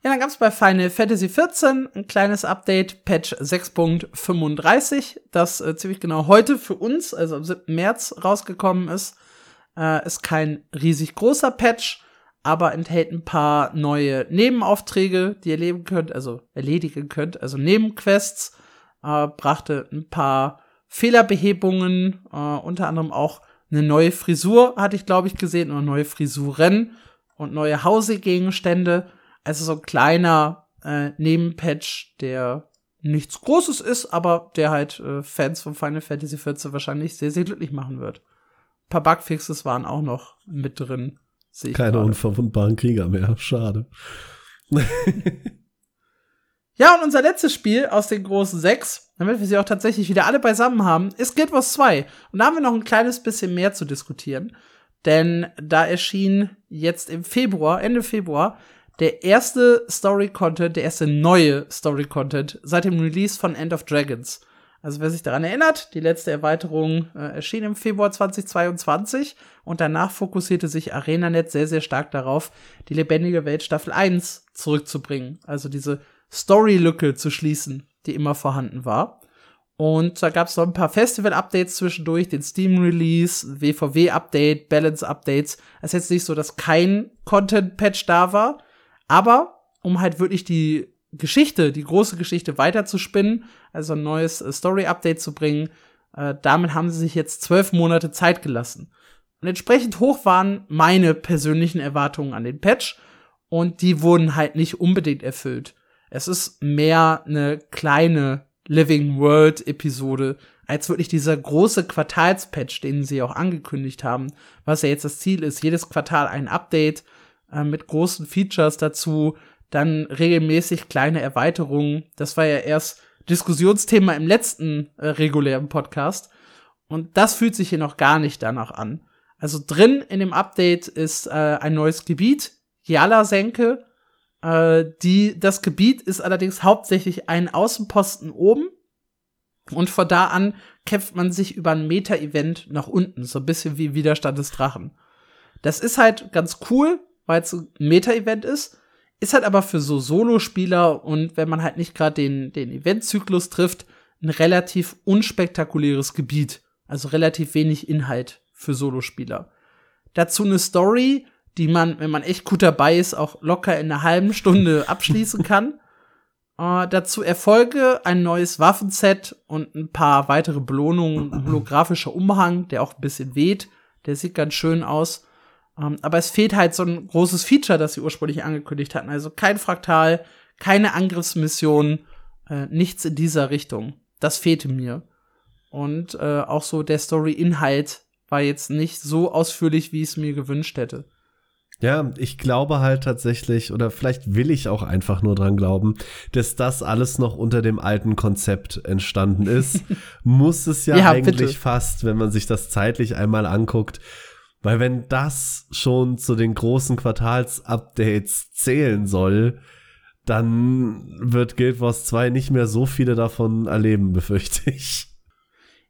Ja, dann gab's bei Final Fantasy XIV ein kleines Update, Patch 6.35, das ziemlich genau heute für uns, also am 7. März, rausgekommen ist. Ist kein riesig großer Patch, aber enthält ein paar neue Nebenaufträge, die ihr erledigen könnt, also Nebenquests. Brachte ein paar Fehlerbehebungen, unter anderem auch eine neue Frisur, hatte ich, glaube ich, gesehen, oder neue Frisuren und neue Hausegegenstände. Also so ein kleiner Nebenpatch, der nichts Großes ist, aber der halt Fans von Final Fantasy XIV wahrscheinlich sehr, sehr glücklich machen wird. Ein paar Bugfixes waren auch noch mit drin. Keine unverwundbaren Krieger mehr, schade. Ja, und unser letztes Spiel aus den großen 6, damit wir sie auch tatsächlich wieder alle beisammen haben, ist Guild Wars 2. Und da haben wir noch ein kleines bisschen mehr zu diskutieren. Denn da erschien jetzt im Februar, Ende Februar, der erste neue Story-Content seit dem Release von End of Dragons. Also wer sich daran erinnert, die letzte Erweiterung erschien im Februar 2022 und danach fokussierte sich ArenaNet sehr, sehr stark darauf, die lebendige Welt Staffel 1 zurückzubringen. Also diese Story-Lücke zu schließen, die immer vorhanden war. Und da gab es noch ein paar Festival-Updates zwischendurch, den Steam-Release, WoW-Update, Balance-Updates. Es ist jetzt nicht so, dass kein Content-Patch da war, aber um halt wirklich die große Geschichte weiterzuspinnen, also ein neues Story-Update zu bringen, damit haben sie sich jetzt 12 Monate Zeit gelassen. Und entsprechend hoch waren meine persönlichen Erwartungen an den Patch und die wurden halt nicht unbedingt erfüllt. Es ist mehr eine kleine Living World-Episode als wirklich dieser große Quartalspatch, den sie auch angekündigt haben, was ja jetzt das Ziel ist, jedes Quartal ein Update, mit großen Features dazu, dann regelmäßig kleine Erweiterungen. Das war ja erst Diskussionsthema im letzten regulären Podcast. Und das fühlt sich hier noch gar nicht danach an. Also drin in dem Update ist ein neues Gebiet, Jala-Senke. Das Gebiet ist allerdings hauptsächlich ein Außenposten oben Und von da an kämpft man sich über ein Meta-Event nach unten, so ein bisschen wie Widerstand des Drachen. Das ist halt ganz cool, weil es ein Meta-Event ist, ist halt aber für so Solospieler und wenn man halt nicht gerade den Eventzyklus trifft, ein relativ unspektakuläres Gebiet, also relativ wenig Inhalt für Solospieler. Dazu eine Story, die man, wenn man echt gut dabei ist, auch locker in einer halben Stunde abschließen kann. Dazu Erfolge, ein neues Waffenset und ein paar weitere Belohnungen, ein holographischer Umhang, der auch ein bisschen weht, der sieht ganz schön aus. Aber es fehlt halt so ein großes Feature, das sie ursprünglich angekündigt hatten. Also kein Fraktal, keine Angriffsmissionen, nichts in dieser Richtung. Das fehlte mir. Und auch so der Story-Inhalt war jetzt nicht so ausführlich, wie ich es mir gewünscht hätte. Ja, ich glaube halt tatsächlich, oder vielleicht will ich auch einfach nur dran glauben, dass das alles noch unter dem alten Konzept entstanden ist. Muss es ja eigentlich bitte. Fast, wenn man sich das zeitlich einmal anguckt. Weil wenn das schon zu den großen Quartals-Updates zählen soll, dann wird Guild Wars 2 nicht mehr so viele davon erleben, befürchte ich.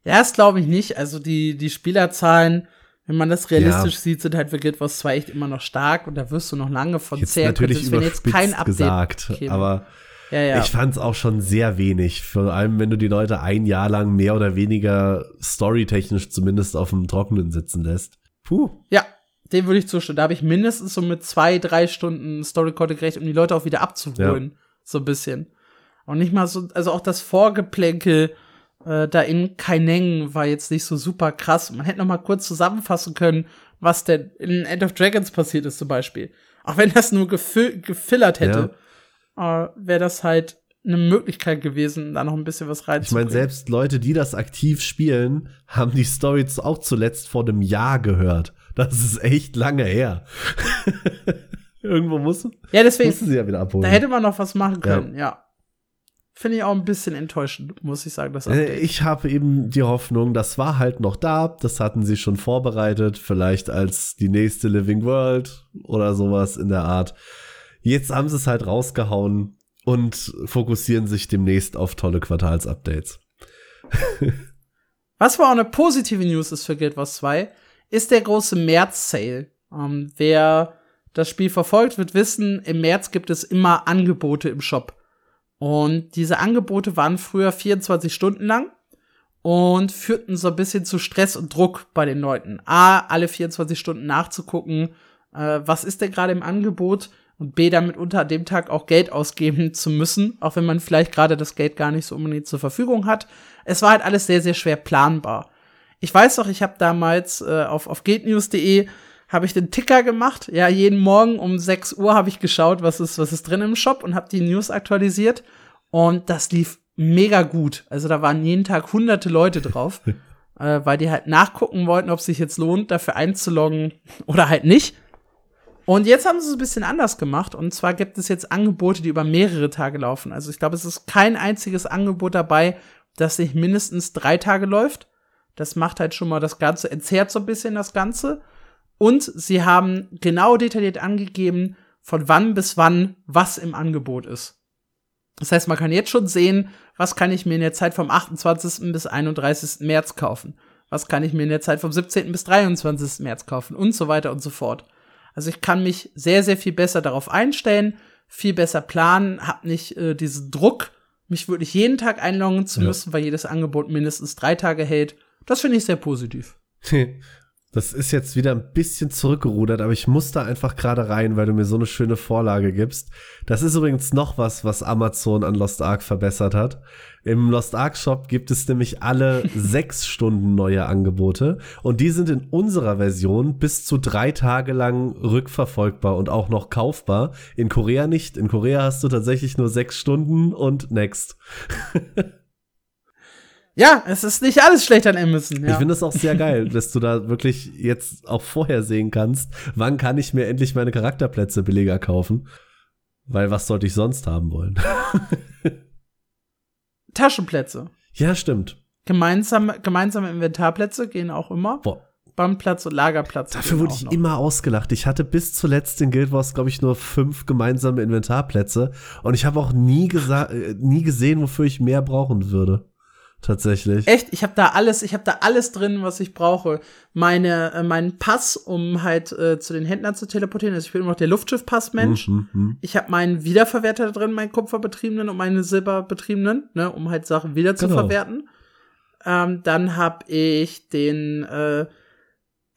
Ja, das glaube ich nicht. Also die Spielerzahlen, wenn man das realistisch sieht, sind halt für Guild Wars 2 echt immer noch stark und da wirst du noch lange von jetzt zählen. Natürlich überspitzt jetzt kein Update gesagt, käme. Aber ich fand's auch schon sehr wenig. Vor allem, wenn du die Leute ein Jahr lang mehr oder weniger storytechnisch zumindest auf dem Trockenen sitzen lässt. Puh. Ja, dem würde ich zustimmen. Da habe ich mindestens so mit 2-3 Stunden Story-Content gerecht, um die Leute auch wieder abzuholen. Ja. So ein bisschen. Und nicht mal so, also auch das Vorgeplänkel da in Kaineng war jetzt nicht so super krass. Man hätte noch mal kurz zusammenfassen können, was denn in End of Dragons passiert ist zum Beispiel. Auch wenn das nur gefillert hätte, wäre das halt eine Möglichkeit gewesen, da noch ein bisschen was reinzubringen. Ich meine, selbst Leute, die das aktiv spielen, haben die Story auch zuletzt vor einem Jahr gehört. Das ist echt lange her. Irgendwo mussten sie ja wieder abholen. Da hätte man noch was machen können, ja. Finde ich auch ein bisschen enttäuschend, muss ich sagen. Das ich habe eben die Hoffnung, das war halt noch da, das hatten sie schon vorbereitet, vielleicht als die nächste Living World oder sowas in der Art. Jetzt haben sie es halt rausgehauen und fokussieren sich demnächst auf tolle Quartalsupdates. Was aber auch eine positive News ist für Guild Wars 2, ist der große März-Sale. Wer das Spiel verfolgt, wird wissen, im März gibt es immer Angebote im Shop. Und diese Angebote waren früher 24 Stunden lang und führten so ein bisschen zu Stress und Druck bei den Leuten. A, alle 24 Stunden nachzugucken, was ist denn gerade im Angebot? Und B, damit unter dem Tag auch Geld ausgeben zu müssen, auch wenn man vielleicht gerade das Geld gar nicht so unbedingt zur Verfügung hat. Es war halt alles sehr, sehr schwer planbar. Ich weiß noch, ich habe damals auf guildnews.de habe ich den Ticker gemacht. Ja, jeden Morgen um 6 Uhr habe ich geschaut, was ist drin im Shop und habe die News aktualisiert. Und das lief mega gut. Also da waren jeden Tag hunderte Leute drauf, weil die halt nachgucken wollten, ob es sich jetzt lohnt, dafür einzuloggen oder halt nicht. Und jetzt haben sie es ein bisschen anders gemacht. Und zwar gibt es jetzt Angebote, die über mehrere Tage laufen. Also ich glaube, es ist kein einziges Angebot dabei, das nicht mindestens 3 Tage läuft. Das macht halt schon mal das Ganze, entzerrt so ein bisschen das Ganze. Und sie haben genau detailliert angegeben, von wann bis wann was im Angebot ist. Das heißt, man kann jetzt schon sehen, was kann ich mir in der Zeit vom 28. bis 31. März kaufen? Was kann ich mir in der Zeit vom 17. bis 23. März kaufen? Und so weiter und so fort. Also ich kann mich sehr, sehr viel besser darauf einstellen, viel besser planen, hab nicht diesen Druck, mich wirklich jeden Tag einloggen zu müssen, weil jedes Angebot mindestens 3 Tage hält. Das finde ich sehr positiv. Das ist jetzt wieder ein bisschen zurückgerudert, aber ich muss da einfach gerade rein, weil du mir so eine schöne Vorlage gibst. Das ist übrigens noch was Amazon an Lost Ark verbessert hat. Im Lost Ark Shop gibt es nämlich alle 6 Stunden neue Angebote und die sind in unserer Version bis zu 3 Tage lang rückverfolgbar und auch noch kaufbar. In Korea nicht. In Korea hast du tatsächlich nur 6 Stunden und next. Ja, es ist nicht alles schlecht an Amazon. Ja. Ich finde das auch sehr geil, dass du da wirklich jetzt auch vorher sehen kannst, wann kann ich mir endlich meine Charakterplätze billiger kaufen, weil was sollte ich sonst haben wollen? Taschenplätze. Ja, stimmt. Gemeinsame Inventarplätze gehen auch immer. Boah. Bandplatz und Lagerplatz. Dafür wurde ich immer ausgelacht. Ich hatte bis zuletzt in Guild Wars, glaube ich, nur 5 gemeinsame Inventarplätze und ich habe auch nie gesehen, wofür ich mehr brauchen würde. tatsächlich. Echt, ich habe da alles drin, was ich brauche. Meinen Pass, um halt zu den Händlern zu teleportieren. Also ich bin immer noch der Luftschiff-Pass-Mensch. Ich habe meinen Wiederverwerter da drin, meinen Kupferbetriebenen und meine Silberbetriebenen, ne, um halt Sachen wieder zu verwerten. Dann habe ich den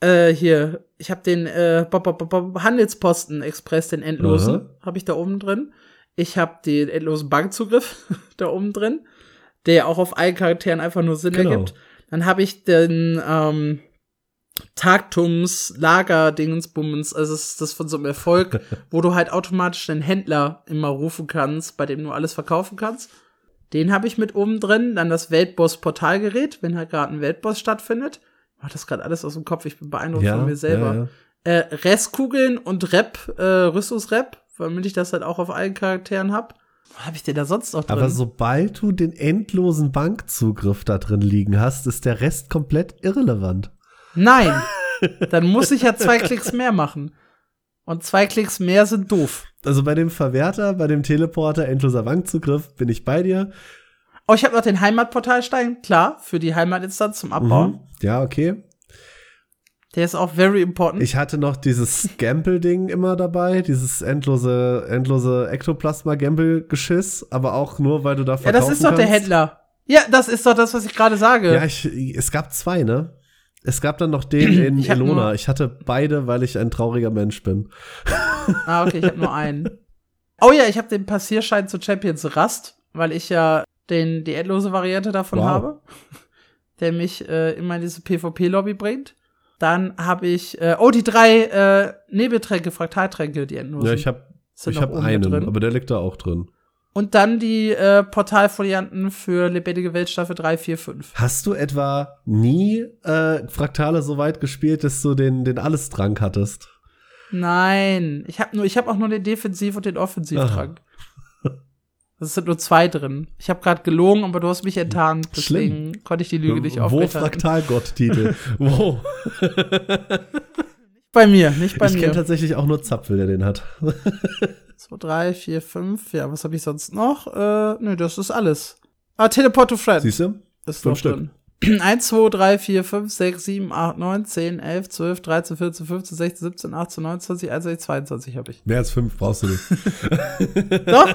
Handelsposten-Express, den endlosen, habe ich da oben drin. Ich habe den endlosen Bankzugriff da oben drin, der ja auch auf allen Charakteren einfach nur Sinn ergibt. Dann habe ich den Tagtums Lager-Dingensbummens, also ist das von so einem Erfolg, wo du halt automatisch den Händler immer rufen kannst, bei dem du alles verkaufen kannst. Den habe ich mit oben drin. Dann das Weltboss-Portalgerät, wenn halt gerade ein Weltboss stattfindet. Ich mach das gerade alles aus dem Kopf, ich bin beeindruckt von mir selber. Ja, ja. Restkugeln und Rüstungsrap, damit ich das halt auch auf allen Charakteren hab. Was habe ich denn da sonst noch drin? Aber sobald du den endlosen Bankzugriff da drin liegen hast, ist der Rest komplett irrelevant. Nein, dann muss ich ja 2 Klicks mehr machen. Und 2 Klicks mehr sind doof. Also bei dem Verwerter, bei dem Teleporter, endloser Bankzugriff, bin ich bei dir. Oh, ich habe noch den Heimatportalstein, klar, für die Heimatinstanz zum Abbauen. Ja, okay. Der ist auch very important. Ich hatte noch dieses Gamble-Ding immer dabei, dieses endlose Ektoplasma-Gamble-Geschiss, aber auch nur, weil du da verkaufen kannst. Ja, das ist doch der Händler. Ja, das ist doch das, was ich gerade sage. Ja, es gab 2, ne? Es gab dann noch den in Elona. Ich hatte beide, weil ich ein trauriger Mensch bin. Ah, okay, ich habe nur einen. Oh ja, ich habe den Passierschein zu Champions Rust, weil ich ja die endlose Variante davon habe, der mich immer in diese PvP-Lobby bringt. Dann habe ich die 3 Nebeltränke, Fraktaltränke, die endlosen. Ja, ich hab einen drin, aber der liegt da auch drin. Und dann die Portalfolianten für Lebendige Welt Staffel 3, 4, 5. Hast du etwa nie Fraktale so weit gespielt, dass du den Alles-Trank hattest? Nein, ich hab auch nur den Defensiv- und den Offensiv-Trank. Es sind nur 2 drin. Ich habe gerade gelogen, aber du hast mich enttarnt. Deswegen konnte ich die Lüge nicht aufrechterhalten. Wo Fraktalgott-Titel? Wow. Nicht bei mir. Ich kenne tatsächlich auch nur Zapfel, der den hat. 2, 3, 4, 5. Ja, was habe ich sonst noch? Nö, das ist alles. Teleport to Friend. Siehst du? Ist 5 Stück. 1, 2, 3, 4, 5, 6, 7, 8, 9, 10, 11, 12, 13, 14, 15, 16, 17, 18, 19, 20, 21, 22 habe ich. Mehr als 5 brauchst du nicht. Doch?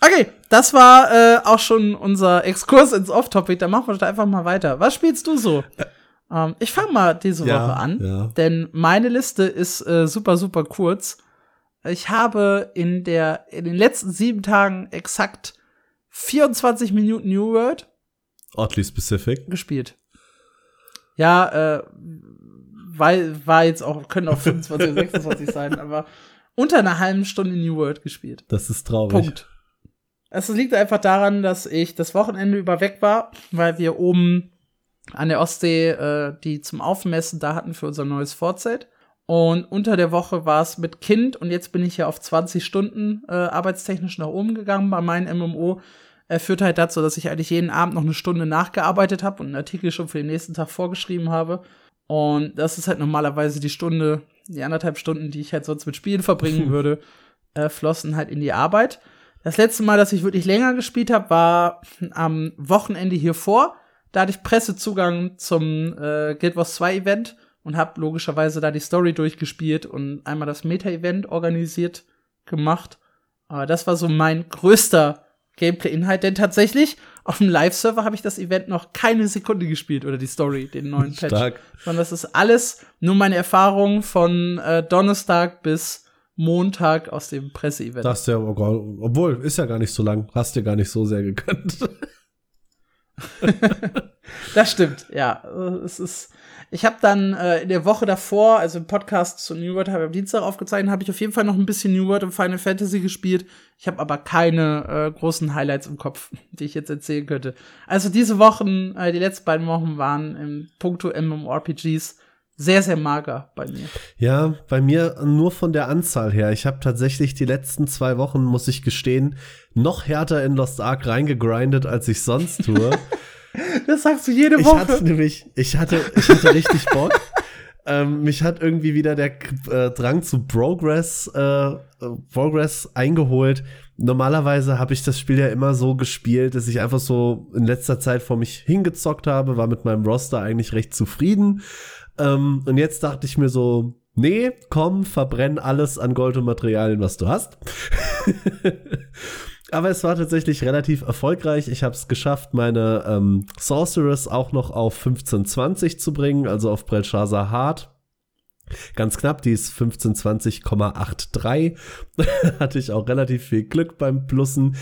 Okay, das war auch schon unser Exkurs ins Off-Topic. Dann machen wir da einfach mal weiter. Was spielst du so? Ich fange mal diese Woche an, denn meine Liste ist super, super kurz. Ich habe in den letzten 7 Tagen exakt 24 Minuten New World. Oddly specific. Gespielt. Ja, weil war jetzt auch, können auch 25, 26 sein, aber unter einer halben Stunde New World gespielt. Das ist traurig. Punkt. Es liegt einfach daran, dass ich das Wochenende über weg war, weil wir oben an der Ostsee die zum Aufmessen da hatten für unser neues Vorzelt. Und unter der Woche war es mit Kind und jetzt bin ich ja auf 20 Stunden arbeitstechnisch nach oben gegangen bei meinem MMO. Führt halt dazu, dass ich eigentlich jeden Abend noch eine Stunde nachgearbeitet habe und einen Artikel schon für den nächsten Tag vorgeschrieben habe. Und das ist halt normalerweise die 1,5 Stunden, die ich halt sonst mit Spielen verbringen würde, flossen halt in die Arbeit. Das letzte Mal, dass ich wirklich länger gespielt habe, war am Wochenende hier vor. Da hatte ich Pressezugang zum Guild Wars 2 Event. Und hab logischerweise da die Story durchgespielt und einmal das Meta-Event organisiert gemacht. Aber das war so mein größter Gameplay-Inhalt, denn tatsächlich auf dem Live-Server habe ich das Event noch keine Sekunde gespielt oder die Story, den neuen Patch. Stark. Sondern das ist alles nur meine Erfahrung von Donnerstag bis Montag aus dem Presseevent. Das ist ja, obwohl, ist ja gar nicht so lang, hast dir gar nicht so sehr gegönnt. Das stimmt, ja. Es ist. Ich habe dann in der Woche davor, also im Podcast zu New World habe ich am Dienstag aufgezeichnet, habe ich auf jeden Fall noch ein bisschen New World und Final Fantasy gespielt. Ich habe aber keine großen Highlights im Kopf, die ich jetzt erzählen könnte. Also diese Wochen, die letzten beiden Wochen waren in puncto MMORPGs sehr, sehr mager bei mir. Ja, bei mir nur von der Anzahl her. Ich habe tatsächlich die letzten 2 Wochen, muss ich gestehen, noch härter in Lost Ark reingegrindet, als ich sonst tue. Das sagst du jede Woche. Ich hatte richtig Bock. Mich hat irgendwie wieder der Drang zu Progress eingeholt. Normalerweise habe ich das Spiel ja immer so gespielt, dass ich einfach so in letzter Zeit vor mich hingezockt habe, war mit meinem Roster eigentlich recht zufrieden. Und jetzt dachte ich mir so, nee, komm, verbrenn alles an Gold und Materialien, was du hast. Aber es war tatsächlich relativ erfolgreich. Ich habe es geschafft, meine Sorceress auch noch auf 1520 zu bringen, also auf Belshazzar Hard. Ganz knapp, die ist 1520,83. Hatte ich auch relativ viel Glück beim Plussen.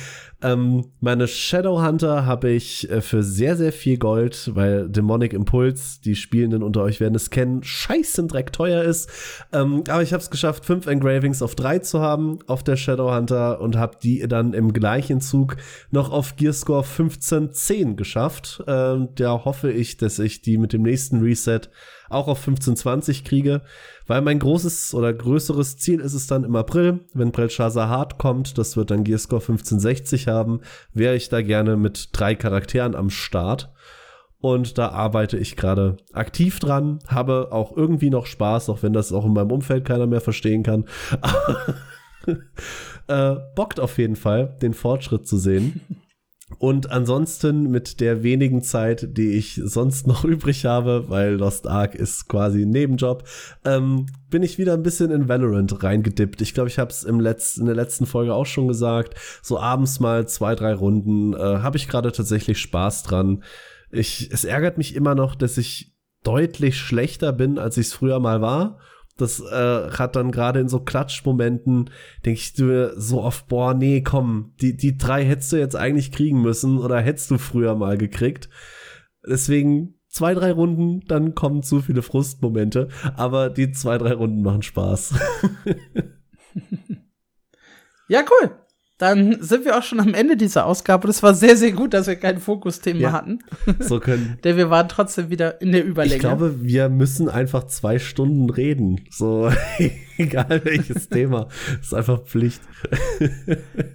Meine Shadowhunter habe ich für sehr, sehr viel Gold, weil Demonic Impulse, die Spielenden unter euch werden es kennen, scheißen Dreck teuer ist. Aber ich habe es geschafft, 5 Engravings auf 3 zu haben auf der Shadowhunter und habe die dann im gleichen Zug noch auf Gearscore 1510 geschafft. Da hoffe ich, dass ich die mit dem nächsten Reset auch auf 1520 kriege, weil mein großes oder größeres Ziel ist es dann im April, wenn Belshazzar Hard kommt, das wird dann Gearscore 1560 haben, wäre ich da gerne mit 3 Charakteren am Start und da arbeite ich gerade aktiv dran, habe auch irgendwie noch Spaß, auch wenn das auch in meinem Umfeld keiner mehr verstehen kann. Bockt auf jeden Fall, den Fortschritt zu sehen. Und ansonsten mit der wenigen Zeit, die ich sonst noch übrig habe, weil Lost Ark ist quasi ein Nebenjob, bin ich wieder ein bisschen in Valorant reingedippt. Ich glaube, ich habe es in der letzten Folge auch schon gesagt. So abends mal 2-3 Runden habe ich gerade tatsächlich Spaß dran. Es ärgert mich immer noch, dass ich deutlich schlechter bin, als ich es früher mal war. Das hat dann gerade in so Klatschmomenten, denke ich mir so oft, boah, nee, komm, die 3 hättest du jetzt eigentlich kriegen müssen oder hättest du früher mal gekriegt. Deswegen 2-3 Runden, dann kommen zu viele Frustmomente, aber die 2-3 Runden machen Spaß. Ja, cool. Dann sind wir auch schon am Ende dieser Ausgabe. Das war sehr, sehr gut, dass wir kein Fokusthema hatten. So können. Denn wir waren trotzdem wieder in der Überlänge. Ich glaube, wir müssen einfach 2 Stunden reden. So, egal welches Thema. Das ist einfach Pflicht.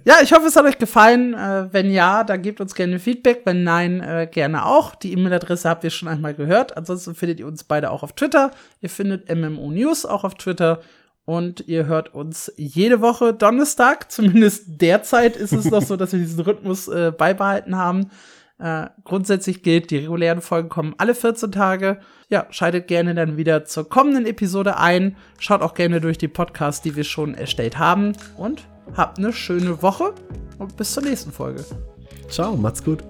Ja, ich hoffe, es hat euch gefallen. Wenn ja, dann gebt uns gerne Feedback. Wenn nein, gerne auch. Die E-Mail-Adresse habt ihr schon einmal gehört. Ansonsten findet ihr uns beide auch auf Twitter. Ihr findet MMO News auch auf Twitter. Und ihr hört uns jede Woche Donnerstag. Zumindest derzeit ist es noch so, dass wir diesen Rhythmus beibehalten haben. Grundsätzlich gilt, die regulären Folgen kommen alle 14 Tage. Ja, schaltet gerne dann wieder zur kommenden Episode ein. Schaut auch gerne durch die Podcasts, die wir schon erstellt haben. Und habt eine schöne Woche und bis zur nächsten Folge. Ciao, macht's gut.